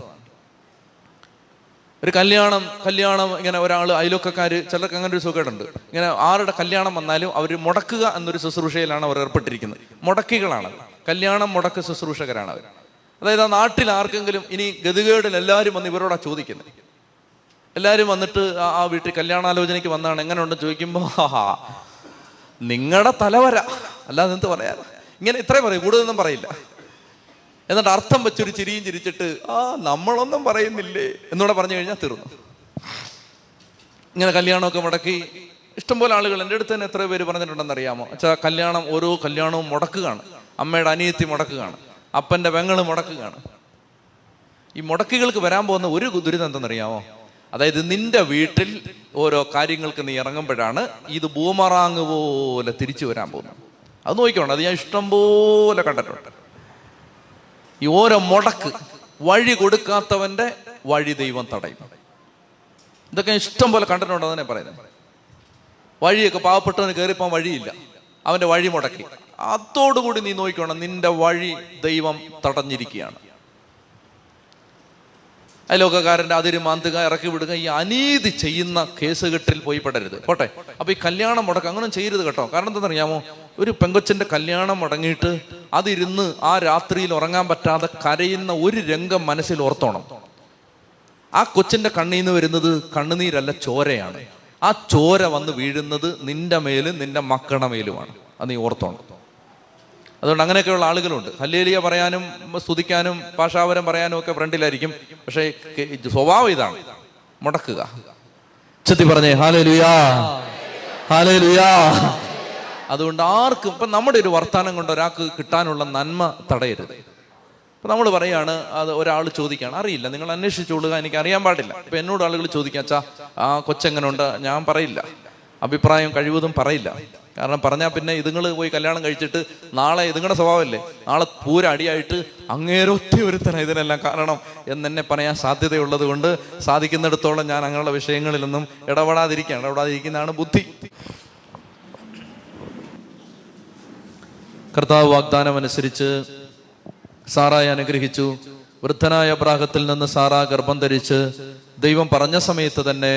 ഒരു കല്യാണം ഇങ്ങനെ ഒരാൾ അയൽവക്കക്കാർ, ചിലർക്ക് അങ്ങനെ ഒരു സുഖമുണ്ട്, ഇങ്ങനെ ആരുടെ കല്യാണം വന്നാലും അവർ മുടക്കുക എന്നൊരു ശുശ്രൂഷയിലാണ് അവർ ഏർപ്പെട്ടിരിക്കുന്നത്. മുടക്കികളാണ്, കല്യാണം മുടക്ക് ശുശ്രൂഷകരാണ് അവർ. അതായത് ആ നാട്ടിൽ ആർക്കെങ്കിലും ഇനി ഗതികേടിൽ എല്ലാവരും വന്ന് ഇവരോടാ ചോദിക്കുന്നത്. എല്ലാവരും വന്നിട്ട് ആ വീട്ടിൽ കല്യാണാലോചനയ്ക്ക് വന്നാണ്, എങ്ങനെ ഉണ്ടെന്ന് ചോദിക്കുമ്പോൾ നിങ്ങളുടെ തലവര അല്ലാതെ എന്ത് പറയാ, ഇങ്ങനെ ഇത്രേ പറയും, കൂടുതലൊന്നും പറയില്ല. എന്നിട്ട് അർത്ഥം വെച്ചൊരു ചിരിയും ചിരിച്ചിട്ട് ആ നമ്മളൊന്നും പറയുന്നില്ലേ എന്നൂടെ പറഞ്ഞു കഴിഞ്ഞാൽ തീർന്നു. ഇങ്ങനെ കല്യാണമൊക്കെ മുടക്കി ഇഷ്ടംപോലെ ആളുകൾ എൻ്റെ അടുത്ത് തന്നെ എത്ര പേര് പറഞ്ഞിട്ടുണ്ടെന്ന് അറിയാമോ? വെച്ചാൽ കല്യാണം, ഓരോ കല്യാണവും മുടക്കുകയാണ്. അമ്മയുടെ അനിയത്തി മുടക്കുകയാണ്, അപ്പൻ്റെ പെങ്ങൾ മുടക്കുകയാണ്. ഈ മുടക്കുകൾക്ക് വരാൻ പോകുന്ന ഒരു ദുരിതം എന്തെന്നറിയാമോ? അതായത് നിന്റെ വീട്ടിൽ ഓരോ കാര്യങ്ങൾക്ക് നീ ഇറങ്ങുമ്പോഴാണ് ഇത് ബൂമറാങ് പോലെ തിരിച്ചു വരാൻ പോകുന്നത്. അത് നോക്കിക്കോണം, അത് ഞാൻ ഇഷ്ടംപോലെ കണ്ടിട്ടുണ്ട്. ഈ ഓരോ മുടക്ക്, വഴി കൊടുക്കാത്തവൻ്റെ വഴി ദൈവം തടയും. ഇതൊക്കെ ഇഷ്ടം പോലെ കണ്ടിട്ടുണ്ട്. അതിനെ പറയുന്നത് വഴിയൊക്കെ പാവപ്പെട്ടവന് കയറിപ്പോൻ വഴിയില്ല, അവൻ്റെ വഴി മുടക്കി. അതോടുകൂടി നീ നോക്കിക്കോണം, നിന്റെ വഴി ദൈവം തടഞ്ഞിരിക്കുകയാണ്. അയലോകക്കാരൻ്റെ അതിര് മാന്തുക, ഇറക്കി വിടുക, ഈ അനീതി ചെയ്യുന്ന കേസുകെട്ടിൽ പോയി പെടരുത്. പോട്ടെ, അപ്പോൾ ഈ കല്യാണം മുടക്കുക അങ്ങനെ ചെയ്യരുത് കേട്ടോ. കാരണം എന്താണെന്നറിയാമോ, ഒരു പെങ്കൊച്ചിൻ്റെ കല്യാണം മുടങ്ങിയിട്ട് അതിരുന്ന് ആ രാത്രിയിൽ ഉറങ്ങാൻ പറ്റാതെ കരയുന്ന ഒരു രംഗം മനസ്സിൽ ഓർത്തോണം. ആ കൊച്ചിൻ്റെ കണ്ണിൽ നിന്ന് വരുന്നത് കണ്ണുനീരല്ല, ചോരയാണ്. ആ ചോര വന്ന് വീഴുന്നത് നിന്റെ മേലും നിന്റെ മക്കളുടെ മേലുമാണ്. അത് നീ ഓർത്തോണം. അതുകൊണ്ട് അങ്ങനെയൊക്കെയുള്ള ആളുകളുണ്ട്. ഹല്ലേലൂയ പറയാനും സ്തുതിക്കാനും ഭാഷാവരം പറയാനും ഒക്കെ ഫ്രണ്ടിലായിരിക്കും, പക്ഷേ സ്വഭാവം ഇതാണ്, മുടക്കുക. ചെത്തി പറഞ്ഞേ ഹല്ലേലൂയ, ഹല്ലേലൂയ. അതുകൊണ്ട് ആർക്കും ഇപ്പം നമ്മുടെ ഒരു വർത്താനം കൊണ്ട് ഒരാൾക്ക് കിട്ടാനുള്ള നന്മ തടയരുത്. അപ്പം നമ്മൾ പറയുകയാണ്, അത് ഒരാൾ ചോദിക്കുകയാണ്, അറിയില്ല, നിങ്ങൾ അന്വേഷിച്ചോളുക, എനിക്ക് അറിയാൻ പാടില്ല. ഇപ്പം എന്നോട് ആളുകൾ ചോദിക്കുക, അച്ഛാ ആ കൊച്ചെങ്ങനുണ്ട്, ഞാൻ പറയില്ല, അഭിപ്രായം കഴിവതും പറയില്ല. കാരണം പറഞ്ഞാൽ പിന്നെ ഇതുങ്ങൾ പോയി കല്യാണം കഴിച്ചിട്ട് നാളെ ഇതുങ്ങളുടെ സ്വഭാവമല്ലേ, നാളെ പൂര അടിയായിട്ട് അങ്ങേരൊറ്റ ഒരുത്തന ഇതിനെല്ലാം കാരണം എന്നെ പറയാൻ സാധ്യതയുള്ളത് കൊണ്ട് സാധിക്കുന്നിടത്തോളം ഞാൻ അങ്ങനെയുള്ള വിഷയങ്ങളിലൊന്നും ഇടപെടാതിരിക്കുകയാണ്. ഇടപെടാതിരിക്കുന്നതാണ് ബുദ്ധി. കർത്താവ് വാഗ്ദാനം അനുസരിച്ച് സാറായി അനുഗ്രഹിച്ചു. വൃദ്ധനായ അബ്രാഹത്തിൽ നിന്ന് സാറാ ഗർഭം ധരിച്ച് ദൈവം പറഞ്ഞ സമയത്ത് തന്നെ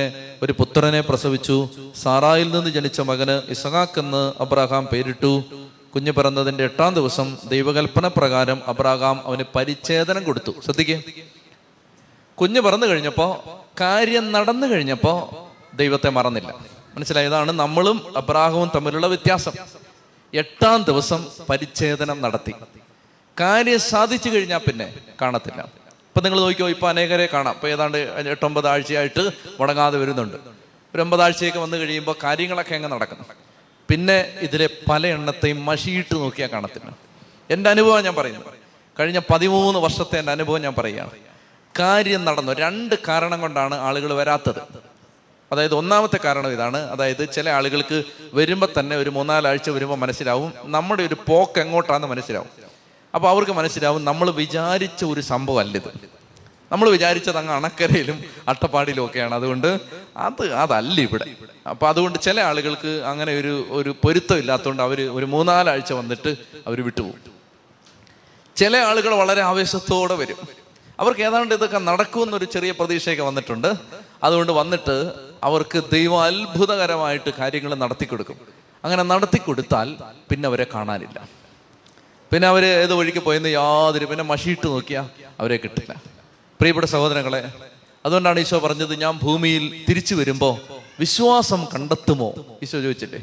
ഒരു പുത്രനെ പ്രസവിച്ചു. സാറായിൽ നിന്ന് ജനിച്ച മകന് ഇസഹാക്ക് എന്ന് അബ്രഹാം പേരിട്ടു. കുഞ്ഞ് പിറന്നതിൻ്റെ 8-ാം ദിവസം ദൈവകൽപ്പന പ്രകാരം അബ്രഹാം അവന് പരിച്ഛേദനം കൊടുത്തു. ശ്രദ്ധിക്കേ, കുഞ്ഞ് പിറന്നു കഴിഞ്ഞപ്പോൾ, കാര്യം നടന്നു കഴിഞ്ഞപ്പോൾ ദൈവത്തെ മറന്നില്ല. മനസ്സിലായി, ഇതാണ് നമ്മളും അബ്രഹാമും തമ്മിലുള്ള വ്യത്യാസം. 8-ാം ദിവസം പരിച്ഛേദനം നടത്തി. കാര്യം സാധിച്ചു കഴിഞ്ഞാൽ പിന്നെ കാണത്തില്ല. ഇപ്പം നിങ്ങൾ നോക്കിയോ, ഇപ്പം അനേകരെ കാണാം, ഇപ്പം ഏതാണ്ട് 8-9 ആഴ്ചയായിട്ട് മുടങ്ങാതെ വരുന്നുണ്ട്. ഒരു 50 ആഴ്ചയൊക്കെ വന്നു കഴിയുമ്പോൾ കാര്യങ്ങളൊക്കെ എങ്ങനെ നടക്കുന്നു, പിന്നെ ഇതിലെ പല എണ്ണത്തെയും മഷിയിട്ട് നോക്കിയാൽ കാണത്തില്ല. എൻ്റെ അനുഭവം ഞാൻ പറയുന്നു, കഴിഞ്ഞ 13 വർഷത്തെ എൻ്റെ അനുഭവം ഞാൻ പറയുകയാണ്. കാര്യം നടന്നു. 2 കാരണം കൊണ്ടാണ് ആളുകൾ വരാത്തത്. അതായത് ഒന്നാമത്തെ കാരണം ഇതാണ്, അതായത് ചില ആളുകൾക്ക് വരുമ്പോൾ തന്നെ ഒരു 3-4 ആഴ്ച വരുമ്പോൾ മനസ്സിലാവും നമ്മുടെ ഒരു പോക്ക് എങ്ങോട്ടാണെന്ന് മനസ്സിലാവും. അപ്പോൾ അവർക്ക് മനസ്സിലാവും നമ്മൾ വിചാരിച്ച ഒരു സംഭവമല്ലിത്, നമ്മൾ വിചാരിച്ചത് അങ്ങ് അണക്കരയിലും അട്ടപ്പാടിയിലും ഒക്കെയാണ്, അതുകൊണ്ട് അതല്ല ഇവിടെ. അപ്പോൾ അതുകൊണ്ട് ചില ആളുകൾക്ക് അങ്ങനെ ഒരു പൊരുത്തം ഇല്ലാത്തതുകൊണ്ട് അവർ ഒരു 3-4 ആഴ്ച വന്നിട്ട് അവർ വിട്ടുപോകും. ചില ആളുകൾ വളരെ ആവേശത്തോടെ വരും, അവർക്ക് ഏതാണ്ട് ഇതൊക്കെ നടക്കുമെന്നൊരു ചെറിയ പ്രതീക്ഷയൊക്കെ വന്നിട്ടുണ്ട്. അതുകൊണ്ട് വന്നിട്ട് അവർക്ക് ദൈവം അത്ഭുതകരമായിട്ട് കാര്യങ്ങൾ നടത്തിക്കൊടുക്കും. അങ്ങനെ നടത്തിക്കൊടുത്താൽ പിന്നെ അവരെ കാണാനില്ല, പിന്നെ അവർ ഏത് വഴിക്ക് പോയെന്ന് യാതൊരു, പിന്നെ മഷിയിട്ട് നോക്കിയാൽ അവരെ കിട്ടില്ല. പ്രിയപ്പെട്ട സഹോദരങ്ങളെ, അതുകൊണ്ടാണ് ഈശോ പറഞ്ഞത്, ഞാൻ ഭൂമിയിൽ തിരിച്ചു വരുമ്പോൾ വിശ്വാസം കണ്ടെത്തുമോ? ഈശോ ചോദിച്ചില്ലേ,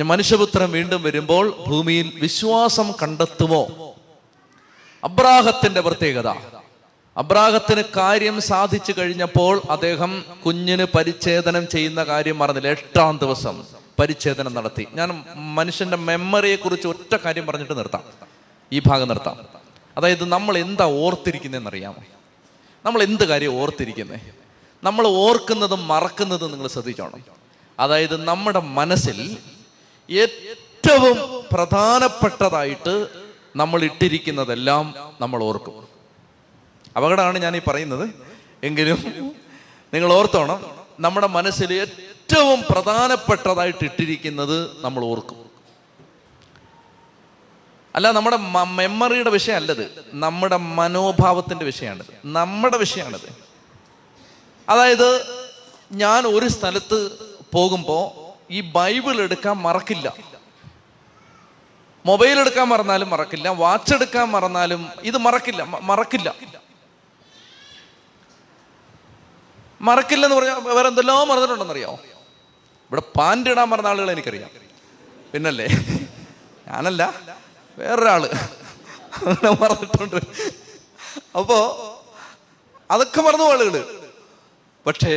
ഞാൻ മനുഷ്യപുത്രൻ വീണ്ടും വരുമ്പോൾ ഭൂമിയിൽ വിശ്വാസം കണ്ടെത്തുമോ? അബ്രാഹത്തിന്റെ പ്രത്യേകത, അബ്രാഹത്തിന് കാര്യം സാധിച്ചു കഴിഞ്ഞപ്പോൾ അദ്ദേഹം കുഞ്ഞിന് പരിച്ഛേദനം ചെയ്യുന്ന കാര്യം മറന്നില്ല. 8-ാം ദിവസം പരിച്ഛേദനം നടത്തി. ഞാൻ മനുഷ്യൻ്റെ മെമ്മറിയെ കുറിച്ച് ഒറ്റ കാര്യം പറഞ്ഞിട്ട് നിർത്താം, ഈ ഭാഗം നിർത്താം. അതായത് നമ്മൾ എന്താ ഓർത്തിരിക്കുന്നതെന്നറിയാമോ? നമ്മൾ എന്ത് കാര്യം ഓർത്തിരിക്കുന്നത്? നമ്മൾ ഓർക്കുന്നതും മറക്കുന്നതും നിങ്ങൾ ശ്രദ്ധിച്ചോണം. അതായത് നമ്മുടെ മനസ്സിൽ ഏറ്റവും പ്രധാനപ്പെട്ടതായിട്ട് നമ്മൾ ഇട്ടിരിക്കുന്നതെല്ലാം നമ്മൾ ഓർക്കും. അപകടമാണ് ഞാൻ ഈ പറയുന്നത്, എങ്കിലും നിങ്ങൾ ഓർത്തോണം, നമ്മുടെ മനസ്സിൽ ഏറ്റവും പ്രധാനപ്പെട്ടതായിട്ട് ഇട്ടിരിക്കുന്നത് നമ്മൾ ഓർക്കും. അല്ല, നമ്മുടെ മെമ്മറിയുടെ വിഷയമല്ലത്, നമ്മുടെ മനോഭാവത്തിൻ്റെ വിഷയമാണിത്, നമ്മുടെ വിഷയമാണിത്. അതായത് ഞാൻ ഒരു സ്ഥലത്ത് പോകുമ്പോൾ ഈ ബൈബിൾ എടുക്കാൻ മറക്കില്ല, മൊബൈൽ എടുക്കാൻ മറന്നാലും മറക്കില്ല, വാച്ച് എടുക്കാൻ മറന്നാലും ഇത് മറക്കില്ലെന്ന് പറഞ്ഞാൽ വേറെ എന്തെല്ലോ മറന്നിട്ടുണ്ടെന്നറിയാമോ? ഇവിടെ പാൻ്റ് ഇടാൻ മറന്ന ആളുകൾ എനിക്കറിയാം, പിന്നല്ലേ, ഞാനല്ല വേറൊരാള് മറന്നിട്ടുണ്ട്. അപ്പോൾ അതൊക്കെ മറന്നു ആളുകൾ. പക്ഷേ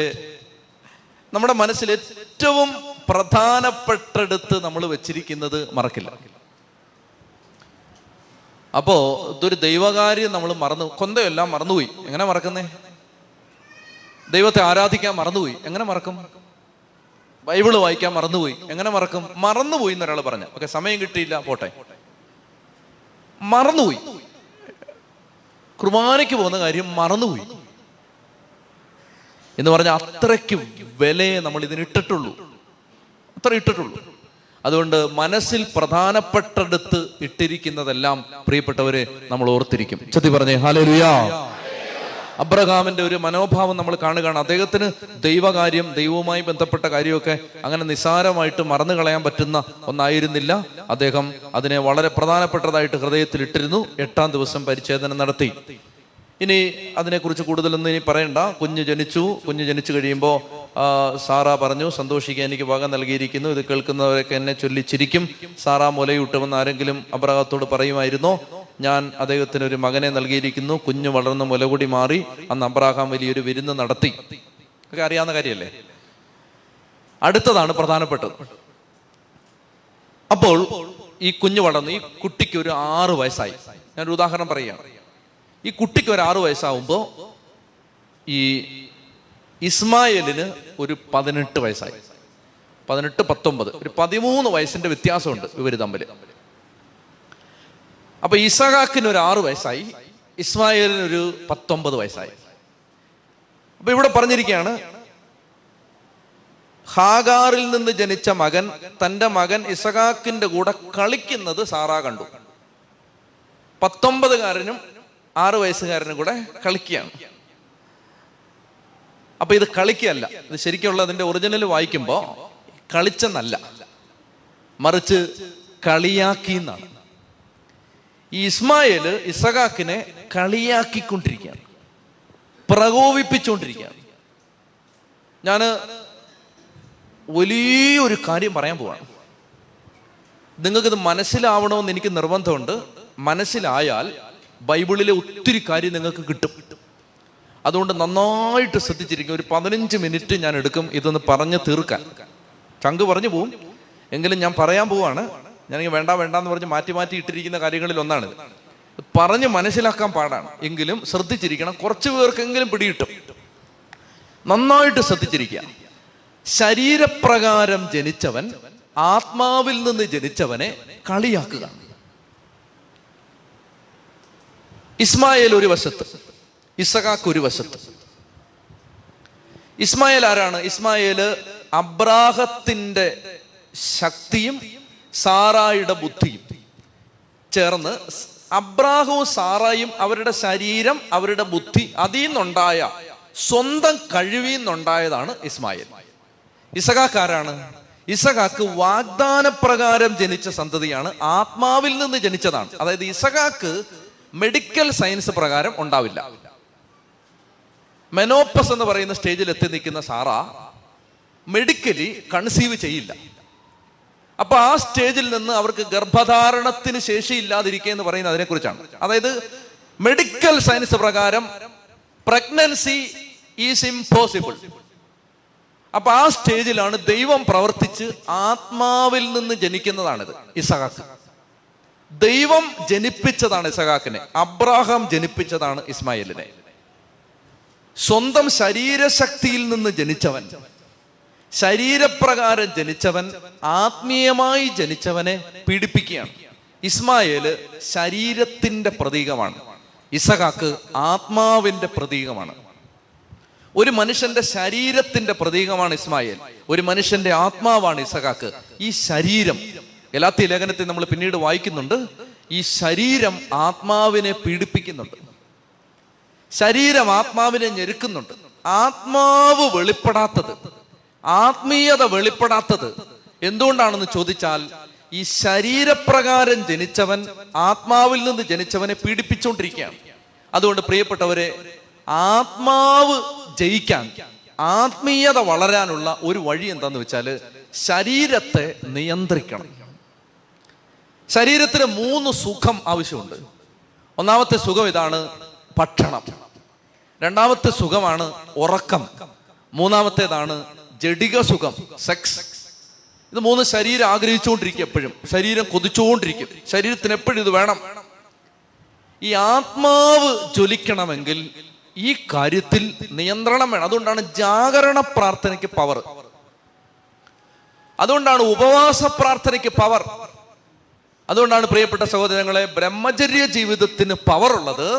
നമ്മുടെ മനസ്സിൽ ഏറ്റവും പ്രധാനപ്പെട്ടെടുത്ത് നമ്മൾ വെച്ചിരിക്കുന്നത് മറക്കില്ല. അപ്പോൾ ഇതൊരു ദൈവകാര്യം നമ്മൾ മറന്നു, കൊന്തയെല്ലാം മറന്നുപോയി. എങ്ങനെ മറക്കുന്നേ? ദൈവത്തെ ആരാധിക്കാൻ മറന്നുപോയി, എങ്ങനെ മറക്കും? ബൈബിള് വായിക്കാൻ മറന്നുപോയി, എങ്ങനെ മറക്കും? മറന്നുപോയി എന്നൊരാൾ പറഞ്ഞു, ഓക്കെ, സമയം കിട്ടിയില്ല, പോട്ടെ, മറന്നുപോയി. കുർബാനയ്ക്ക് പോകുന്ന കാര്യം മറന്നുപോയി, എന്ന് പറഞ്ഞാൽ അത്രയ്ക്ക് വിലയെ നമ്മൾ ഇതിനിട്ടിട്ടുള്ളൂ, അത്ര ഇട്ടിട്ടുള്ളൂ. അതുകൊണ്ട് മനസ്സിൽ പ്രധാനപ്പെട്ടെടുത്ത് ഇട്ടിരിക്കുന്നതെല്ലാം പ്രിയപ്പെട്ടവരെ നമ്മൾ ഓർത്തിരിക്കും. ചൊല്ലി പറഞ്ഞേ ഹല്ലേലൂയ. അബ്രഹാമിന്റെ ഒരു മനോഭാവം നമ്മൾ കാണുകയാണ്. അദ്ദേഹത്തിന് ദൈവകാര്യം, ദൈവവുമായി ബന്ധപ്പെട്ട കാര്യമൊക്കെ അങ്ങനെ നിസ്സാരമായിട്ട് മറന്നു കളയാൻ പറ്റുന്ന ഒന്നായിരുന്നില്ല. അദ്ദേഹം അതിനെ വളരെ പ്രധാനപ്പെട്ടതായിട്ട് ഹൃദയത്തിൽ ഇട്ടിരുന്നു. 8-ാം ദിവസം പരിച്ഛേദനം നടത്തി. ഇനി അതിനെക്കുറിച്ച് കൂടുതലൊന്നും ഇനി പറയണ്ട. കുഞ്ഞ് ജനിച്ചു കഴിയുമ്പോൾ സാറാ പറഞ്ഞു, സന്തോഷിക്കാൻ എനിക്ക് വക നൽകിയിരിക്കുന്നു, ഇത് കേൾക്കുന്നവരൊക്കെ എന്നെ ചൊല്ലിച്ചിരിക്കും. സാറാ മുലയൂട്ടുമെന്ന് ആരെങ്കിലും അബ്രഹാത്തോട് പറയുമായിരുന്നോ? ഞാൻ അദ്ദേഹത്തിന് ഒരു മകനെ നൽകിയിരിക്കുന്നു. കുഞ്ഞ് വളർന്ന് മുലകൂടി മാറി. അന്ന് അബ്രഹാം വലിയൊരു വിരുന്ന് നടത്തി. ഒക്കെ അറിയാവുന്ന കാര്യമല്ലേ. അടുത്തതാണ് പ്രധാനപ്പെട്ടത്. അപ്പോൾ ഈ കുഞ്ഞ് വളർന്ന്, ഈ കുട്ടിക്ക് ഒരു 6 വയസ്സായി. ഞാനൊരു ഉദാഹരണം പറയുകയാണ്. ഈ കുട്ടിക്ക് ഒരു 6 വയസ്സാവുമ്പോൾ ഈ ഇസ്മായേലിന് ഒരു 18 വയസ്സായി. 18-19 ഒരു 13 വയസ്സിന്റെ വ്യത്യാസമുണ്ട് ഇവർ തമ്മിൽ. അപ്പൊ ഇസഹാക്കിന് ഒരു 6 വയസ്സായി, ഇസ്മായേലിന് ഒരു 19 വയസ്സായി. അപ്പൊ ഇവിടെ പറഞ്ഞിരിക്കുകയാണ്, ഹാഗാറിൽ നിന്ന് ജനിച്ച മകൻ, തൻ്റെ മകൻ ഇസഹാക്കിന്റെ കൂടെ കളിക്കുന്നത് സാറാ കണ്ടു. 19-കാരനും 6 വയസ്സുകാരനും കൂടെ കളിക്കുകയാണ്. അപ്പൊ ഇത് കളിക്കുകയല്ല, ഇത് ശരിക്കുള്ള അതിന്റെ ഒറിജിനൽ വായിക്കുമ്പോൾ കളിച്ചെന്നല്ല, മറിച്ച് കളിയാക്കി എന്നാണ്. ഈ ഇസ്മായേല് ഇസഹാക്കിനെ കളിയാക്കിക്കൊണ്ടിരിക്കുകയാണ്, പ്രകോപിപ്പിച്ചുകൊണ്ടിരിക്കുകയാണ്. ഞാൻ വലിയൊരു കാര്യം പറയാൻ പോവാണ്. നിങ്ങൾക്കിത് മനസ്സിലാവണമെന്ന് എനിക്ക് നിർബന്ധമുണ്ട്. മനസ്സിലായാൽ ബൈബിളിലെ ഒത്തിരി കാര്യം നിങ്ങൾക്ക് കിട്ടും. അതുകൊണ്ട് നന്നായിട്ട് ശ്രദ്ധിച്ചിരിക്കും. ഒരു 15 മിനിറ്റ് ഞാൻ എടുക്കും ഇതൊന്ന് പറഞ്ഞ് തീർക്കാൻ. ചങ്ക് പറഞ്ഞു പോവും, എങ്കിലും ഞാൻ പറയാൻ പോവാണ്. ഞാനെങ്കിൽ വേണ്ടാന്ന് പറഞ്ഞ് മാറ്റി ഇട്ടിരിക്കുന്ന കാര്യങ്ങളിൽ ഒന്നാണ്. പറഞ്ഞ് മനസ്സിലാക്കാൻ പാടാണ്, എങ്കിലും ശ്രദ്ധിച്ചിരിക്കണം. കുറച്ച് പേർക്കെങ്കിലും പിടികിട്ടും. നന്നായിട്ട് ശ്രദ്ധിച്ചിരിക്കുക. ശരീരപ്രകാരം ജനിച്ചവൻ ആത്മാവിൽ നിന്ന് ജനിച്ചവനെ കളിയാക്കുക. ഇസ്മായേൽ ഒരു വശത്ത്, ഇസഹാക്ക് ഒരു വശത്ത്. ഇസ്മായേൽ ആരാണ്? ഇസ്മായേല് അബ്രാഹത്തിന്റെ ശക്തിയും സാറായുടെ ബുദ്ധിയും ചേർന്ന്, അബ്രാഹവും സാറായും അവരുടെ ശരീരം, അവരുടെ ബുദ്ധി, അതിൽ നിന്നുണ്ടായ സ്വന്തം കഴിവിൽ നിന്നുണ്ടായതാണ് ഇസ്മായേൽ. ഇസഹാക്ക് ആരാണ്? ഇസഹാക്ക് വാഗ്ദാനപ്രകാരം ജനിച്ച സന്തതിയാണ്, ആത്മാവിൽ നിന്ന് ജനിച്ചതാണ്. അതായത് ഇസഹാക്ക് മെഡിക്കൽ സയൻസ് പ്രകാരം ഉണ്ടാവില്ല. മെനോപ്പസ് എന്ന് പറയുന്ന സ്റ്റേജിൽ എത്തി നിൽക്കുന്ന സാറ മെഡിക്കലി കൺസീവ് ചെയ്യില്ല. അപ്പൊ ആ സ്റ്റേജിൽ നിന്ന് അവർക്ക് ഗർഭധാരണത്തിന് ശേഷിയില്ലാതിരിക്കുക എന്ന് പറയുന്നത് അതിനെക്കുറിച്ചാണ്. അതായത് മെഡിക്കൽ സയൻസ് പ്രകാരം പ്രഗ്നൻസി ഈസ് ഇംപോസിബിൾ. അപ്പൊ ആ സ്റ്റേജിലാണ് ദൈവം പ്രവർത്തിച്ച് ആത്മാവിൽ നിന്ന് ജനിക്കുന്നതാണിത്. ഇസഹാക്ക് ദൈവം ജനിപ്പിച്ചതാണ് ഇസഹാക്കിനെ. അബ്രാഹാം ജനിപ്പിച്ചതാണ് ഇസ്മായേലിനെ. സ്വന്തം ശരീരശക്തിയിൽ നിന്ന് ജനിച്ചവൻ, ശരീരപ്രകാരം ജനിച്ചവൻ ആത്മീയമായി ജനിച്ചവനെ പീഡിപ്പിക്കുകയാണ്. ഇസ്മായേല് ശരീരത്തിന്റെ പ്രതീകമാണ്, ഇസഹാക്ക് ആത്മാവിന്റെ പ്രതീകമാണ്. ഒരു മനുഷ്യന്റെ ശരീരത്തിന്റെ പ്രതീകമാണ് ഇസ്മായേൽ, ഒരു മനുഷ്യന്റെ ആത്മാവാണ് ഇസഹാക്ക്. ഈ ശരീരം, ഗലാത്യ ലേഖനത്തിൽ നമ്മൾ പിന്നീട് വായിക്കുന്നുണ്ട്, ഈ ശരീരം ആത്മാവിനെ പീഡിപ്പിക്കുന്നുണ്ട്, ശരീരം ആത്മാവിനെ ഞെരുക്കുന്നുണ്ട്. ആത്മാവ് വെളിപ്പെടാത്തത്, ആത്മീയത വെളിപ്പെടാത്തത് എന്തുകൊണ്ടാണെന്ന് ചോദിച്ചാൽ, ഈ ശരീരപ്രകാരം ജനിച്ചവൻ ആത്മാവിൽ നിന്ന് ജനിച്ചവനെ പീഡിപ്പിച്ചുകൊണ്ടിരിക്കുകയാണ്. അതുകൊണ്ട് പ്രിയപ്പെട്ടവരെ, ആത്മാവ് ജയിക്കാൻ, ആത്മീയത വളരാനുള്ള ഒരു വഴി എന്താന്ന് വെച്ചാൽ, ശരീരത്തെ നിയന്ത്രിക്കണം. ശരീരത്തിന് 3 സുഖം ആവശ്യമുണ്ട്. ഒന്നാമത്തെ സുഖം ഇതാണ്, ഭക്ഷണം. രണ്ടാമത്തെ സുഖമാണ് ഉറക്കം. മൂന്നാമത്തേതാണ് ജഡിക സുഖം, സെക്സ്. ഇത് 3 ശരീരം ആഗ്രഹിച്ചുകൊണ്ടിരിക്കും, എപ്പോഴും ശരീരം കൊതിച്ചുകൊണ്ടിരിക്കും, ശരീരത്തിന് എപ്പോഴും ഇത് വേണം. ഈ ആത്മാവ് ജ്വലിക്കണമെങ്കിൽ ഈ കാര്യത്തിൽ നിയന്ത്രണം വേണം. അതുകൊണ്ടാണ് ജാഗരണ പ്രാർത്ഥനയ്ക്ക് പവർ, അതുകൊണ്ടാണ് ഉപവാസ പ്രാർത്ഥനയ്ക്ക് പവർ, അതുകൊണ്ടാണ് പ്രിയപ്പെട്ട സഹോദരങ്ങളെ ബ്രഹ്മചര്യ ജീവിതത്തിന് പവറുള്ളത്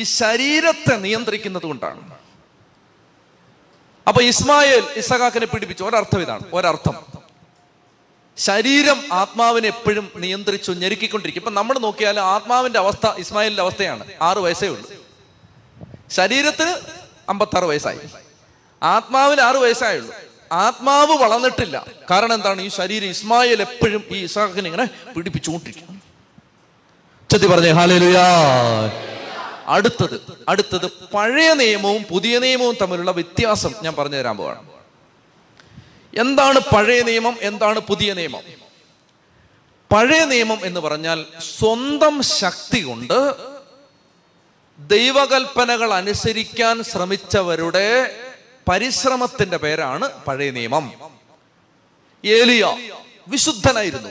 ഈ ശരീരത്തെ നിയന്ത്രിക്കുന്നത് കൊണ്ടാണ്. അപ്പൊ ഇസ്മായേൽ ഇസഹാക്കിനെ പീഡിപ്പിച്ചു. ഒരർത്ഥം ഇതാണ്, ഒരർത്ഥം ശരീരം ആത്മാവിനെ എപ്പോഴും നിയന്ത്രിച്ചു ഞെരുക്കിക്കൊണ്ടിരിക്കും. ഇപ്പൊ നമ്മൾ നോക്കിയാൽ ആത്മാവിന്റെ അവസ്ഥ ഇസ്മായേലിന്റെ അവസ്ഥയാണ്, 6 വയസ്സേ ഉള്ളൂ. ശരീരത്തിന് 56 വയസ്സായി, ആത്മാവിന് 6 വയസ്സായുള്ളൂ. ആത്മാവ് വളർന്നിട്ടില്ല. കാരണം എന്താണ്? ഈ ശരീരം ഇസ്മായേൽ എപ്പോഴും ഈ ഇസഹാക്കിനെ ഇങ്ങനെ പീഡിപ്പിച്ചുകൊണ്ടിരിക്കും. ചതി പറഞ്ഞേ ഹല്ലേലൂയാ. അടുത്തത് പഴയ നിയമവും പുതിയ നിയമവും തമ്മിലുള്ള വ്യത്യാസം ഞാൻ പറഞ്ഞു തരാൻ പോവാണ്. എന്താണ് പഴയ നിയമം, എന്താണ് പുതിയ നിയമം? പഴയ നിയമം എന്ന് പറഞ്ഞാൽ സ്വന്തം ശക്തി കൊണ്ട് ദൈവകൽപ്പനകൾ അനുസരിക്കാൻ ശ്രമിച്ചവരുടെ പരിശ്രമത്തിന്റെ പേരാണ് പഴയ നിയമം. ഏലിയ വിശുദ്ധനായിരുന്നു.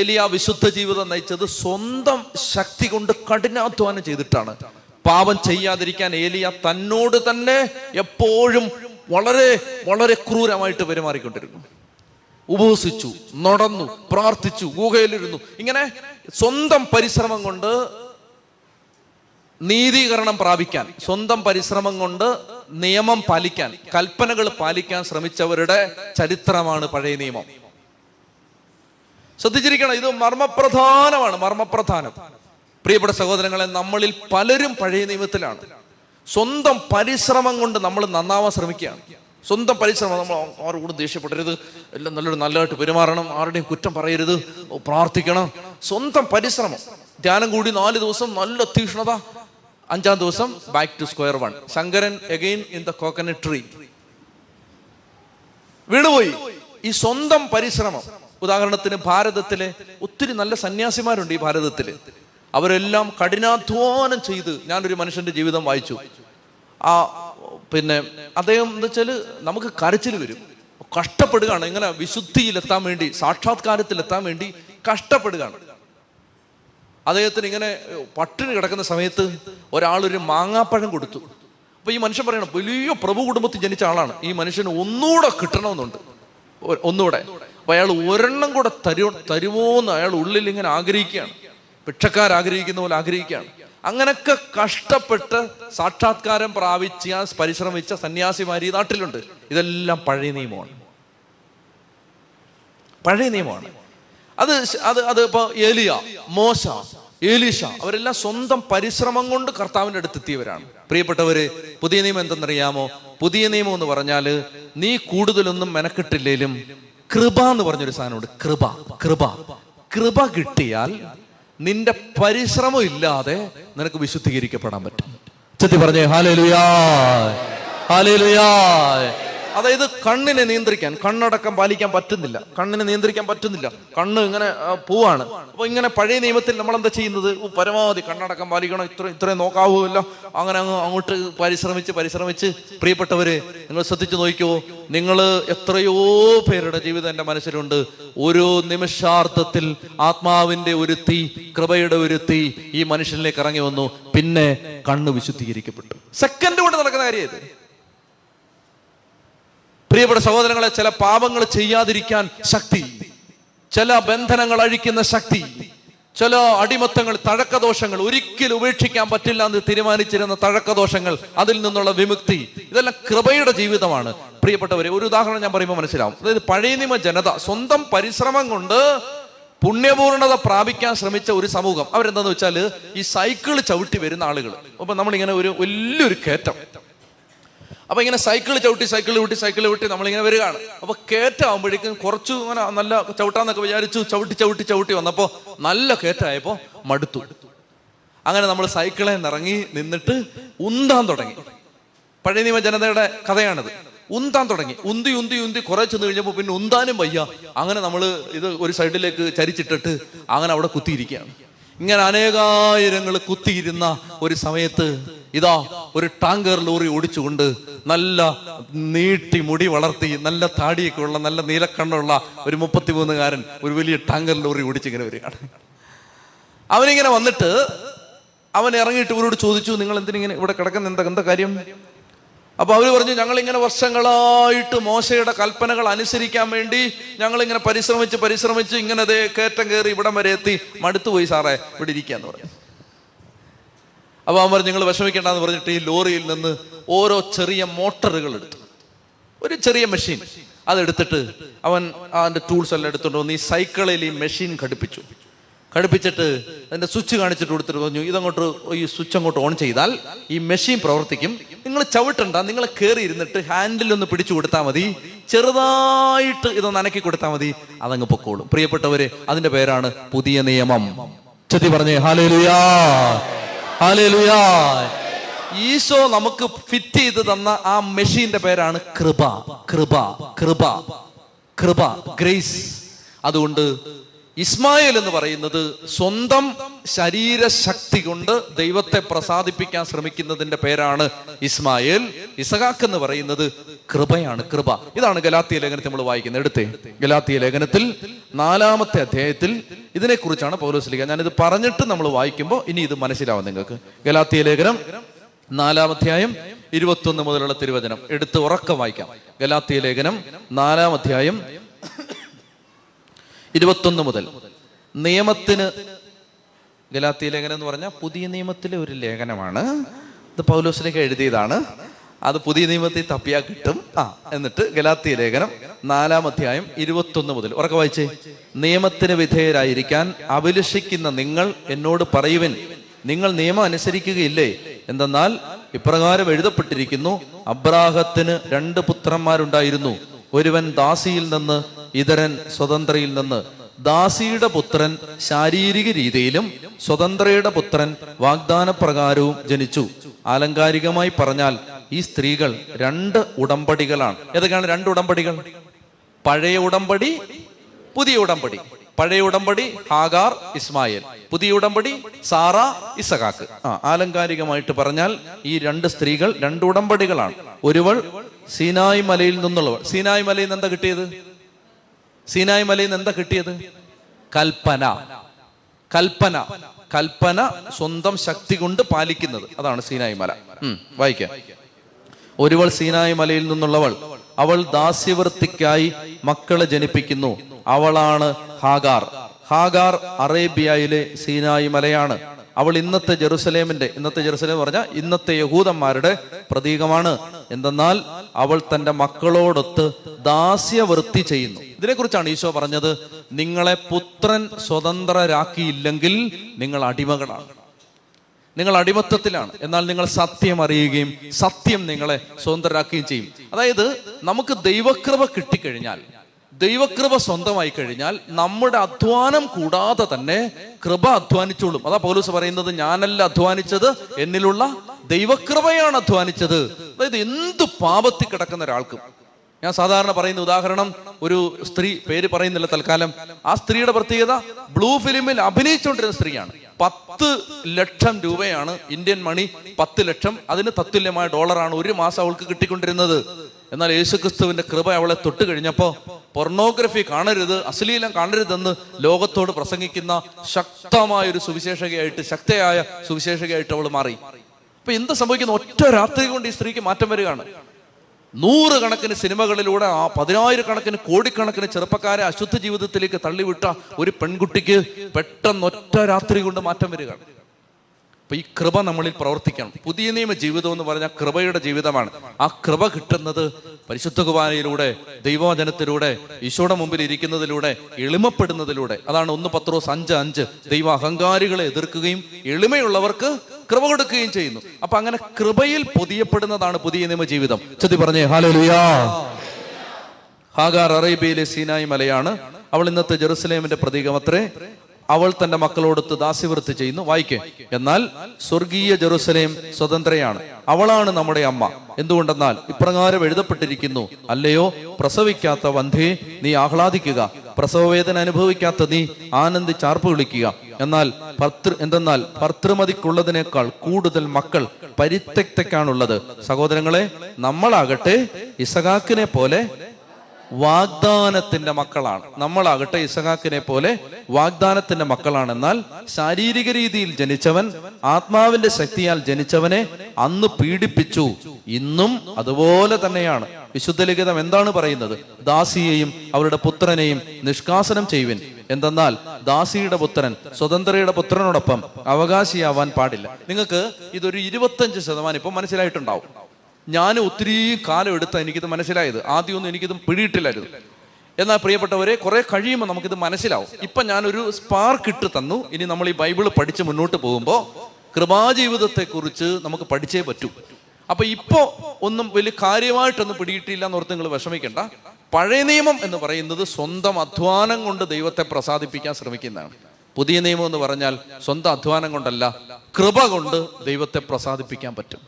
ഏലിയ വിശുദ്ധ ജീവിതം നയിച്ചത് സ്വന്തം ശക്തി കൊണ്ട് കഠിനാധ്വാനം ചെയ്തിട്ടാണ്. പാപം ചെയ്യാതിരിക്കാൻ ഏലിയ തന്നോട് തന്നെ എപ്പോഴും വളരെ വളരെ ക്രൂരമായിട്ട് പെരുമാറിക്കൊണ്ടിരുന്നു. ഉപവസിച്ചു, നടന്നു, പ്രാർത്ഥിച്ചു, ഗുഹയിലിരുന്നു. ഇങ്ങനെ സ്വന്തം പരിശ്രമം കൊണ്ട് നീതീകരണം പ്രാപിക്കാൻ, സ്വന്തം പരിശ്രമം കൊണ്ട് നിയമം പാലിക്കാൻ, കൽപ്പനകൾ പാലിക്കാൻ ശ്രമിച്ചവരുടെ ചരിത്രമാണ് പഴയ നിയമം. ശ്രദ്ധിച്ചിരിക്കണം, ഇത് മർമ്മപ്രധാനമാണ്, മർമ്മപ്രധാനം. പ്രിയപ്പെട്ട സഹോദരങ്ങളെ, നമ്മളിൽ പലരും പഴയ നിയമത്തിലാണ്. സ്വന്തം പരിശ്രമം കൊണ്ട് നമ്മൾ നന്നാവാൻ ശ്രമിക്കുകയാണ്. സ്വന്തം പരിശ്രമം, നമ്മൾ ആരോടും ദേഷ്യപ്പെടരുത്, എല്ലാം നല്ലതായിട്ട് പെരുമാറണം, ആരുടെയും കുറ്റം പറയരുത്, പ്രാർത്ഥിക്കണം. സ്വന്തം പരിശ്രമം. ധ്യാനം കൂടി 4 ദിവസം നല്ല തീഷ്ണത, 5-ാം ദിവസം back to square one. Shankaran again in the coconut tree, വീണുപോയി. ഈ സ്വന്തം പരിശ്രമം. ഉദാഹരണത്തിന് ഭാരതത്തിലെ ഒത്തിരി നല്ല സന്യാസിമാരുണ്ട്. ഈ ഭാരതത്തില് അവരെല്ലാം കഠിനാധ്വാനം ചെയ്ത്, ഞാനൊരു മനുഷ്യന്റെ ജീവിതം വായിച്ചു. അദ്ദേഹം എന്താ വെച്ചാൽ, നമുക്ക് കരച്ചിൽ വരും, കഷ്ടപ്പെടുകയാണ്. ഇങ്ങനെ വിശുദ്ധിയിലെത്താൻ വേണ്ടി, സാക്ഷാത്കാരത്തിലെത്താൻ വേണ്ടി കഷ്ടപ്പെടുകയാണ്. അദ്ദേഹത്തിന് ഇങ്ങനെ പട്ടിണി കിടക്കുന്ന സമയത്ത് ഒരാളൊരു മാങ്ങാപ്പഴം കൊടുത്തു. അപ്പൊ ഈ മനുഷ്യൻ പറയണം, വലിയ പ്രഭു കുടുംബത്തിൽ ജനിച്ച ആളാണ്, ഈ മനുഷ്യന് ഒന്നുകൂടെ കിട്ടണമെന്നുണ്ട്, ഒന്നുകൂടെ. അപ്പൊ അയാൾ ഒരെണ്ണം കൂടെ തരുമോന്ന് അയാൾ ഉള്ളിൽ ഇങ്ങനെ ആഗ്രഹിക്കുകയാണ്, ഭിക്ഷക്കാരാഗ്രഹിക്കുന്ന പോലെ ആഗ്രഹിക്കുകയാണ്. അങ്ങനൊക്കെ കഷ്ടപ്പെട്ട് സാക്ഷാത്കാരം പ്രാപിച്ച, പരിശ്രമിച്ച സന്യാസിമാർ ഈ നാട്ടിലുണ്ട്. ഇതെല്ലാം പഴയ നിയമമാണ്, പഴയ നിയമമാണ്. അത് അത് അത് ഇപ്പൊ ഏലിയ, മോശ, ഏലീഷ, അവരെല്ലാം സ്വന്തം പരിശ്രമം കൊണ്ട് കർത്താവിൻ്റെ അടുത്തെത്തിയവരാണ്. പ്രിയപ്പെട്ടവര്, പുതിയ നിയമം എന്തെന്നറിയാമോ? പുതിയ നിയമം എന്ന് പറഞ്ഞാല് നീ കൂടുതലൊന്നും മെനക്കെട്ടില്ലേലും കൃപ എന്ന് പറഞ്ഞൊരു സാധനമുണ്ട്. കൃപ, കൃപ, കൃപ കിട്ടിയാൽ നിന്റെ പരിശ്രമം ഇല്ലാതെ നിനക്ക് വിശുദ്ധീകരിക്കപ്പെടാൻ പറ്റും. ചെത്തി പറഞ്ഞേ ഹല്ലേലൂയാ, ഹല്ലേലൂയാ. അതായത് കണ്ണിനെ നിയന്ത്രിക്കാൻ, കണ്ണടക്കം പാലിക്കാൻ പറ്റുന്നില്ല, കണ്ണിനെ നിയന്ത്രിക്കാൻ പറ്റുന്നില്ല, കണ്ണ് ഇങ്ങനെ പോവാണ്. അപ്പൊ ഇങ്ങനെ പഴയ നിയമത്തിൽ നമ്മൾ എന്താ ചെയ്യുന്നത്? പരമാവധി കണ്ണടക്കം പാലിക്കണം, ഇത്രയും നോക്കാവൂല്ലോ. അങ്ങനെ അങ്ങോട്ട് പരിശ്രമിച്ച് പ്രിയപ്പെട്ടവര്, നിങ്ങൾ ശ്രദ്ധിച്ചു നോക്കിയോ, നിങ്ങൾ എത്രയോ പേരുടെ ജീവിതം എൻ്റെ മനസ്സിലുണ്ട്. ഓരോ നിമിഷാർത്ഥത്തിൽ ആത്മാവിന്റെ ഒരു തീ, കൃപയുടെ ഒരു തീ ഈ മനുഷ്യനിലേക്ക് ഇറങ്ങി വന്നു. പിന്നെ കണ്ണ് വിശുദ്ധീകരിക്കപ്പെട്ടു. സെക്കൻഡ് കൊണ്ട് നടക്കുന്ന കാര്യമായത്. പ്രിയപ്പെട്ട സഹോദരങ്ങളെ, ചില പാപങ്ങൾ ചെയ്യാതിരിക്കാൻ ശക്തി, ചില ബന്ധനങ്ങൾ അഴിക്കുന്ന ശക്തി, ചില അടിമത്തങ്ങൾ, തഴക്കദോഷങ്ങൾ, ഒരിക്കലും ഉപേക്ഷിക്കാൻ പറ്റില്ല എന്ന് തീരുമാനിച്ചിരുന്ന തഴക്കദോഷങ്ങൾ, അതിൽ നിന്നുള്ള വിമുക്തി, ഇതെല്ലാം കൃപയുടെ ജീവിതമാണ്. പ്രിയപ്പെട്ടവരെ, ഒരു ഉദാഹരണം ഞാൻ പറയുമ്പോൾ മനസ്സിലാവും. അതായത് പഴയ നിയമ ജനത സ്വന്തം പരിശ്രമം കൊണ്ട് പുണ്യപൂർണത പ്രാപിക്കാൻ ശ്രമിച്ച ഒരു സമൂഹം. അവരെന്താന്ന് വെച്ചാൽ, ഈ സൈക്കിൾ ചവിട്ടി വരുന്ന ആളുകൾ. അപ്പൊ നമ്മളിങ്ങനെ ഒരു വലിയൊരു കയറ്റം, അപ്പൊ ഇങ്ങനെ സൈക്കിൾ ചവിട്ടി നമ്മളിങ്ങനെ വരികയാണ്. അപ്പൊ കയറ്റാകുമ്പോഴേക്കും കുറച്ച് ഇങ്ങനെ നല്ല ചവിട്ടാന്നൊക്കെ വിചാരിച്ചു, ചവിട്ടി വന്നപ്പോ നല്ല കയറ്റായപ്പോ മടുത്തു. അങ്ങനെ നമ്മൾ സൈക്കിളിൽ നിന്നിറങ്ങി നിന്നിട്ട് ഉന്താൻ തുടങ്ങി. പഴയ നിയമ ജനതയുടെ കഥയാണിത്. ഉന്താൻ തുടങ്ങി, ഉന്തി കുറെ ചെന്ന് കഴിഞ്ഞപ്പോൾ പിന്നെ ഉന്താനും വയ്യ. അങ്ങനെ നമ്മൾ ഇത് ഒരു സൈഡിലേക്ക് ചരിച്ചിട്ടിട്ട് അങ്ങനെ അവിടെ കുത്തിയിരിക്കുകയാണ്. ഇങ്ങനെ അനേകായിരങ്ങൾ കുത്തിയിരുന്ന ഒരു സമയത്ത് ഇതാ ഒരു ടാങ്കർ ലോറി ഓടിച്ചുകൊണ്ട് നല്ല നീട്ടി മുടി വളർത്തി നല്ല താടിയൊക്കെ ഉള്ള നല്ല നീലക്കണ്ണുള്ള ഒരു 33-കാരൻ ഒരു വലിയ ടാങ്കർ ലോറി ഓടിച്ചിങ്ങനെ വരികയാണ്. അവനിങ്ങനെ വന്നിട്ട് അവൻ ഇറങ്ങിയിട്ട് ഇവരോട് ചോദിച്ചു, നിങ്ങൾ എന്തിനിങ്ങനെ ഇവിടെ കിടക്കുന്ന, എന്താ കാര്യം? അപ്പൊ അവര് പറഞ്ഞു, ഞങ്ങളിങ്ങനെ വർഷങ്ങളായിട്ട് മോശയുടെ കൽപ്പനകൾ അനുസരിക്കാൻ വേണ്ടി ഞങ്ങളിങ്ങനെ പരിശ്രമിച്ച് ഇങ്ങനെ കയറ്റം കയറി ഇവിടം വരെ എത്തി മടുത്തുപോയി സാറേ, ഇവിടെ ഇരിക്കാന്ന് പറഞ്ഞു. അപ്പൊ അവൻ പറഞ്ഞു, നിങ്ങൾ വിഷമിക്കേണ്ടെന്ന് പറഞ്ഞിട്ട് ഈ ലോറിയിൽ നിന്ന് ഓരോ ചെറിയ മോട്ടറുകൾ എടുത്തു. ഒരു ചെറിയ മെഷീൻ, അതെടുത്തിട്ട് അവൻ അതിൻ്റെ ടൂൾസ് എല്ലാം എടുത്തുകൊണ്ട് വന്ന് ഈ സൈക്കിളിൽ ഈ മെഷീൻ ഘടിപ്പിച്ചു. ഘടിപ്പിച്ചിട്ട് അതിൻ്റെ സ്വിച്ച് കാണിച്ചിട്ട് കൊടുത്തിട്ട് പറഞ്ഞു, ഇതങ്ങോട്ട് ഈ സ്വിച്ച് അങ്ങോട്ട് ഓൺ ചെയ്താൽ ഈ മെഷീൻ പ്രവർത്തിക്കും, നിങ്ങൾ ചവിട്ടണ്ട, നിങ്ങൾ കയറി ഇരുന്നിട്ട് ഹാൻഡിലൊന്ന് പിടിച്ചു കൊടുത്താൽ മതി, ചെറുതായിട്ട് ഇതൊന്ന് അനക്കി കൊടുത്താൽ മതി, അതങ്ങ് പൊക്കോളും. പ്രിയപ്പെട്ടവരെ, അതിൻ്റെ പേരാണ് പുതിയ നിയമം. ചെത്തി പറഞ്ഞേ ഹല്ലേലൂയ, ഹല്ലേലൂയ. ഈശോ നമുക്ക് ഫിറ്റ് ചെയ്ത് തന്ന ആ മെഷീന്റെ പേരാണ് കൃപ, കൃപ, കൃപ, കൃപ, ഗ്രേസ്. അതുകൊണ്ട് ഇസ്മായേൽ എന്ന് പറയുന്നത് സ്വന്തം ശരീരശക്തി കൊണ്ട് ദൈവത്തെ പ്രസാദിപ്പിക്കാൻ ശ്രമിക്കുന്നതിന്റെ പേരാണ് ഇസ്മായേൽ. ഇസഹാക്ക് എന്ന് പറയുന്നത് കൃപയാണ്, കൃപ. ഇതാണ് ഗലാത്യ ലേഖനത്തിൽ നമ്മൾ വായിക്കുന്നത്. എടുത്തേ, ഗലാത്യ ലേഖനത്തിൽ 4-ാമത്തെ അധ്യായത്തിൽ ഇതിനെക്കുറിച്ചാണ് പൗലോസ്. ഞാനിത് പറഞ്ഞിട്ട് നമ്മൾ വായിക്കുമ്പോൾ ഇനി ഇത് മനസ്സിലാവും നിങ്ങൾക്ക്. ഗലാത്യ ലേഖനം 4-ാം അധ്യായം 21 മുതലുള്ള തിരുവചനം എടുത്ത് ഉറക്കം വായിക്കാം. ഗലാത്യ ലേഖനം 4-ാം അധ്യായം 21 മുതൽ. നിയമത്തിന്, ഗലാത്യ ലേഖനം എന്ന് പറഞ്ഞാൽ പുതിയ നിയമത്തിലെ ഒരു ലേഖനമാണ് ഇത്. പൗലോസിലേക്ക് എഴുതിയതാണ്. അത് പുതിയ നിയമത്തിൽ തപ്പിയാൽ കിട്ടും. എന്നിട്ട് ഗലാത്യ ലേഖനം 4-ാം അധ്യായം 21 മുതൽ ഉറക്കെ വായിച്ചേ. നിയമത്തിന് വിധേയരായിരിക്കാൻ അഭിലഷിക്കുന്ന നിങ്ങൾ എന്നോട് പറയുവിൻ, നിങ്ങൾ നിയമം അനുസരിക്കുകയില്ലേ? എന്തെന്നാൽ ഇപ്രകാരം എഴുതപ്പെട്ടിരിക്കുന്നു, അബ്രാഹത്തിന് 2 പുത്രന്മാരുണ്ടായിരുന്നു, ഒരുവൻ ദാസിയിൽ നിന്ന്, ഇതരൻ സ്വതന്ത്രയിൽ നിന്ന്. ദാസിയുടെ പുത്രൻ ശാരീരിക രീതിയിലും സ്വതന്ത്രയുടെ പുത്രൻ വാഗ്ദാന പ്രകാരവും ജനിച്ചു. ആലങ്കാരികമായി പറഞ്ഞാൽ ഈ സ്ത്രീകൾ 2 ഉടമ്പടികളാണ്. ഏതൊക്കെയാണ് 2 ഉടമ്പടികൾ? പഴയ ഉടമ്പടി, പുതിയ ഉടമ്പടി. പഴയ ഉടമ്പടി ഹാഗാർ, ഇസ്മായേൽ. പുതിയ ഉടമ്പടി സാറ, ഇസഹാക്ക്. ആലങ്കാരികമായിട്ട് പറഞ്ഞാൽ ഈ 2 സ്ത്രീകൾ 2 ഉടമ്പടികളാണ്. ഒരുവൾ സീനായ് മലയിൽ നിന്നുള്ളവൾ. സീനായ് മലയിൽ നിന്ന് എന്താ കിട്ടിയത്? സീനായ് മലയിൽ നിന്ന് എന്താ കിട്ടിയത്? കൽപ്പന, കൽപ്പന, കൽപ്പന സ്വന്തം ശക്തി കൊണ്ട് പാലിക്കുന്നത്, അതാണ് സീനായ് മല. വായിക്കാം. ഒരുവൾ സീനായ് മലയിൽ നിന്നുള്ളവൾ, അവൾ ദാസ്യവൃത്തിക്കായി മക്കളെ ജനിപ്പിക്കുന്നു, അവളാണ് ഹാഗാർ. ഹാഗാർ അറേബ്യയിലെ സീനായ് മലയാണ്. അവൾ ഇന്നത്തെ ജെറുസലേമിന്റെ, ഇന്നത്തെ ജെറുസലേം പറഞ്ഞാൽ ഇന്നത്തെ യഹൂദന്മാരുടെ പ്രതീകമാണ്. എന്തെന്നാൽ അവൾ തൻ്റെ മക്കളോടൊത്ത് ദാസ്യവൃത്തി ചെയ്യുന്നു. ഇതിനെക്കുറിച്ചാണ് ഈശോ പറഞ്ഞത്, നിങ്ങളെ പുത്രൻ സ്വതന്ത്രരാക്കിയില്ലെങ്കിൽ നിങ്ങൾ അടിമകളാണ്, നിങ്ങൾ അടിമത്തത്തിലാണ്. എന്നാൽ നിങ്ങൾ സത്യം അറിയുകയും സത്യം നിങ്ങളെ സ്വതന്ത്രരാക്കുകയും ചെയ്യും. അതായത് നമുക്ക് ദൈവകൃപ കിട്ടിക്കഴിഞ്ഞാൽ, ദൈവകൃപ സ്വന്തമായി കഴിഞ്ഞാൽ നമ്മുടെ അധ്വാനം കൂടാതെ തന്നെ കൃപ അധ്വാനിച്ചോളും. അതാ പൗലോസ് പറയുന്നത്, ഞാനല്ല അധ്വാനിച്ചത്, എന്നിലുള്ള ദൈവകൃപയാണ് അധ്വാനിച്ചത്. അതായത് എന്ത് പാപത്തിൽ കിടക്കുന്ന ഒരാൾക്കും, ഞാൻ സാധാരണ പറയുന്ന ഉദാഹരണം, ഒരു സ്ത്രീ, പേര് പറയുന്നില്ല തൽക്കാലം, ആ സ്ത്രീയുടെ പ്രത്യേകത ബ്ലൂ ഫിലിമിൽ അഭിനയിച്ചുകൊണ്ടിരുന്ന സ്ത്രീയാണ്. 10 ലക്ഷം രൂപയാണ് ഇന്ത്യൻ മണി, 10 ലക്ഷം, അതിന് തത്തുല്യമായ ഡോളറാണ് ഒരു മാസം അവൾക്ക് കിട്ടിക്കൊണ്ടിരുന്നത്. എന്നാൽ യേശുക്രിസ്തുവിന്റെ കൃപ അവളെ തൊട്ട് കഴിഞ്ഞപ്പോൾ പൊർണോഗ്രഫി കാണരുത്, അശ്ലീലം കാണരുതെന്ന് ലോകത്തോട് പ്രസംഗിക്കുന്ന ശക്തമായൊരു സുവിശേഷകയായിട്ട്, ശക്തയായ സുവിശേഷകയായിട്ട് അവൾ മാറി. അപ്പൊ എന്താ സംഭവിക്കുന്ന? ഒറ്റ രാത്രി കൊണ്ട് ഈ സ്ത്രീക്ക് മാറ്റം വരികയാണ്. 100 കണക്കിന് സിനിമകളിലൂടെ ആ 10,000 കണക്കിന് കോടിക്കണക്കിന് ചെറുപ്പക്കാരെ അശുദ്ധ ജീവിതത്തിലേക്ക് തള്ളിവിട്ട ഒരു പെൺകുട്ടിക്ക് പെട്ടെന്ന് ഒറ്റ രാത്രി കൊണ്ട് മാറ്റം വരികയാണ്. അപ്പൊ ഈ കൃപ നമ്മളിൽ പ്രവർത്തിക്കണം. പുതിയ നിയമ ജീവിതം എന്ന് പറഞ്ഞാൽ കൃപയുടെ ജീവിതമാണ്. ആ കൃപ കിട്ടുന്നത് പരിശുദ്ധ കുർബാനയിലൂടെ, ദൈവവചനത്തിലൂടെ, ഈശോയുടെ മുമ്പിൽ ഇരിക്കുന്നതിലൂടെ, എളിമപ്പെടുന്നതിലൂടെ. അതാണ് 1 പത്രോസ് 5:5, ദൈവ അഹങ്കാരികളെ എതിർക്കുകയും എളിമയുള്ളവർക്ക് കൃപ കൊടുക്കുകയും ചെയ്യുന്നു. അപ്പൊ അങ്ങനെ കൃപയിൽ പൊതിയപ്പെടുന്നതാണ് പുതിയ നിയമ ജീവിതം. ചെത്തി പറഞ്ഞേ ഹല്ലേലൂയാ. ഹാഗാർ അറേബ്യയിലെ സീനായ് മലയാണ്. അവൾ ഇന്നത്തെ ജെറുസലേമിന്റെ പ്രതീകമത്രേ. അവൾ തന്റെ മക്കളോടൊത്ത് ദാസ്യവൃത്തി ചെയ്യുന്നു. വായിക്കേ. എന്നാൽ സ്വർഗീയ ജെറുസലേം സ്വതന്ത്രയാണ്, അവളാണ് നമ്മുടെ അമ്മ. എന്തുകൊണ്ടെന്നാൽ ഇപ്രകാരം എഴുതപ്പെട്ടിരിക്കുന്നു, അല്ലയോ പ്രസവിക്കാത്ത വന്ധ്യേ, നീ ആഹ്ലാദിക്കുക, പ്രസവവേദന അനുഭവിക്കാത്ത നീ ആനന്ദിച്ചാർപ്പ് വിളിക്കുക. എന്തെന്നാൽ ഭർത്തൃമതിക്കുള്ളതിനേക്കാൾ കൂടുതൽ മക്കൾ പരിത്യക്തയ്ക്കാണുള്ളത്. സഹോദരങ്ങളെ, നമ്മളാകട്ടെ ഇസഹാക്കിനെ പോലെ വാഗ്ദാനത്തിന്റെ മക്കളാണ്. നമ്മളാകട്ടെ ഇസഹാക്കിനെ പോലെ വാഗ്ദാനത്തിന്റെ മക്കളാണെന്നാൽ ശാരീരിക രീതിയിൽ ജനിച്ചവൻ ആത്മാവിന്റെ ശക്തിയാൽ ജനിച്ചവനെ അന്ന് പീഡിപ്പിച്ചു, ഇന്നും അതുപോലെ തന്നെയാണ്. വിശുദ്ധ ലിഖിതം എന്താണ് പറയുന്നത്? ദാസിയെയും അവരുടെ പുത്രനെയും നിഷ്കാസനം ചെയ്യുവിൻ, എന്തെന്നാൽ ദാസിയുടെ പുത്രൻ സ്വതന്ത്രയുടെ പുത്രനോടൊപ്പം അവകാശിയാവാൻ പാടില്ല. നിങ്ങൾക്ക് ഇതൊരു 25% ഇപ്പം മനസ്സിലായിട്ടുണ്ടാവും. ഞാൻ ഒത്തിരി കാലം എടുത്താൽ എനിക്കിത് മനസ്സിലായത്. ആദ്യമൊന്നും എനിക്കിത് പിടിയിട്ടില്ലായിരുന്നു. എന്നാൽ പ്രിയപ്പെട്ടവരെ, കുറേ കഴിയുമ്പോൾ നമുക്കിത് മനസ്സിലാവും. ഇപ്പം ഞാനൊരു സ്പാർക്ക് ഇട്ട് തന്നു. ഇനി നമ്മൾ ഈ ബൈബിള് പഠിച്ച് മുന്നോട്ട് പോകുമ്പോൾ കൃപാജീവിതത്തെക്കുറിച്ച് നമുക്ക് പഠിച്ചേ പറ്റൂ. അപ്പം ഇപ്പോൾ ഒന്നും വലിയ കാര്യമായിട്ടൊന്നും പിടിയിട്ടില്ല എന്നോർത്ത് നിങ്ങൾ വിഷമിക്കേണ്ട. പഴയ നിയമം എന്ന് പറയുന്നത് സ്വന്തം അധ്വാനം കൊണ്ട് ദൈവത്തെ പ്രസാദിപ്പിക്കാൻ ശ്രമിക്കുന്നതാണ്. പുതിയ നിയമം എന്ന് പറഞ്ഞാൽ സ്വന്തം അധ്വാനം കൊണ്ടല്ല, കൃപ കൊണ്ട് ദൈവത്തെ പ്രസാദിപ്പിക്കാൻ പറ്റും.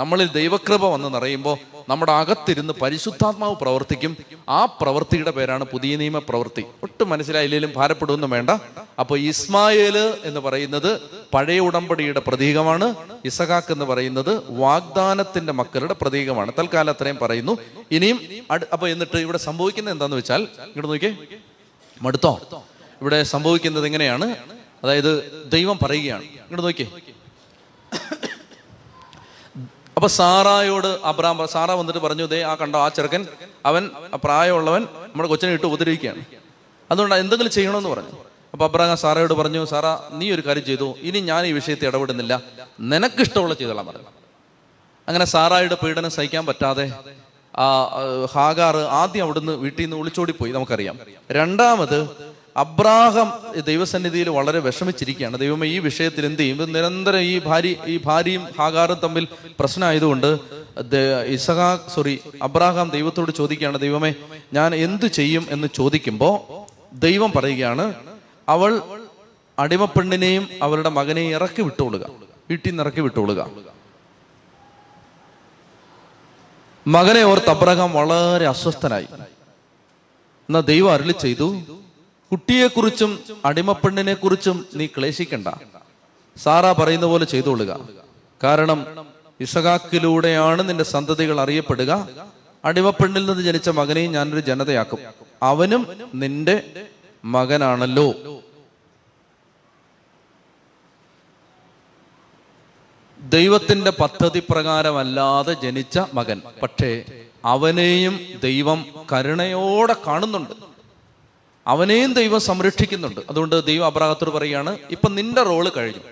നമ്മളിൽ ദൈവകൃപ വന്ന് നിറയുമ്പോൾ നമ്മുടെ അകത്തിരുന്ന് പരിശുദ്ധാത്മാവ് പ്രവർത്തിക്കും. ആ പ്രവൃത്തിയുടെ പേരാണ് പുതിയ നിയമ പ്രവൃത്തി. ഒട്ടും മനസ്സിലായില്ലെങ്കിലും ഭാരപ്പെടുമൊന്നും വേണ്ട. അപ്പോൾ ഇസ്മായേൽ എന്ന് പറയുന്നത് പഴയ ഉടമ്പടിയുടെ പ്രതീകമാണ്. ഇസഹാക്ക് എന്ന് പറയുന്നത് വാഗ്ദാനത്തിന്റെ മക്കളുടെ പ്രതീകമാണ്. തൽക്കാലം അത്രയും പറയുന്നു. ഇനിയും അപ്പൊ എന്നിട്ട് ഇവിടെ സംഭവിക്കുന്നത് എന്താന്ന് വെച്ചാൽ, ഇങ്ങോട്ട് നോക്കിയേ, മടുത്തോ? ഇവിടെ സംഭവിക്കുന്നത് എങ്ങനെയാണ്? അതായത് ദൈവം പറയുകയാണ്, ഇങ്ങോട്ട് നോക്കിയേ. അപ്പൊ സാറായോട് അബ്രാം, സാറ വന്നിട്ട് പറഞ്ഞു, ദേ ആ കണ്ടോ ആ ചെറുക്കൻ, അവൻ പ്രായമുള്ളവൻ നമ്മുടെ കൊച്ചിനെ ഇട്ട് ഉപദ്രവിക്കുകയാണ്, അതുകൊണ്ട് എന്തെങ്കിലും ചെയ്യണമെന്ന് പറഞ്ഞു. അപ്പൊ അബ്രാം സാറയോട് പറഞ്ഞു, സാറ നീ ഒരു കാര്യം ചെയ്തു, ഇനി ഞാൻ ഈ വിഷയത്തിൽ ഇടപെടുന്നില്ല, നിനക്കിഷ്ടമുള്ള ചെയ്തോളാൻ പറഞ്ഞു. അങ്ങനെ സാറായുടെ പീഡനം സഹിക്കാൻ പറ്റാതെ ആ ഹാഗാർ ആദ്യം അവിടുന്ന് വീട്ടിൽ നിന്ന് ഒളിച്ചോടിപ്പോയി, നമുക്കറിയാം. രണ്ടാമത് അബ്രാഹം ദൈവസന്നിധിയിൽ വളരെ വിഷമിച്ചിരിക്കുകയാണ്. ദൈവമേ ഈ വിഷയത്തിൽ എന്ത് ചെയ്യും? നിരന്തരം ഈ ഭാര്യയും ഹാഗാറും തമ്മിൽ പ്രശ്നമായതുകൊണ്ട് അബ്രാഹാം ദൈവത്തോട് ചോദിക്കുകയാണ്, ദൈവമേ ഞാൻ എന്ത് ചെയ്യും എന്ന് ചോദിക്കുമ്പോൾ ദൈവം പറയുകയാണ്, അവൾ അടിമപ്പെണ്ണിനെയും അവളുടെ മകനെയും ഇറക്കി വിട്ടുകൊള്ളുക, വീട്ടിൽ നിന്ന് ഇറക്കി വിട്ടുകൊള്ളുക. മകനെ ഓർത്ത് അബ്രാഹാം വളരെ അസ്വസ്ഥനായി. എന്നാ ദൈവം അരുളി ചെയ്തു, കുട്ടിയെക്കുറിച്ചും അടിമപ്പെണ്ണിനെ കുറിച്ചും നീ ക്ലേശിക്കണ്ട, സാറാ പറയുന്ന പോലെ ചെയ്തുകൊള്ളുക. കാരണം ഇസഹാക്കിലൂടെയാണ് നിന്റെ സന്തതികൾ അറിയപ്പെടുക. അടിമപ്പെണ്ണിൽ നിന്ന് ജനിച്ച മകനെയും ഞാനൊരു ജനതയാക്കും, അവനും നിന്റെ മകനാണല്ലോ. ദൈവത്തിന്റെ പദ്ധതി പ്രകാരമല്ലാതെ ജനിച്ച മകൻ, പക്ഷേ അവനെയും ദൈവം കരുണയോടെ കാണുന്നുണ്ട്, അവനെയും ദൈവം സംരക്ഷിക്കുന്നുണ്ട്. അതുകൊണ്ട് ദൈവം അബ്രാഹത്തോട് പറയുകയാണ്, ഇപ്പൊ നിന്റെ റോള് കഴിഞ്ഞു,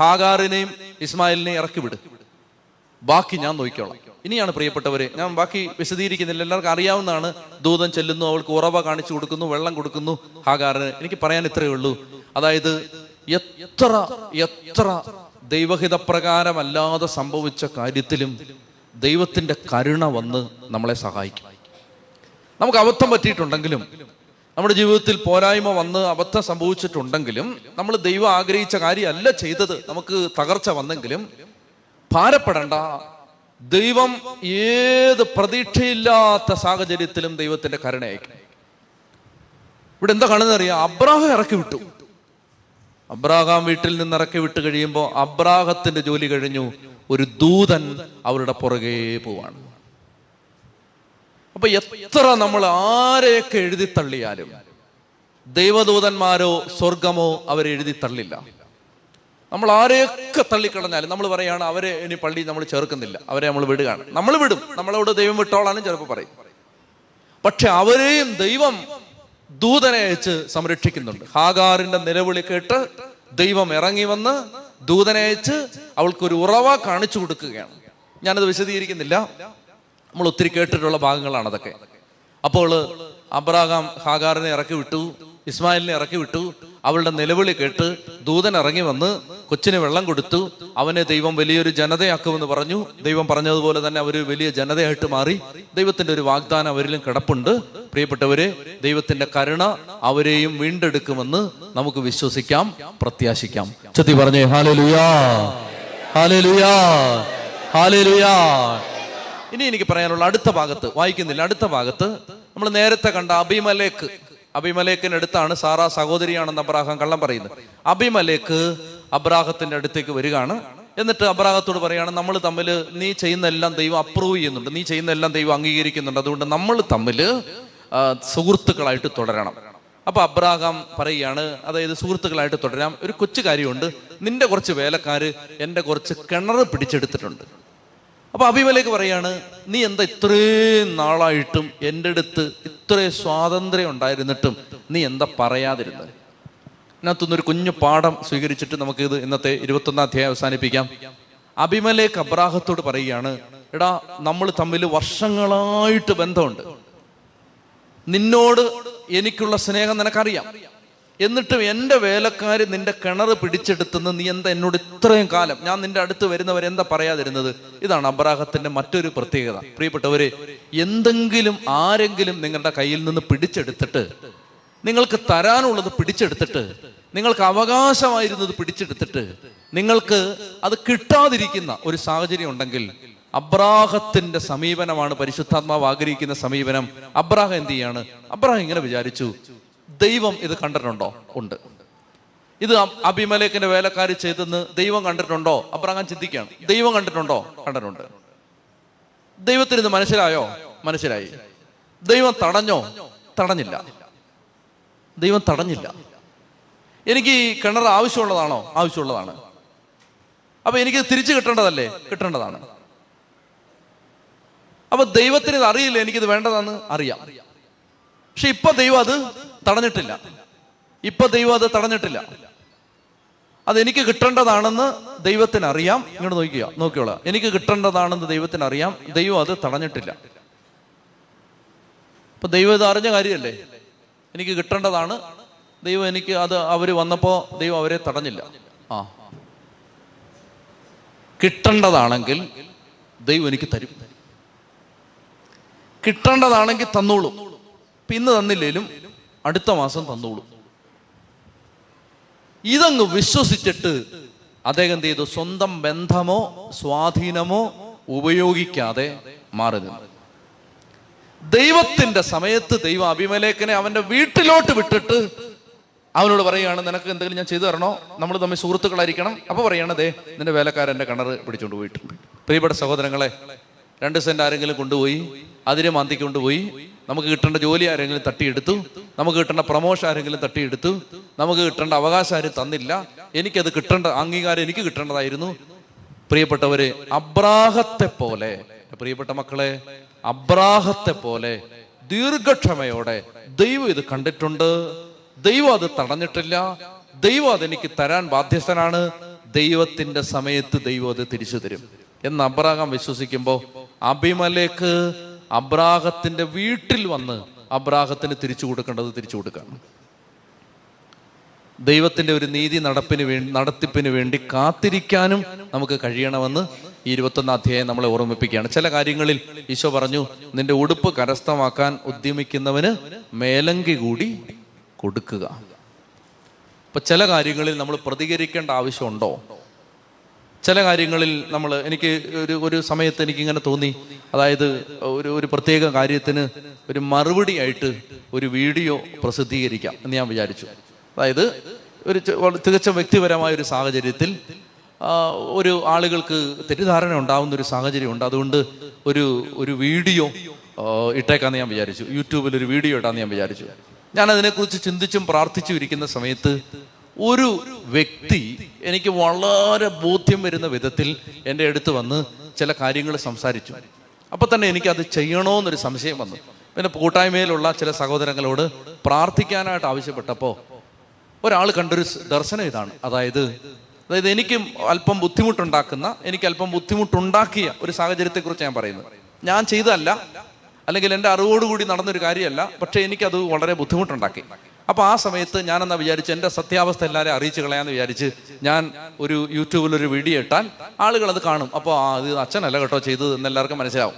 ഹാഗാറിനെയും ഇസ്മായിലിനെയും ഇറക്കി വിട്, ബാക്കി ഞാൻ നോക്കിക്കോളാം. ഇനിയാണ് പ്രിയപ്പെട്ടവരെ, ഞാൻ ബാക്കി വിശദീകരിക്കുന്നില്ല, എല്ലാവർക്കും അറിയാവുന്നതാണ്. ദൂതൻ ചെല്ലുന്നു, അവൾക്ക് ഉറവ കാണിച്ചു കൊടുക്കുന്നു, വെള്ളം കൊടുക്കുന്നു ഹാഗാറിന്. എനിക്ക് പറയാൻ ഇത്രയേ ഉള്ളൂ. അതായത് എത്ര ദൈവഹിതപ്രകാരമല്ലാതെ സംഭവിച്ച കാര്യത്തിലും ദൈവത്തിന്റെ കരുണ വന്ന് നമ്മളെ സഹായിക്കും. നമുക്ക് അബദ്ധം പറ്റിയിട്ടുണ്ടെങ്കിലും, നമ്മുടെ ജീവിതത്തിൽ പോരായ്മ വന്ന് അബദ്ധം സംഭവിച്ചിട്ടുണ്ടെങ്കിലും, നമ്മൾ ദൈവം ആഗ്രഹിച്ച കാര്യമല്ല ചെയ്തത്, നമുക്ക് തകർച്ച വന്നെങ്കിലും ഭാരപ്പെടേണ്ട. ദൈവം ഏത് പ്രതീക്ഷയില്ലാത്ത സാഹചര്യത്തിലും ദൈവത്തിന്റെ കരുണയായിരിക്കും. ഇവിടെ എന്താ കാണുന്നറിയാം, അബ്രാഹാം ഇറക്കി വിട്ടു. അബ്രാഹാം വീട്ടിൽ നിന്ന് ഇറക്കി വിട്ട് കഴിയുമ്പോൾ അബ്രാഹത്തിന്റെ ജോലി കഴിഞ്ഞു. ഒരു ദൂതൻ അവരുടെ പുറകെ പോവാണ്. അപ്പൊ എത്ര നമ്മൾ ആരെയൊക്കെ എഴുതി തള്ളിയാലും ദൈവദൂതന്മാരോ സ്വർഗമോ അവരെ എഴുതി തള്ളില്ല. നമ്മൾ ആരെയൊക്കെ തള്ളിക്കളഞ്ഞാലും നമ്മൾ പറയാണ് അവരെ ഇനി പള്ളി നമ്മൾ ചേർക്കുന്നില്ല, അവരെ നമ്മൾ വിടുകയാണ്, നമ്മൾ വിടും, നമ്മളോട് ദൈവം വിട്ടോളാനും ചിലപ്പോൾ പറയും. പക്ഷെ അവരെയും ദൈവം ദൂതനെ അയച്ച് സംരക്ഷിക്കുന്നുണ്ട്. ഹാഗാറിന്റെ നിലവിളി കേട്ട് ദൈവം ഇറങ്ങി വന്ന് ദൂതനെ അയച്ച് അവൾക്കൊരു ഉറവ കാണിച്ചു കൊടുക്കുകയാണ്. ഞാനത് വിശദീകരിക്കുന്നില്ല, നമ്മൾ ഒത്തിരി കേട്ടിട്ടുള്ള ഭാഗങ്ങളാണ് അതൊക്കെ. അപ്പോൾ അബ്രാഹാം ഹാഗാറിനെ ഇറക്കി വിട്ടു, ഇസ്മായിലിനെ ഇറക്കി വിട്ടു. അവളുടെ നിലവിളി കേട്ട് ദൂതൻ ഇറങ്ങി വന്ന് കൊച്ചിന് വെള്ളം കൊടുത്തു. അവനെ ദൈവം വലിയൊരു ജനതയാക്കുമെന്ന് പറഞ്ഞു. ദൈവം പറഞ്ഞതുപോലെ തന്നെ അവർ വലിയ ജനതയായിട്ട് മാറി. ദൈവത്തിന്റെ ഒരു വാഗ്ദാനം അവരിലും കിടപ്പുണ്ട്. പ്രിയപ്പെട്ടവരെ, ദൈവത്തിന്റെ കരുണ അവരെയും വീണ്ടെടുക്കുമെന്ന് നമുക്ക് വിശ്വസിക്കാം, പ്രത്യാശിക്കാം. ചൊല്ലി പറഞ്ഞേ, ഹല്ലേലൂയാ, ഹല്ലേലൂയാ, ഹല്ലേലൂയാ. ഇനി എനിക്ക് പറയാനുള്ള അടുത്ത ഭാഗത്ത് വായിക്കുന്നില്ല. അടുത്ത ഭാഗത്ത് നമ്മൾ നേരത്തെ കണ്ട അബിമലേക്കിന്റെ അടുത്താണ് സാറാ സഹോദരിയാണെന്ന് അബ്രാഹാം കള്ളം പറയുന്നത്. അബിമലേക്ക് അബ്രാഹത്തിന്റെ അടുത്തേക്ക് വരികയാണ്. എന്നിട്ട് അബ്രാഹത്തോട് പറയാണ്, നമ്മൾ തമ്മിൽ നീ ചെയ്യുന്നെല്ലാം ദൈവം അപ്രൂവ് ചെയ്യുന്നുണ്ട്, നീ ചെയ്യുന്നെല്ലാം ദൈവം അംഗീകരിക്കുന്നുണ്ട്, അതുകൊണ്ട് നമ്മൾ തമ്മിൽ സുഹൃത്തുക്കളായിട്ട് തുടരണം. അപ്പൊ അബ്രാഹാം പറയുകയാണ്, അതായത് സുഹൃത്തുക്കളായിട്ട് തുടരാം, ഒരു കൊച്ചു കാര്യമുണ്ട്, നിന്റെ കുറച്ച് വേലക്കാർ എൻ്റെ കുറച്ച് കിണർ പിടിച്ചെടുത്തിട്ടുണ്ട്. അപ്പൊ അബിമേലെക്ക് പറയാണ്, നീ എന്താ ഇത്രയും നാളായിട്ടും എൻ്റെ അടുത്ത് ഇത്രയും സ്വാതന്ത്ര്യം ഉണ്ടായിരുന്നിട്ടും നീ എന്താ പറയാതിരുന്നത്? ഇതിനകത്തുനിന്നൊരു കുഞ്ഞു പാഠം സ്വീകരിച്ചിട്ട് നമുക്ക് ഇത് ഇന്നത്തെ 21-ാം അധ്യായം അവസാനിപ്പിക്കാം. അബിമേലെക്ക് അബ്രാഹത്തോട് പറയുകയാണ്, എടാ, നമ്മൾ തമ്മിൽ വർഷങ്ങളായിട്ട് ബന്ധമുണ്ട്, നിന്നോട് എനിക്കുള്ള സ്നേഹം നിനക്കറിയാം, എന്നിട്ടും എൻ്റെ വേലക്കാർ നിന്റെ കിണർ പിടിച്ചെടുത്തുനിന്ന് നീ എന്താ എന്നോട് ഇത്രയും കാലം, ഞാൻ നിന്റെ അടുത്ത് വരുന്നവർ എന്താ പറയാതിരുന്നത്? ഇതാണ് അബ്രാഹത്തിൻ്റെ മറ്റൊരു പ്രത്യേകത. പ്രിയപ്പെട്ടവരെ, എന്തെങ്കിലും ആരെങ്കിലും നിങ്ങളുടെ കയ്യിൽ നിന്ന് പിടിച്ചെടുത്തിട്ട്, നിങ്ങൾക്ക് തരാനുള്ളത് പിടിച്ചെടുത്തിട്ട്, നിങ്ങൾക്ക് അവകാശമായിരുന്നത് പിടിച്ചെടുത്തിട്ട് നിങ്ങൾക്ക് അത് കിട്ടാതിരിക്കുന്ന ഒരു സാഹചര്യം ഉണ്ടെങ്കിൽ അബ്രാഹത്തിന്റെ സമീപനമാണ് പരിശുദ്ധാത്മാവ് ആഗ്രഹിക്കുന്ന സമീപനം. അബ്രാഹം എന്ത് ചെയ്യാണ്? അബ്രാഹം ഇങ്ങനെ വിചാരിച്ചു, ദൈവം ഇത് കണ്ടിട്ടുണ്ടോ? ഉണ്ട്. ഇത് അബിമേലെക്കിന്റെ വേലക്കാർ ചെയ്തെന്ന് ദൈവം കണ്ടിട്ടുണ്ടോ? അബ്രാഹം ചിന്തിക്കുകയാണ്. ദൈവം കണ്ടിട്ടുണ്ടോ? കണ്ടിട്ടുണ്ട്. ദൈവത്തിന് ഇത് മനസ്സിലായോ? മനസ്സിലായി. ദൈവം തടഞ്ഞോ? തടഞ്ഞില്ല. ദൈവം തടഞ്ഞില്ല. എനിക്ക് ഈ കിണർ ആവശ്യമുള്ളതാണോ? ആവശ്യമുള്ളതാണ്. അപ്പൊ എനിക്ക് തിരിച്ചു കിട്ടേണ്ടതല്ലേ? കിട്ടേണ്ടതാണ്. അപ്പൊ ദൈവത്തിന് ഇത് അറിയില്ല, എനിക്കിത് വേണ്ടതാണെന്ന് അറിയാം. പക്ഷെ ഇപ്പൊ ദൈവം അത് തടഞ്ഞിട്ടില്ല. അതെനിക്ക് കിട്ടേണ്ടതാണെന്ന് ദൈവത്തിന് അറിയാം. ഇങ്ങോട്ട് നോക്കിയോളാം, എനിക്ക് കിട്ടേണ്ടതാണെന്ന് ദൈവത്തിന് അറിയാം. ദൈവം അത് തടഞ്ഞിട്ടില്ല. അപ്പൊ ദൈവം ഇത് അറിഞ്ഞ കാര്യമല്ലേ? എനിക്ക് കിട്ടേണ്ടതാണ്. ദൈവം എനിക്ക് അത്, അവർ വന്നപ്പോൾ ദൈവം അവരെ തടഞ്ഞില്ല. ആ, കിട്ടേണ്ടതാണെങ്കിൽ ദൈവം എനിക്ക് തരും, കിട്ടേണ്ടതാണെങ്കിൽ തന്നോളും. ഇന്ന് തന്നില്ലേലും അടുത്ത മാസം തന്നോളും. ഇതങ്ങ് വിശ്വസിച്ചിട്ട് അദ്ദേഹം എന്ത് ചെയ്തു? സ്വന്തം ബന്ധമോ സ്വാധീനമോ ഉപയോഗിക്കാതെ മാറി നിന്നു. ദൈവത്തിന്റെ സമയത്ത് ദൈവം അബിമേലെക്കിനെ അവന്റെ വീട്ടിലോട്ട് വിട്ടിട്ട് അവനോട് പറയുകയാണ്, നിനക്ക് എന്തെങ്കിലും ഞാൻ ചെയ്തു തരണോ? നമ്മൾ തമ്മിൽ സുഹൃത്തുക്കളായിരിക്കണം. അപ്പൊ പറയണം, ദേ നിന്റെ വേലക്കാരൻ്റെ കിണർ പിടിച്ചോണ്ട് പോയിട്ടുണ്ട്. പ്രിയപ്പെട്ട സഹോദരങ്ങളെ, 2 സെന്റ് ആരെങ്കിലും കൊണ്ടുപോയി, അതിന് മാന്തിക്ക് കൊണ്ടുപോയി, നമുക്ക് കിട്ടേണ്ട ജോലി ആരെങ്കിലും തട്ടിയെടുത്തു, നമുക്ക് കിട്ടേണ്ട പ്രമോഷൻ ആരെങ്കിലും തട്ടിയെടുത്തു, നമുക്ക് കിട്ടേണ്ട അവകാശം ആരും തന്നില്ല, എനിക്കത് കിട്ടേണ്ട അംഗീകാരം എനിക്ക് കിട്ടേണ്ടതായിരുന്നു. പ്രിയപ്പെട്ടവരെ, അബ്രാഹത്തെ പോലെ, പ്രിയപ്പെട്ട മക്കളെ, അബ്രാഹത്തെ പോലെ ദീർഘക്ഷമയോടെ ദൈവം ഇത് കണ്ടിട്ടുണ്ട്, ദൈവം അത് തടഞ്ഞിട്ടില്ല, ദൈവം അതെനിക്ക് തരാൻ ബാധ്യസ്ഥനാണ്, ദൈവത്തിന്റെ സമയത്ത് ദൈവം അത് തിരിച്ചു തരും എന്ന് അബ്രാഹാം വിശ്വസിക്കുമ്പോൾ അബിമേലെക്ക് അബ്രാഹത്തിന്റെ വീട്ടിൽ വന്ന് അബ്രാഹത്തിന് തിരിച്ചു കൊടുക്കേണ്ടത് തിരിച്ചു കൊടുക്കാണ്. ദൈവത്തിന്റെ ഒരു നീതി നടത്തിപ്പിന് വേണ്ടി കാത്തിരിക്കാനും നമുക്ക് കഴിയണമെന്ന് 21-ാം അധ്യായം നമ്മളെ ഓർമ്മിപ്പിക്കുകയാണ്. ചില കാര്യങ്ങളിൽ ഈശോ പറഞ്ഞു, നിന്റെ ഉടുപ്പ് കരസ്ഥമാക്കാൻ ഉദ്യമിക്കുന്നവന് മേലങ്കി കൂടി കൊടുക്കുക. അപ്പൊ ചില കാര്യങ്ങളിൽ നമ്മൾ പ്രതികരിക്കേണ്ട ആവശ്യമുണ്ടോ? ചില കാര്യങ്ങളിൽ നമ്മൾ, എനിക്ക് ഒരു സമയത്ത് എനിക്കിങ്ങനെ തോന്നി, അതായത് ഒരു പ്രത്യേക കാര്യത്തിന് ഒരു മറുപടി ആയിട്ട് ഒരു വീഡിയോ പ്രസിദ്ധീകരിക്കാം എന്ന് ഞാൻ വിചാരിച്ചു. അതായത് ഒരു തികച്ചും വ്യക്തിപരമായ ഒരു സാഹചര്യത്തിൽ ഒരു ആളുകൾക്ക് തെറ്റിദ്ധാരണ ഉണ്ടാകുന്ന ഒരു സാഹചര്യമുണ്ട്, അതുകൊണ്ട് ഒരു വീഡിയോ ഇട്ടേക്കാന്ന് ഞാൻ വിചാരിച്ചു. യൂട്യൂബിൽ ഒരു വീഡിയോ ഇടാന്ന് ഞാൻ വിചാരിച്ചു. ഞാൻ അതിനെക്കുറിച്ച് ചിന്തിച്ചും പ്രാർത്ഥിച്ചും ഇരിക്കുന്ന സമയത്ത് ഒരു വ്യക്തി എനിക്ക് വളരെ ബോധ്യം വരുന്ന വിധത്തിൽ എൻ്റെ അടുത്ത് വന്ന് ചില കാര്യങ്ങൾ സംസാരിച്ചു. അപ്പം തന്നെ എനിക്കത് ചെയ്യണോന്നൊരു സംശയം വന്നു. പിന്നെ കൂട്ടായ്മയിലുള്ള ചില സഹോദരങ്ങളോട് പ്രാർത്ഥിക്കാനായിട്ട് ആവശ്യപ്പെട്ടപ്പോൾ ഒരാൾ കണ്ടൊരു ദർശനം ഇതാണ്. അതായത് എനിക്ക് അല്പം ബുദ്ധിമുട്ടുണ്ടാക്കിയ ഒരു സാഹചര്യത്തെക്കുറിച്ച് ഞാൻ പറയുന്നത്. ഞാൻ ചെയ്തതല്ല, അല്ലെങ്കിൽ എൻ്റെ അറിവോടുകൂടി നടന്നൊരു കാര്യമല്ല, പക്ഷേ എനിക്കത് വളരെ ബുദ്ധിമുട്ടുണ്ടാക്കി. അപ്പോൾ ആ സമയത്ത് ഞാനെന്നാ വിചാരിച്ച്, എൻ്റെ സത്യാവസ്ഥ എല്ലാവരെയും അറിയിച്ചു കളയാമെന്ന് വിചാരിച്ച് ഞാൻ ഒരു യൂട്യൂബിലൊരു വീഡിയോ ഇട്ടാൽ ആളുകൾ അത് കാണും. അപ്പോൾ അത് അച്ഛനല്ല കേട്ടോ ചെയ്തത് എന്ന് എല്ലാവർക്കും മനസ്സിലാവും.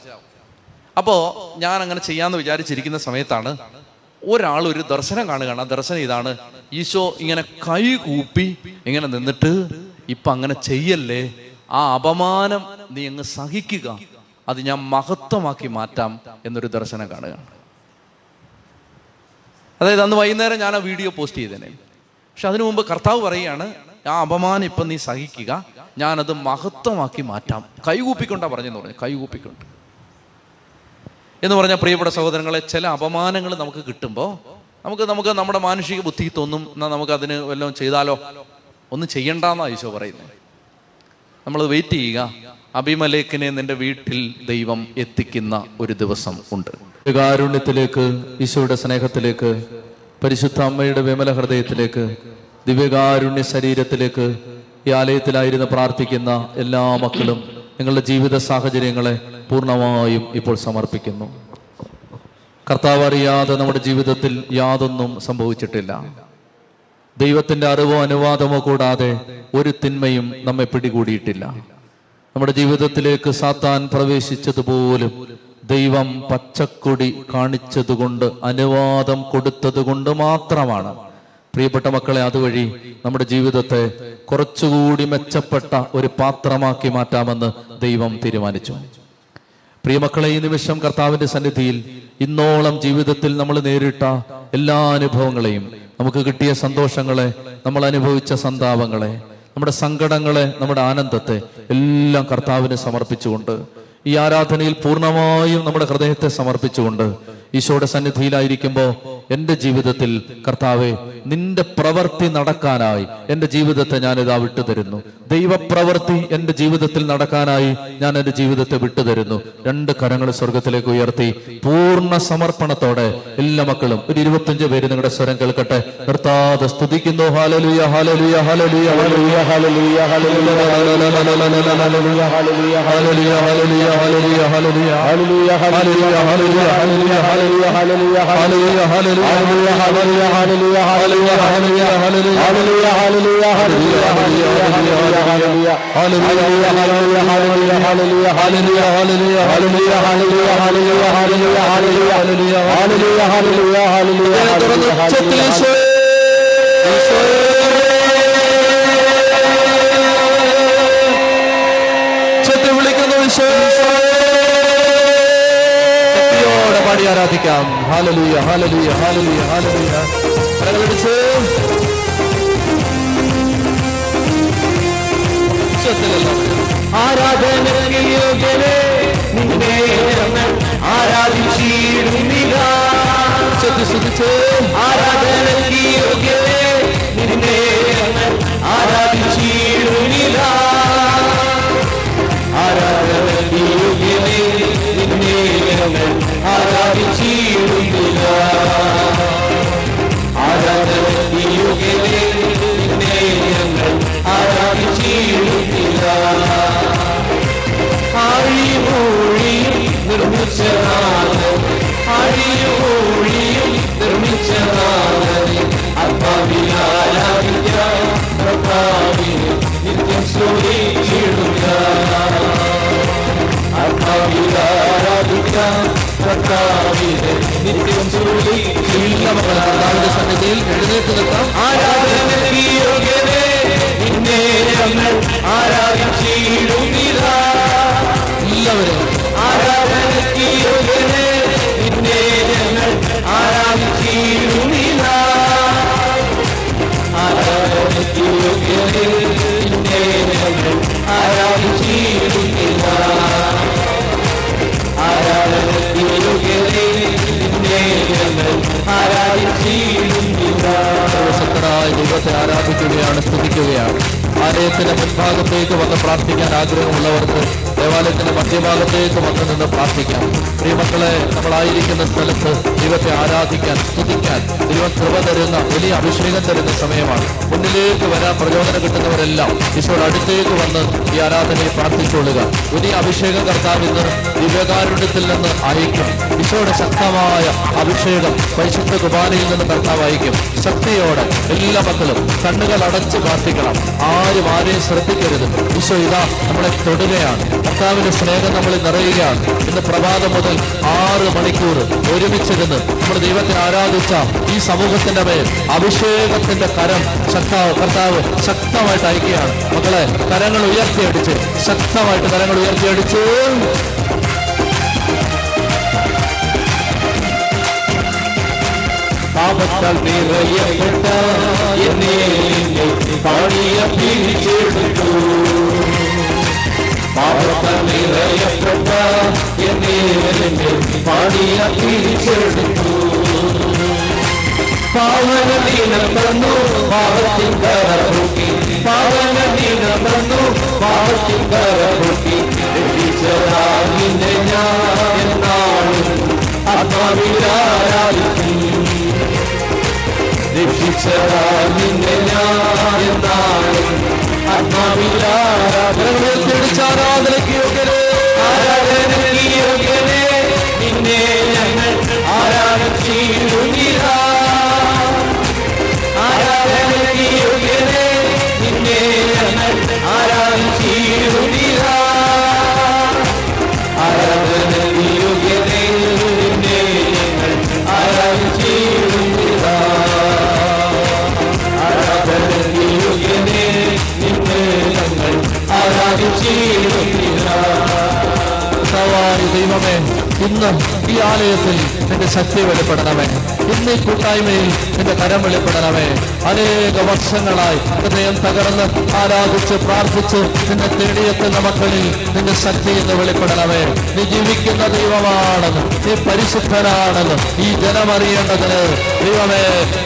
അപ്പോൾ ഞാൻ അങ്ങനെ ചെയ്യാമെന്ന് വിചാരിച്ചിരിക്കുന്ന സമയത്താണ് ഒരാൾ ഒരു ദർശനം കാണുകയാണ്. ആ ദർശനം ഇതാണ്, ഈശോ ഇങ്ങനെ കൈ കൂപ്പി ഇങ്ങനെ നിന്നിട്ട്, ഇപ്പം അങ്ങനെ ചെയ്യല്ലേ, ആ അപമാനം നീ അങ്ങ് സഹിക്കുക, അത് ഞാൻ മഹത്വമാക്കി മാറ്റാം എന്നൊരു ദർശനം കാണുകയാണ്. അതായത് അന്ന് വൈകുന്നേരം ഞാൻ ആ വീഡിയോ പോസ്റ്റ് ചെയ്തേനെ. പക്ഷെ അതിനു മുമ്പ് കർത്താവ് പറയുകയാണ്, ആ അപമാനം ഇപ്പം നീ സഹിക്കുക, ഞാനത് മഹത്വമാക്കി മാറ്റാം. കൈകൂപ്പിക്കൊണ്ടാണ് പറഞ്ഞെന്ന് പറഞ്ഞു. കൈകൂപ്പിക്കൊണ്ട് എന്ന് പറഞ്ഞാൽ പ്രിയപ്പെട്ട സഹോദരങ്ങളെ, ചില അപമാനങ്ങൾ നമുക്ക് കിട്ടുമ്പോൾ നമുക്ക് നമ്മുടെ മാനുഷിക ബുദ്ധി തോന്നും, എന്നാൽ നമുക്കതിന് വല്ലതും ചെയ്താലോ? ഒന്നും ചെയ്യണ്ടെന്നാണ് ഈശോ പറയുന്നത്. നമ്മൾ വെയിറ്റ് ചെയ്യുക. അബിമേലെക്കിനെ നിന്റെ വീട്ടിൽ ദൈവം എത്തിക്കുന്ന ഒരു ദിവസം ഉണ്ട്. ദിവ്യകാരുണ്യത്തിലേക്ക്, ഈശോയുടെ സ്നേഹത്തിലേക്ക്, പരിശുദ്ധ അമ്മയുടെ വിമല ഹൃദയത്തിലേക്ക്, ദിവ്യകാരുണ്യ ശരീരത്തിലേക്ക് ഈ ആലയത്തിലായിരുന്നു പ്രാർത്ഥിക്കുന്ന എല്ലാ മക്കളും നിങ്ങളുടെ ജീവിത സാഹചര്യങ്ങളെ പൂർണ്ണമായും ഇപ്പോൾ സമർപ്പിക്കുന്നു. കർത്താവ് അറിയാതെ നമ്മുടെ ജീവിതത്തിൽ യാതൊന്നും സംഭവിച്ചിട്ടില്ല. ദൈവത്തിൻ്റെ അറിവോ അനുവാദമോ കൂടാതെ ഒരു തിന്മയും നമ്മെ പിടികൂടിയിട്ടില്ല. നമ്മുടെ ജീവിതത്തിലേക്ക് സാത്താൻ പ്രവേശിച്ചതുപോലും ദൈവം പച്ചക്കൊടി കാണിച്ചതുകൊണ്ട്, അനുവാദം കൊടുത്തതുകൊണ്ട് മാത്രമാണ്. പ്രിയപ്പെട്ട മക്കളെ, അതുവഴി നമ്മുടെ ജീവിതത്തെ കുറച്ചുകൂടി മെച്ചപ്പെട്ട ഒരു പാത്രമാക്കി മാറ്റാമെന്ന് ദൈവം തീരുമാനിച്ചു. പ്രിയമക്കളെ, ഈ നിമിഷം കർത്താവിന്റെ സന്നിധിയിൽ ഇന്നോളം ജീവിതത്തിൽ നമ്മൾ നേരിട്ട എല്ലാ അനുഭവങ്ങളെയും, നമുക്ക് കിട്ടിയ സന്തോഷങ്ങളെ, നമ്മൾ അനുഭവിച്ച സന്താപങ്ങളെ, നമ്മുടെ സങ്കടങ്ങളെ, നമ്മുടെ ആനന്ദത്തെ എല്ലാം കർത്താവിന് സമർപ്പിച്ചുകൊണ്ട്, ഈ ആരാധനയിൽ പൂർണ്ണമായും നമ്മുടെ ഹൃദയത്തെ സമർപ്പിച്ചുകൊണ്ട് ഈശോയുടെ സന്നിധിയിലായിരിക്കുമ്പോൾ, എൻ്റെ ജീവിതത്തിൽ കർത്താവെ നിന്റെ പ്രവൃത്തി നടക്കാനായി എൻ്റെ ജീവിതത്തെ ഞാനിതാ വിട്ടുതരുന്നു. ദൈവപ്രവൃത്തി എൻ്റെ ജീവിതത്തിൽ നടക്കാനായി ഞാൻ എൻ്റെ ജീവിതത്തെ വിട്ടുതരുന്നു. രണ്ട് കരങ്ങൾ സ്വർഗത്തിലേക്ക് ഉയർത്തി പൂർണ്ണ സമർപ്പണത്തോടെ എല്ലാ മക്കളും, ഒരു 25 പേര് നിങ്ങളുടെ സ്വരം കേൾക്കട്ടെ, നിർത്താതെ സ്തുതിക്കുന്നു. Hallelujah, hallelujah, hallelujah, hallelujah, hallelujah, hallelujah, hallelujah, hallelujah, hallelujah. ആരാധിക്കാം. Hallelujah, hallelujah, hallelujah, hallelujah. പ്രകടിപ്പിച്ച് ആരാധനയിൽ യോഗ്യനെ നിന്നെ ആരാധിച്ചിടുന്നില്ല. സ്തുതിച്ച് ആരാധനയിൽ യോഗ്യനെ നിന്നെ ആരാധിച്ചിടുന്നില്ല. ആരാധനയിൽ യോഗ്യനെ നിന്നെ ആരാധിച്ചിടുന്നില്ല. ആരാധനയിൽ യോഗ്യനെ നിന്നെ ആരാധിച്ചിടുന്നില്ല. അഴിമൂഴിയും നിർമ്മിച്ചതാണ്, അഴിമൂഴിയും നിർമ്മിച്ചതാണ്. ആത്മാവിൽ ആരാധിക്കാൻ കർത്താവിനെ നിത്യം സ്തുതിച്ചിടുക. ആത്മാവിൽ ആരാധിക്കാൻ കർത്താവിനെ നിത്യം സ്തുതിച്ചിടുക. കർത്താവിന്റെ സന്നിധിയിൽ എഴുന്നേറ്റ് നിൽക്കാം. ആരാധനയോഗ്യനെ നിന്നെ ഞങ്ങൾ ആരാധിച്ചിടുന്നില്ല. എല്ലാവരും ആരാധനയോഗ്യനെ നിന്നെ ഞങ്ങൾ ആരാധിച്ചിടുന്നില്ല. ആരാധനയോഗ്യനെ നിന്നെ ഞങ്ങൾ ആരാധിച്ചിടുന്നില്ല. ആരാധനയോഗ്യനെ നിന്നെ ഞങ്ങൾ ആരാധിച്ചിടുന്നില്ല. ശക്തരായ ദൈവത്തെ ആരാധിക്കുകയാണ്, സ്തുതിക്കുകയാണ്. ആലയത്തിന്റെ മുൻഭാഗത്തേക്ക് വന്ന് പ്രാർത്ഥിക്കാൻ ആഗ്രഹമുള്ളവർക്ക് ദേവാലയത്തിന്റെ മധ്യഭാഗത്തേക്ക് വന്ന് നിന്ന് പ്രാർത്ഥിക്കാം. പ്രിയമക്കളെ, നമ്മളായിരിക്കുന്ന സ്ഥലത്ത് ദൈവത്തെ ആരാധിക്കാൻ, സ്തുതിക്കാൻ ദൈവം കൃപ തരുന്ന വലിയ അഭിഷേകം തരുന്ന സമയമാണ്. മുന്നിലേക്ക് വരാൻ പ്രചോദനം കിട്ടുന്നവരെല്ലാം ഈശോയുടെ അടുത്തേക്ക് വന്ന് ഈ ആരാധനയെ പ്രാർത്ഥിച്ചുകൊള്ളുക. വലിയ അഭിഷേകം കർത്താവിൽ നിന്ന്, ദിവ്യകാരുണ്യത്തിൽ നിന്ന് അയക്കും. ഈശോയുടെ ശക്തമായ അഭിഷേകം പരിശുദ്ധ കുർബാനയിൽ നിന്ന് കർത്താവ് അയക്കും. ശക്തിയോടെ എല്ലാ മക്കളും കണ്ണുകൾ അടച്ച് പ്രാർത്ഥിക്കണം. ആരും ആരെയും ശ്രദ്ധിക്കരുത്. ഈശോ ഇതാ നമ്മളെ തൊടുകയാണ്. കർത്താവിന്റെ സ്നേഹം നമ്മൾ നിറയുകയാണ്. ഇന്ന് പ്രഭാതം മുതൽ 6 മണിക്കൂർ ഒരുമിച്ചിരുന്ന് നമ്മൾ ദൈവത്തെ ആരാധിച്ച ഈ സമൂഹത്തിന്റെ മേൽ അഭിഷേകത്തിന്റെ കരം കർത്താവ് ശക്തമായിട്ട് അയക്കുകയാണ്. മക്കളെ, കരങ്ങൾ ഉയർത്തിയടിച്ച്, ശക്തമായിട്ട് കരങ്ങൾ ഉയർത്തിയടിച്ച് പാപത്താൽ നിറയപ്പെട്ട എന്നെ പാടിയ പിടിച്ചെടുത്തു. പാപത്താൽ നിറയപ്പെട്ട എന്നെ പാടിയ പിടിച്ചെടുത്തു. പാവന ദിനം വന്നു പാവത്തിൻ കരപൊട്ടി, പാവന ദിനം വന്നു പാവത്തിൻ കരപൊട്ടി. ഞാൻ ആത്മാവിലായിരിക്കും ആത്മാവിലാരാധന. ദൈവമേ, ഇന്ന് ഈ ആലയത്തിൽ നിന്റെ ശക്തി വെളിപ്പെടണമേ. ഇന്ന് ഈ കൂട്ടായ്മയിൽ നിന്റെ കരം വെളിപ്പെടണമേ. അനേക വർഷങ്ങളായി ഹൃദയം തകർന്ന് ആരാധിച്ച് പ്രാർത്ഥിച്ച് നിന്നെ തേടിയെത്തുന്ന മക്കളിൽ നിന്റെ ശക്തി എന്ന് വെളിപ്പെടണമേ. നീ ജീവിക്കുന്ന ദൈവമാണെന്ന്, നീ പരിശുദ്ധനാണെന്ന് ഈ ജനമറിയേണ്ടതിന് ദൈവമേ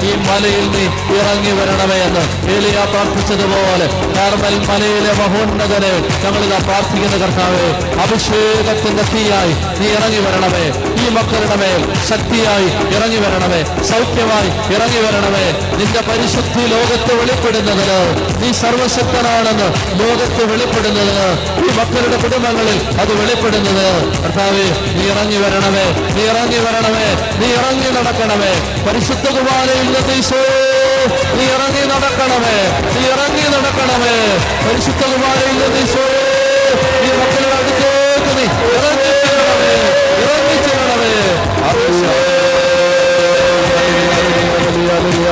ഈ മലയിൽ നീ ഇറങ്ങി വരണമേ എന്ന് ഏലിയാ പ്രാർത്ഥിച്ചതുപോലെ കാർമൽ മലയിലെ മഹോന്നതനെ ഞങ്ങളിതാ പ്രാർത്ഥിക്കുന്ന കർത്താവേ, അഭിഷേകത്തിന്റെ തീയായി നീ ഇറങ്ങി വരണമേ. ഈ മക്കളുടെ മേൽ ശക്തിയായി ഇറങ്ങി വരണമേ, സൗഖ്യമായി ഇറങ്ങി വരണമേ. നിന്റെ പരിശുദ്ധി ലോകത്ത് വെളിപ്പെടുന്നതിന്, നീ സർവശക്തനാണെന്ന് ലോകത്ത് വെളിപ്പെടുന്നതിന്, ഈ മക്കളുടെ കുടുംബങ്ങളിൽ അത് വെളിപ്പെടുന്നത് കർത്താവേ നീ ഇറങ്ങി വരണമേ, നീ ഇറങ്ങി വരണമേ, നീ ഇറങ്ങി നടക്കണമേ. പരിശുദ്ധ കുർബാനയിൽ ഈശോ നീ ഇറങ്ങി നടക്കണമേ, നീ ഇറങ്ങി നടക്കണമേ. പരിശുദ്ധ കുർബാനയിൽ ഈശോ ഈ മക്കളുടെ അടുത്തേക്ക് നീ ഇറങ്ങിച്ചേരണമേ, ഇറങ്ങിച്ചേരണമേ.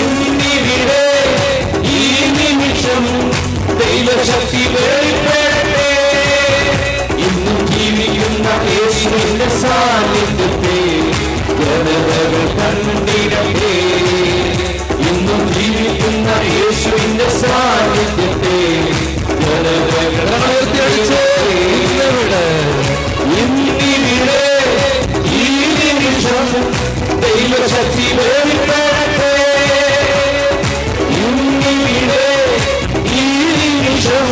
ഇന്നിവിടെ ഈ നിമിഷം ദൈവശക്തി വെളിപ്പെടട്ടെ. ഇന്നും ജീവിക്കുന്ന യേശുവിന്റെ സാന്നിധ്യത്തെ ജനതകൾ കണ്ടിടട്ടെ. ഇന്നും ജീവിക്കുന്ന യേശുവിന്റെ സാന്നിധ്യത്തെ ജനതകൾ കണ്ടിടട്ടെ. ഇന്നിവിടെ ദൈവശക്തി വെളിപ്പെടട്ടെ. ഇന്നിവിടെ ഈ നിമിഷം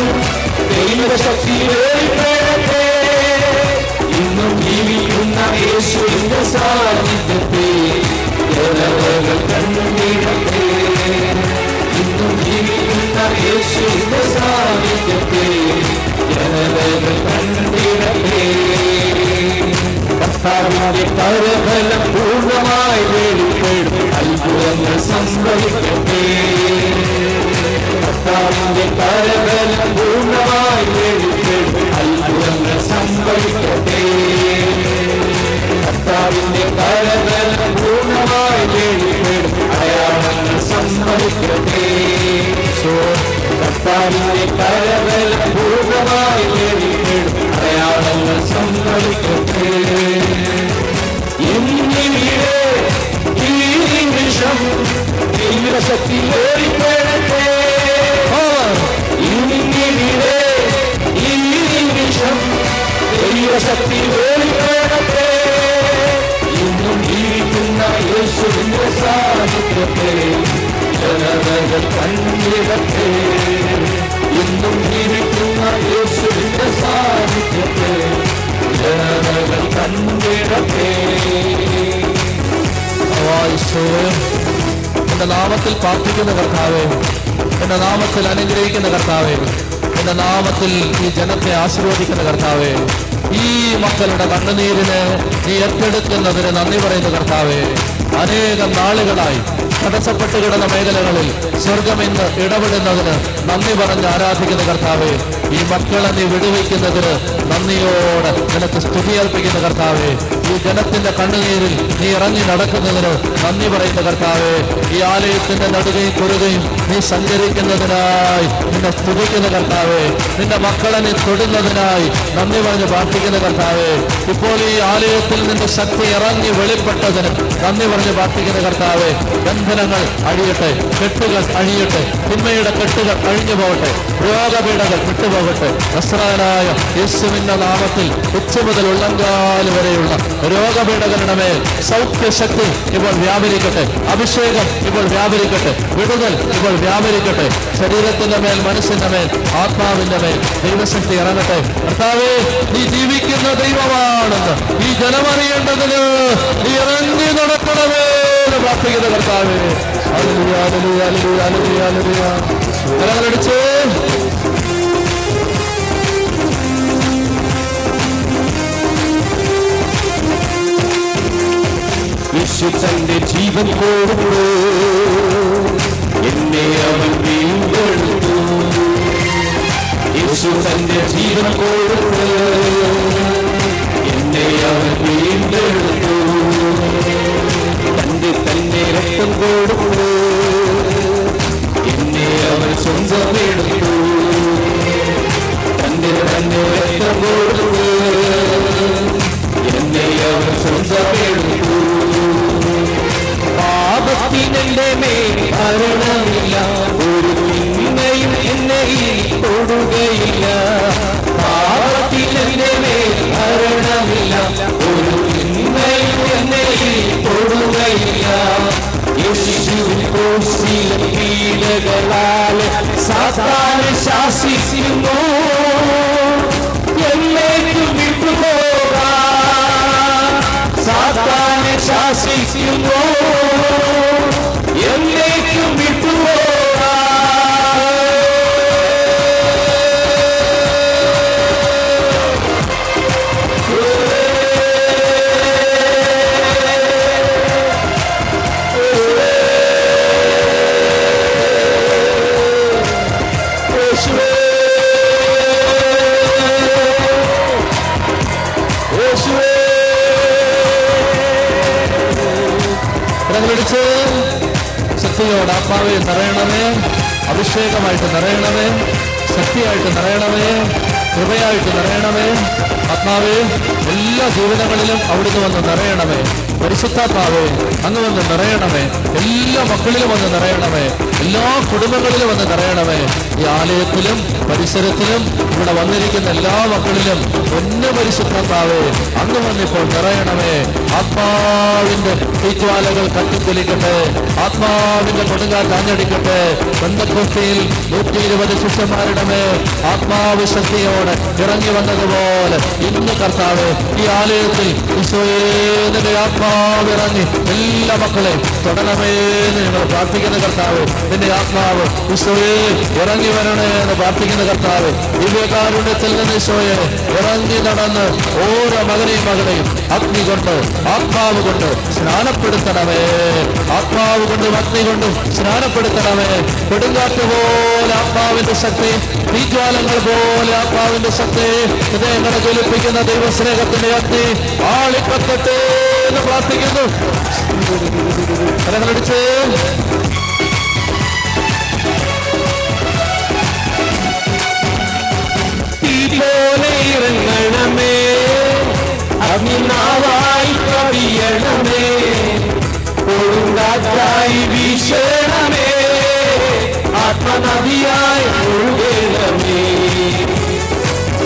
ദൈവശക്തി വെളിപ്പെടട്ടെ. ഇന്നും ജീവിക്കുന്ന യേശുവിന്റെ സാന്നിധ്യത്തെ ജനതകൾ കണ്ടിടട്ടെ. ഇന്നും ജീവിക്കുന്ന യേശുവിന്റെ സാന്നിധ്യത്തെ ജനതകൾ കണ്ടിടട്ടെ. കർത്താവിന്റെ പരഫലം പൂർണ്ണമായി വെളിപ്പെടും, അത്ഭുതങ്ങൾ സംഭവിക്കട്ടെ. കർത്താവിന്റെ പരഫലം പൂർണ്ണമായി വെളിപ്പെടും, അത്ഭുതങ്ങൾ സംഭവിക്കട്ടെ. കർത്താവിന്റെ പരഫലം പൂർണ്ണമായി വെളിപ്പെടും, അയാളങ്ങൾ സംഭവിക്കട്ടെ. കർത്താവിന്റെ പരഫലം പൂർണ്ണമായി വെളിപ്പെടും, അയാളങ്ങൾ സംഭവിക്കട്ടെ. ഇന്നിവിടെ ഈ നിമിഷം ദൈവശക്തി വെളിപ്പെടട്ടെ. ഇന്നിവിടെ ഈ നിമിഷം ദൈവശക്തി വെളിപ്പെടട്ടെ. ഇന്നും ജീവിക്കുന്ന യേശുവിന്റെ സാന്നിധ്യത്തെ ജനതകൾ കണ്ടിടട്ടെ. ഇന്നും ജീവിക്കുന്ന യേശുവിന്റെ സാന്നിധ്യത്തെ ജനതകൾ കണ്ടിടട്ടെ. എന്റെ നാമത്തിൽ പ്രാർത്ഥിക്കുന്ന കർത്താവേ, എന്റെ നാമത്തിൽ അനുഗ്രഹിക്കുന്ന കർത്താവേ, എന്റെ നാമത്തിൽ ഈ ജനത്തെ ആശീർവദിക്കുന്ന കർത്താവേ, ഈ മക്കളുടെ കണ്ണുനീരിനെ നീ ഏറ്റെടുക്കുന്നതിന് നന്ദി പറയുന്ന കർത്താവേ, അനേകം നാളുകളായി തടസ്സപ്പെട്ട് കിടന്ന മേഖലകളിൽ സ്വർഗം ഇന്ന് ഇടപെടുന്നതിന് നന്ദി പറഞ്ഞ് ആരാധിക്കുന്ന കർത്താവേ, ഈ മക്കളെ നീ വിടുവയ്ക്കുന്നതിന് നന്ദിയോടെ ജനത്തെ സ്തുതിയർപ്പിക്കുന്ന കർത്താവേ, ഈ ജനത്തിന്റെ കണ്ണുനീരിൽ നീ ഇറങ്ങി നടക്കുന്നതിന് നന്ദി പറയുന്ന കർത്താവേ, ഈ ആലയത്തിന്റെ നടുകയും കുറുകയും നീ സഞ്ചരിക്കുന്നതിനായി നിന്നെ സ്തുതിക്കുന്ന കർത്താവേ, നിന്റെ മക്കളെ നീ തൊടുന്നതിനായി നന്ദി പറഞ്ഞ് പ്രാർത്ഥിക്കുന്ന കർത്താവേ, ഇപ്പോൾ ഈ ആലയത്തിൽ നിന്റെ ശക്തി ഇറങ്ങി വെളിപ്പെട്ടതിന് നന്ദി പറഞ്ഞ് പ്രാർത്ഥിക്കുന്ന കർത്താവേ, ബന്ധനങ്ങൾ അഴിയട്ടെ, കെട്ടുകൾ അഴിയട്ടെ, തിന്മയുടെ കെട്ടുകൾ അഴിഞ്ഞു പോകട്ടെ, രോഗപീഠകൾ വിട്ടുപോകട്ടെ. നസ്രായനായ യേശുവിന്റെ നാമത്തിൽ ഉച്ച മുതൽ ഉള്ളങ്കാൽ വരെയുള്ള രോഗപീഠകളുടെ മേൽ സൗഖ്യശക്തി ഇപ്പോൾ വ്യാപരിക്കട്ടെ, അഭിഷേകം ഇപ്പോൾ വ്യാപരിക്കട്ടെ, വിടുതൽ ഇപ്പോൾ വ്യാപരിക്കട്ടെ. ശരീരത്തിന്റെ മേൽ, മനസ്സിന്റെ മേൽ, ആത്മാവിന്റെ മേൽ ദൈവശക്തി ഇറങ്ങട്ടെ. കർത്താവേ, നീ ജീവിക്കുന്ന ദൈവമാണെന്ന് ഈ ജനമറിയേണ്ടതിന് നീ ഇറങ്ങി നടക്കണമേ എന്ന് പ്രാർത്ഥിക്കുന്ന കർത്താവേ. അടിച്ചേ യേശു തന്റെ ജീവൻ കൊടുത്തു, എന്നെ അവൻ വീണ്ടെടുത്തു. യേശു തന്റെ ജീവൻ കൊടുത്തു, എന്നെ അവൻ വീണ്ടെടുത്തു. തന്റെ തന്നെ രക്തം കൊടുത്തു, എന്നെ അവൻ സ്വന്തമെടുത്തു. തന്റെ തന്നെ രക്തം കൊടുത്തു, എന്നെ അവൻ സ്വന്തമെടുത്തു. പാപത്തിനെന്റെ മേൽ ഭരണമില്ല, ഒരു തിന്മയും എന്നെ തൊടുകയില്ല. പാപത്തിനെന്റെ മേൽ ഭരണമില്ല, ഒരു തിന്മയും എന്നെ തൊടുകയില്ല. പീഡകളാൽ സാത്താനെ ശാസിക്കുന്നു, എന്നേക്കും വിട്ടുപോകാൻ സാത്താനെ ശാസിക്കുന്നു, എന്നേക്കും ശക്തിയോട് ആത്മാവിൽ നിറയണമേ, അഭിഷേകമായിട്ട് നിറയണമേ, ശക്തിയായിട്ട് നിറയണമേ, കൃപയായിട്ട് നിറയണമേ. ആത്മാവേ, എല്ലാ ജീവിതങ്ങളിലും അവിടുന്ന് വന്ന് നിറയണമേ. പരിശുദ്ധാത്മാവേ, അങ്ങ് വന്ന് നിറയണമേ. എല്ലാ മക്കളിലും വന്ന് നിറയണമേ, എല്ലാ കുടുംബങ്ങളിലും വന്ന് നിറയണമേ. ഈ ആലയത്തിലും പരിസരത്തിലും ഇവിടെ വന്നിരിക്കുന്ന എല്ലാ മക്കളിലും ഒന്ന് പരിശുദ്ധാത്മാവേ അങ്ങ് വന്നിപ്പോൾ നിറയണമേ. ആത്മാവിന്റെ തീജ്വാലകൾ കത്തിത്തെളിക്കട്ടെ, ആത്മാവിന്റെ കൊടുങ്കാറ്റ് ആഞ്ഞടിക്കട്ടെ. ബന്ധക്രിസ്തിയിൽ 120 ശിഷ്യന്മാരുടെ മേൽ ആത്മാവ് ശക്തിയോടെ ഇറങ്ങി വന്നതുപോലെ ഇന്ന് കർത്താവ് ഈ ആലയത്തിൽ ഈശോയുടെ ആത്മാവ് ഇറങ്ങി എല്ലാ മക്കളെയും തൊടണമെന്ന് ഞങ്ങൾ പ്രാർത്ഥിക്കുന്ന കർത്താവ്, നിന്റെ ആത്മാവ് ഈശോയെ ഇറങ്ങി വരണേ എന്ന് പ്രാർത്ഥിക്കുന്ന കർത്താവ്, ദിവ്യകാരുണ്യത്തിൽ നിന്ന് ഈശോയെ ഇറങ്ങി നടന്ന് ഓരോ മകനെയും മകളെയും അഗ്നി കൊണ്ട് ആത്മാവ് കൊണ്ട് സ്നാനപ്പെടുത്തണമേ. ആത്മാവ് കൊണ്ടും അഗ്നി കൊണ്ടും സ്നാനപ്പെടുത്തണമേ. കൊടുങ്കാറ്റ് പോലെ ആത്മാവിന്റെ ശക്തി, തീജ്വാലങ്ങൾ പോലെ ആത്മാവിന്റെ ശക്തി, ഹൃദയങ്ങളെ ജ്വലിപ്പിക്കുന്ന ദൈവസ്നേഹത്തിന്റെ അഗ്നി ആളിക്കത്തട്ടെ എന്ന് പ്രാർത്ഥിക്കുന്നു. കരങ്ങളടിച്ച് തീപോലെ ഇറങ്ങണമേ, അഗ്നിനാവായി കവിയണമേ, കൊടുങ്കാറ്റായി വീശണമേ, ആത്മനദിയായി ഒഴുകണമേ.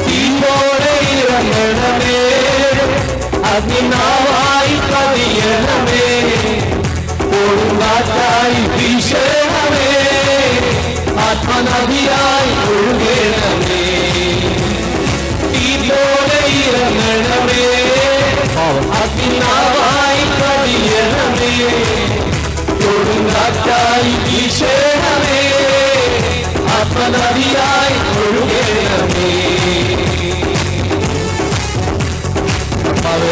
തീപോലെ ഇറങ്ങണമേ, അഗ്നിനാവായി കവിയണമേ, കൊടുങ്കാറ്റായി വീശണമേ, ആത്മനദിയായി ഒഴുകണമേ. തീപോലെ ഇറങ്ങണമേ, അഗ്നിനാവായി കവിയണമേ, കൊടുങ്കാറ്റായി വീശണമേ, ആത്മനദിയായി ഒഴുകണമേ.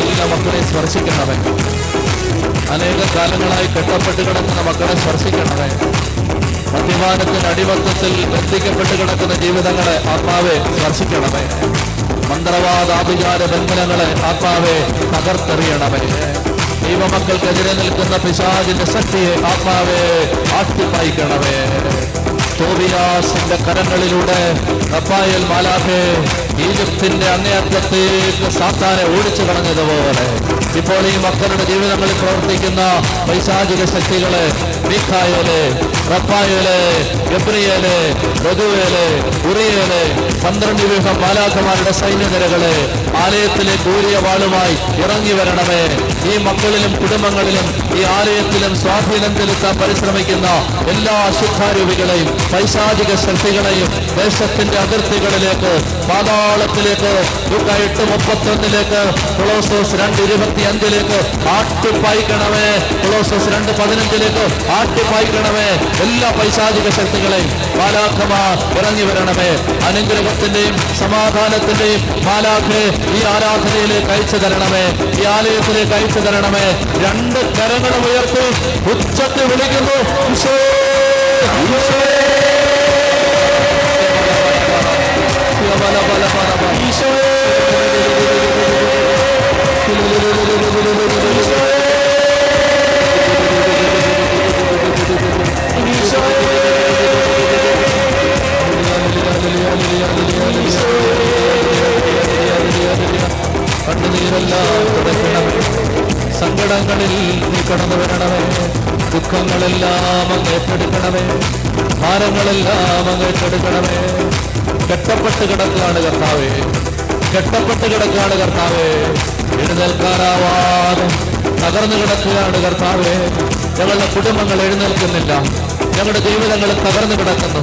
എല്ലാ മക്കളെ സ്പർശിക്കണമേ. അനേക കാലങ്ങളായി കെട്ടപ്പെട്ട് കിടക്കുന്ന മക്കളെ സ്പർശിക്കണമേ. മദ്യപാനത്തിന് അടിമത്തത്തിൽ ബന്ധിക്കപ്പെട്ട് കിടക്കുന്ന ജീവിതങ്ങളെ ആത്മാവെ സ്പർശിക്കണമേ. മന്ത്രവാദ ആഭിചാര ബന്ധനങ്ങളെ ആത്മാവെ തകർത്തെറിയണമേ. ദൈവമക്കൾക്കെതിരെ നിൽക്കുന്ന പിശാചിന്റെ ശക്തിയെ ആത്മാവെ ആട്ടിപ്പായിക്കണമേ. തോബിയാസിന്റെ കരങ്ങളിലൂടെ റഫായേൽ മാലാഖെ ഈജിപ്തിന്റെ അങ്ങേയറ്റത്തേക്ക് സാത്താനെ ഓടിച്ചു കളഞ്ഞതുപോലെ ഇപ്പോൾ ഈ മക്കളുടെ ജീവിതങ്ങളിൽ പ്രവർത്തിക്കുന്ന പൈശാചിക ശക്തികളെ മീഖായേല്, റഫായേല്, ഗബ്രിയേല്, ബദുവേല്, ഉറിയേല്, 12 മാലാഖമാരുടെ സൈന്യനിരകളെ ആലയത്തിലെ കൂരിയ വാളുമായി ഇറങ്ങി വരണമേ. ഈ മക്കളിലും കുടുംബങ്ങളിലും ഈ ആലയത്തിലും സ്വാധീനം ചെലുത്താൻ പരിശ്രമിക്കുന്ന എല്ലാ അശുദ്ധാരൂപികളെയും പൈശാചിക ശക്തികളെയും ദേശത്തിന്റെ അതിർത്തികളിലേക്ക്, പാതാളത്തിലേക്ക്, 8:31, 2:25 ആട്ടിപ്പായിക്കണമേ, 2:15 ആട്ടിപ്പായിക്കണമേ. എല്ലാ പൈശാചിക ശക്തികളെയും മാലാഖമാർ ഇറങ്ങി വരണമേ. അനുഗ്രഹത്തിന്റെയും സമാധാനത്തിന്റെയും മാലാഖെ ഈ ആരാധനയിലേക്ക് അയച്ചു തരണമേ, ഈ ആലയത്തിലേക്ക് അയച്ചു തരണമേ. 2 കരങ്ങൾ കരങ്ങളുയർത്തി ഉച്ചത്തിൽ വിളിക്കുന്നു. കണ്ണുനീരെല്ലാം തുടയ്ക്കണമേ, സങ്കടങ്ങളിൽ നീ കടന്നു വരണമേ, ദുഃഖങ്ങളെല്ലാം അങ്ങേറ്റെടുക്കണമേ, ഭാരങ്ങളെല്ലാം അങ്ങേറ്റെടുക്കണമേ. കെട്ടപ്പെട്ട് കിടക്കുകയാണ് കർത്താവേ, കെട്ടപ്പെട്ട് കിടക്കുകയാണ് കർത്താവേ, എഴുന്നേൽക്കാനാവാതെ തകർന്നു കിടക്കുകയാണ് കർത്താവേ. ഞങ്ങളുടെ കുടുംബങ്ങൾ എഴുന്നേൽക്കുന്നില്ല, ഞങ്ങളുടെ ജീവിതങ്ങൾ തകർന്നു കിടക്കുന്നു,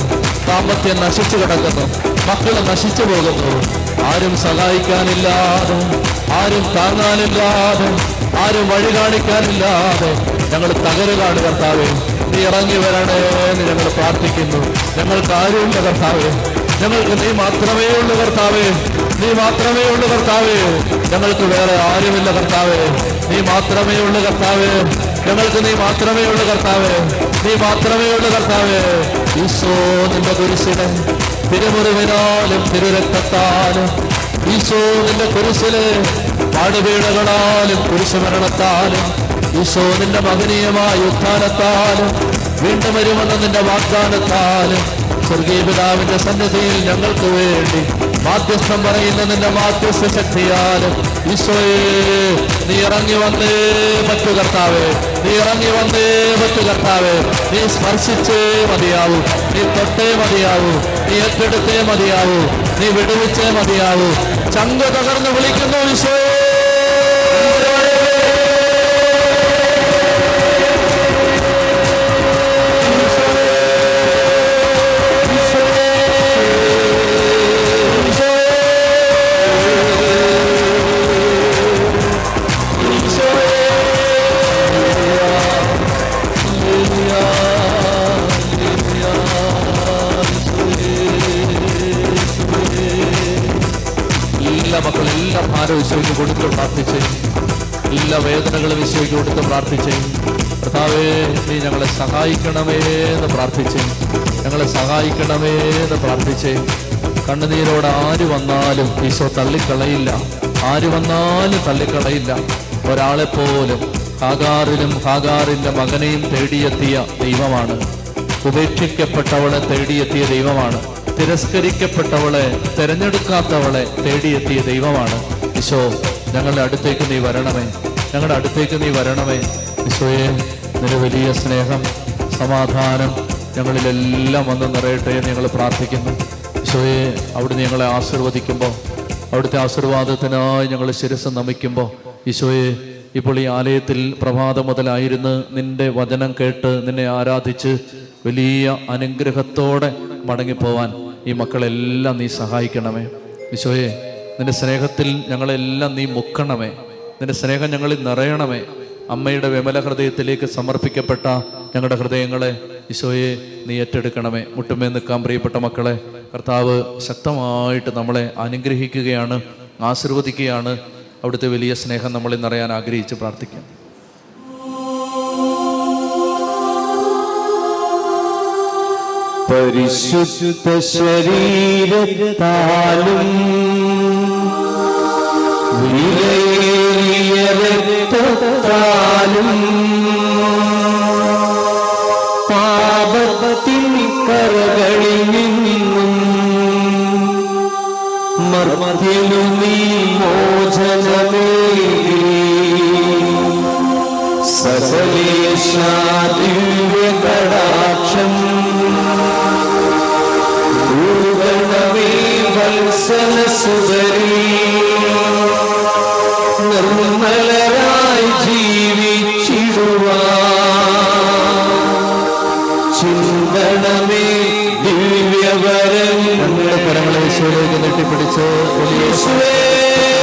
സാമ്പത്തികം നശിച്ചു കിടക്കുന്നു, മക്കൾ നശിച്ചു പോകുന്നു. ആരും സഹായിക്കാനില്ലാതെ, ആരും താങ്ങാനില്ലാതെ, ആരും വഴി കാണിക്കാനില്ലാതെ ഞങ്ങൾ തകരുകയാണ് കർത്താവേ. നീ ഇറങ്ങി വരണേ എന്ന് ഞങ്ങൾ പ്രാർത്ഥിക്കുന്നു. ഞങ്ങൾക്ക് ആരുമില്ല കർത്താവേ, ഞങ്ങൾക്ക് നീ മാത്രമേ ഉള്ളൂ കർത്താവേ, നീ മാത്രമേ ഉള്ളൂ കർത്താവേ, ഞങ്ങൾക്ക് വേറെ ആരുമില്ല കർത്താവേ, നീ മാത്രമേ ഉള്ളൂ കർത്താവേ, ഞങ്ങൾക്ക് നീ മാത്രമേ ഉള്ളൂ കർത്താവേ, നീ മാത്രമേ ഉള്ളൂ കർത്താവേ. ഈശോ നിന്റെ കുരിശിലെ തിരുമുറിവിനാലും തിരുരക്തത്താലും, ഈശോ നിന്റെ കുരിശിലെ പാടുപീടകളാലും കുരിശുമരണത്താലും, ഈശോ നിന്റെ മഹനീയമായ ഉത്ഥാനത്താലും വീണ്ടും വരുമെന്ന നിന്റെ വാഗ്ദാനത്താലും സ്വർഗീയ പിതാവിന്റെ സന്നിധിയിൽ ഞങ്ങൾക്ക് വേണ്ടി മാധ്യസ്ഥം പറയുന്ന നിന്റെ മാധ്യസ്ഥ ശക്തിയാലും ഈശോയെ നീ ഇറങ്ങി വന്നേ മറ്റു കർത്താവേ, നീ ഇറങ്ങി വന്നേ മറ്റു കർത്താവേ. നീ സ്പർശിച്ചേ മതിയാവൂ, നീ തൊട്ടേ മതിയാവൂ, നീ ഏറ്റെടുത്തേ മതിയാവൂ, നീ വിടുവിച്ചേ മതിയാവൂ. ചങ്ക് തകർന്ന് വിളിക്കുന്നു ഈശോ, കൊടുത്ത് പ്രാർത്ഥിച്ചേ, എല്ലാ വേദനകളും ഈശോയ്ക്ക് കൊടുത്ത് പ്രാർത്ഥിച്ചേ. കർത്താവേ നീ ഞങ്ങളെ സഹായിക്കണമേ എന്ന് പ്രാർത്ഥിച്ചേ, ഞങ്ങളെ സഹായിക്കണമേ എന്ന് പ്രാർത്ഥിച്ചേ. കണ്ണുനീരോട് ആര് വന്നാലും ഈശോ തള്ളിക്കളയില്ല, ആര് വന്നാലും തള്ളിക്കളയില്ല. ഒരാളെപ്പോലും ഹാഗാറിലും ഹാഗാറിൻ്റെ മകനെയും തേടിയെത്തിയ ദൈവമാണ്, ഉപേക്ഷിക്കപ്പെട്ടവളെ തേടിയെത്തിയ ദൈവമാണ്, തിരസ്കരിക്കപ്പെട്ടവളെ തിരഞ്ഞെടുക്കാത്തവളെ തേടിയെത്തിയ ദൈവമാണ്. ഈശോ ഞങ്ങളുടെ അടുത്തേക്ക് നീ വരണമേ, ഞങ്ങളുടെ അടുത്തേക്ക് നീ വരണമേ. ഈശോയെ നിന്റെ വലിയ സ്നേഹം സമാധാനം ഞങ്ങളിലെല്ലാം വന്ന് നിറയട്ടെ എന്ന് ഞങ്ങൾ പ്രാർത്ഥിക്കുന്നു. ഈശോയെ അവിടുന്ന് ഞങ്ങളെ ആശീർവദിക്കുമ്പോൾ, അവിടുത്തെ ആശീർവാദത്തിനായി ഞങ്ങൾ ശിരസ് നമിക്കുമ്പോൾ, ഈശോയെ ഇപ്പോൾ ഈ ആലയത്തിൽ പ്രഭാതം മുതലായിരുന്നു നിന്റെ വചനം കേട്ട് നിന്നെ ആരാധിച്ച് വലിയ അനുഗ്രഹത്തോടെ മടങ്ങിപ്പോവാൻ ഈ മക്കളെല്ലാം നീ സഹായിക്കണമേ. ഈശോയെ നിന്റെ സ്നേഹത്തിൽ ഞങ്ങളെല്ലാം നീ മുക്കണമേ, നിന്റെ സ്നേഹം ഞങ്ങളിൽ നിറയണമേ. അമ്മയുടെ വിമല ഹൃദയത്തിലേക്ക് സമർപ്പിക്കപ്പെട്ട ഞങ്ങളുടെ ഹൃദയങ്ങളെ ഈശോയെ നീ ഏറ്റെടുക്കണമേ. മുട്ടുമേ നിൽക്കാൻ പ്രിയപ്പെട്ട മക്കളെ, കർത്താവ് ശക്തമായിട്ട് നമ്മളെ അനുഗ്രഹിക്കുകയാണ്, ആശീർവദിക്കുകയാണ്. അവിടുത്തെ വലിയ സ്നേഹം നമ്മളിൽ നിറയാൻ ആഗ്രഹിച്ച് പ്രാർത്ഥിക്കാം. പരിശുദ്ധ ശരീരത്താലും വിലയേറിയ രക്തത്താലും പാപത്തിൻ കരകളിൽ നിന്നും മർമ്മത്തിലും നീ മോചനമേകി. സകലേശാദിവ്യകടാക്ഷം ഗുരുഗണമേ വത്സലസുതരീ. നിർമ്മലരായി ജീവിച്ചിടുവാൻ ചിന്തണമേ ദിവ്യവരം. കരങ്ങളെ ഈശോയിലേക്ക് നീട്ടിപ്പിടിച്ച്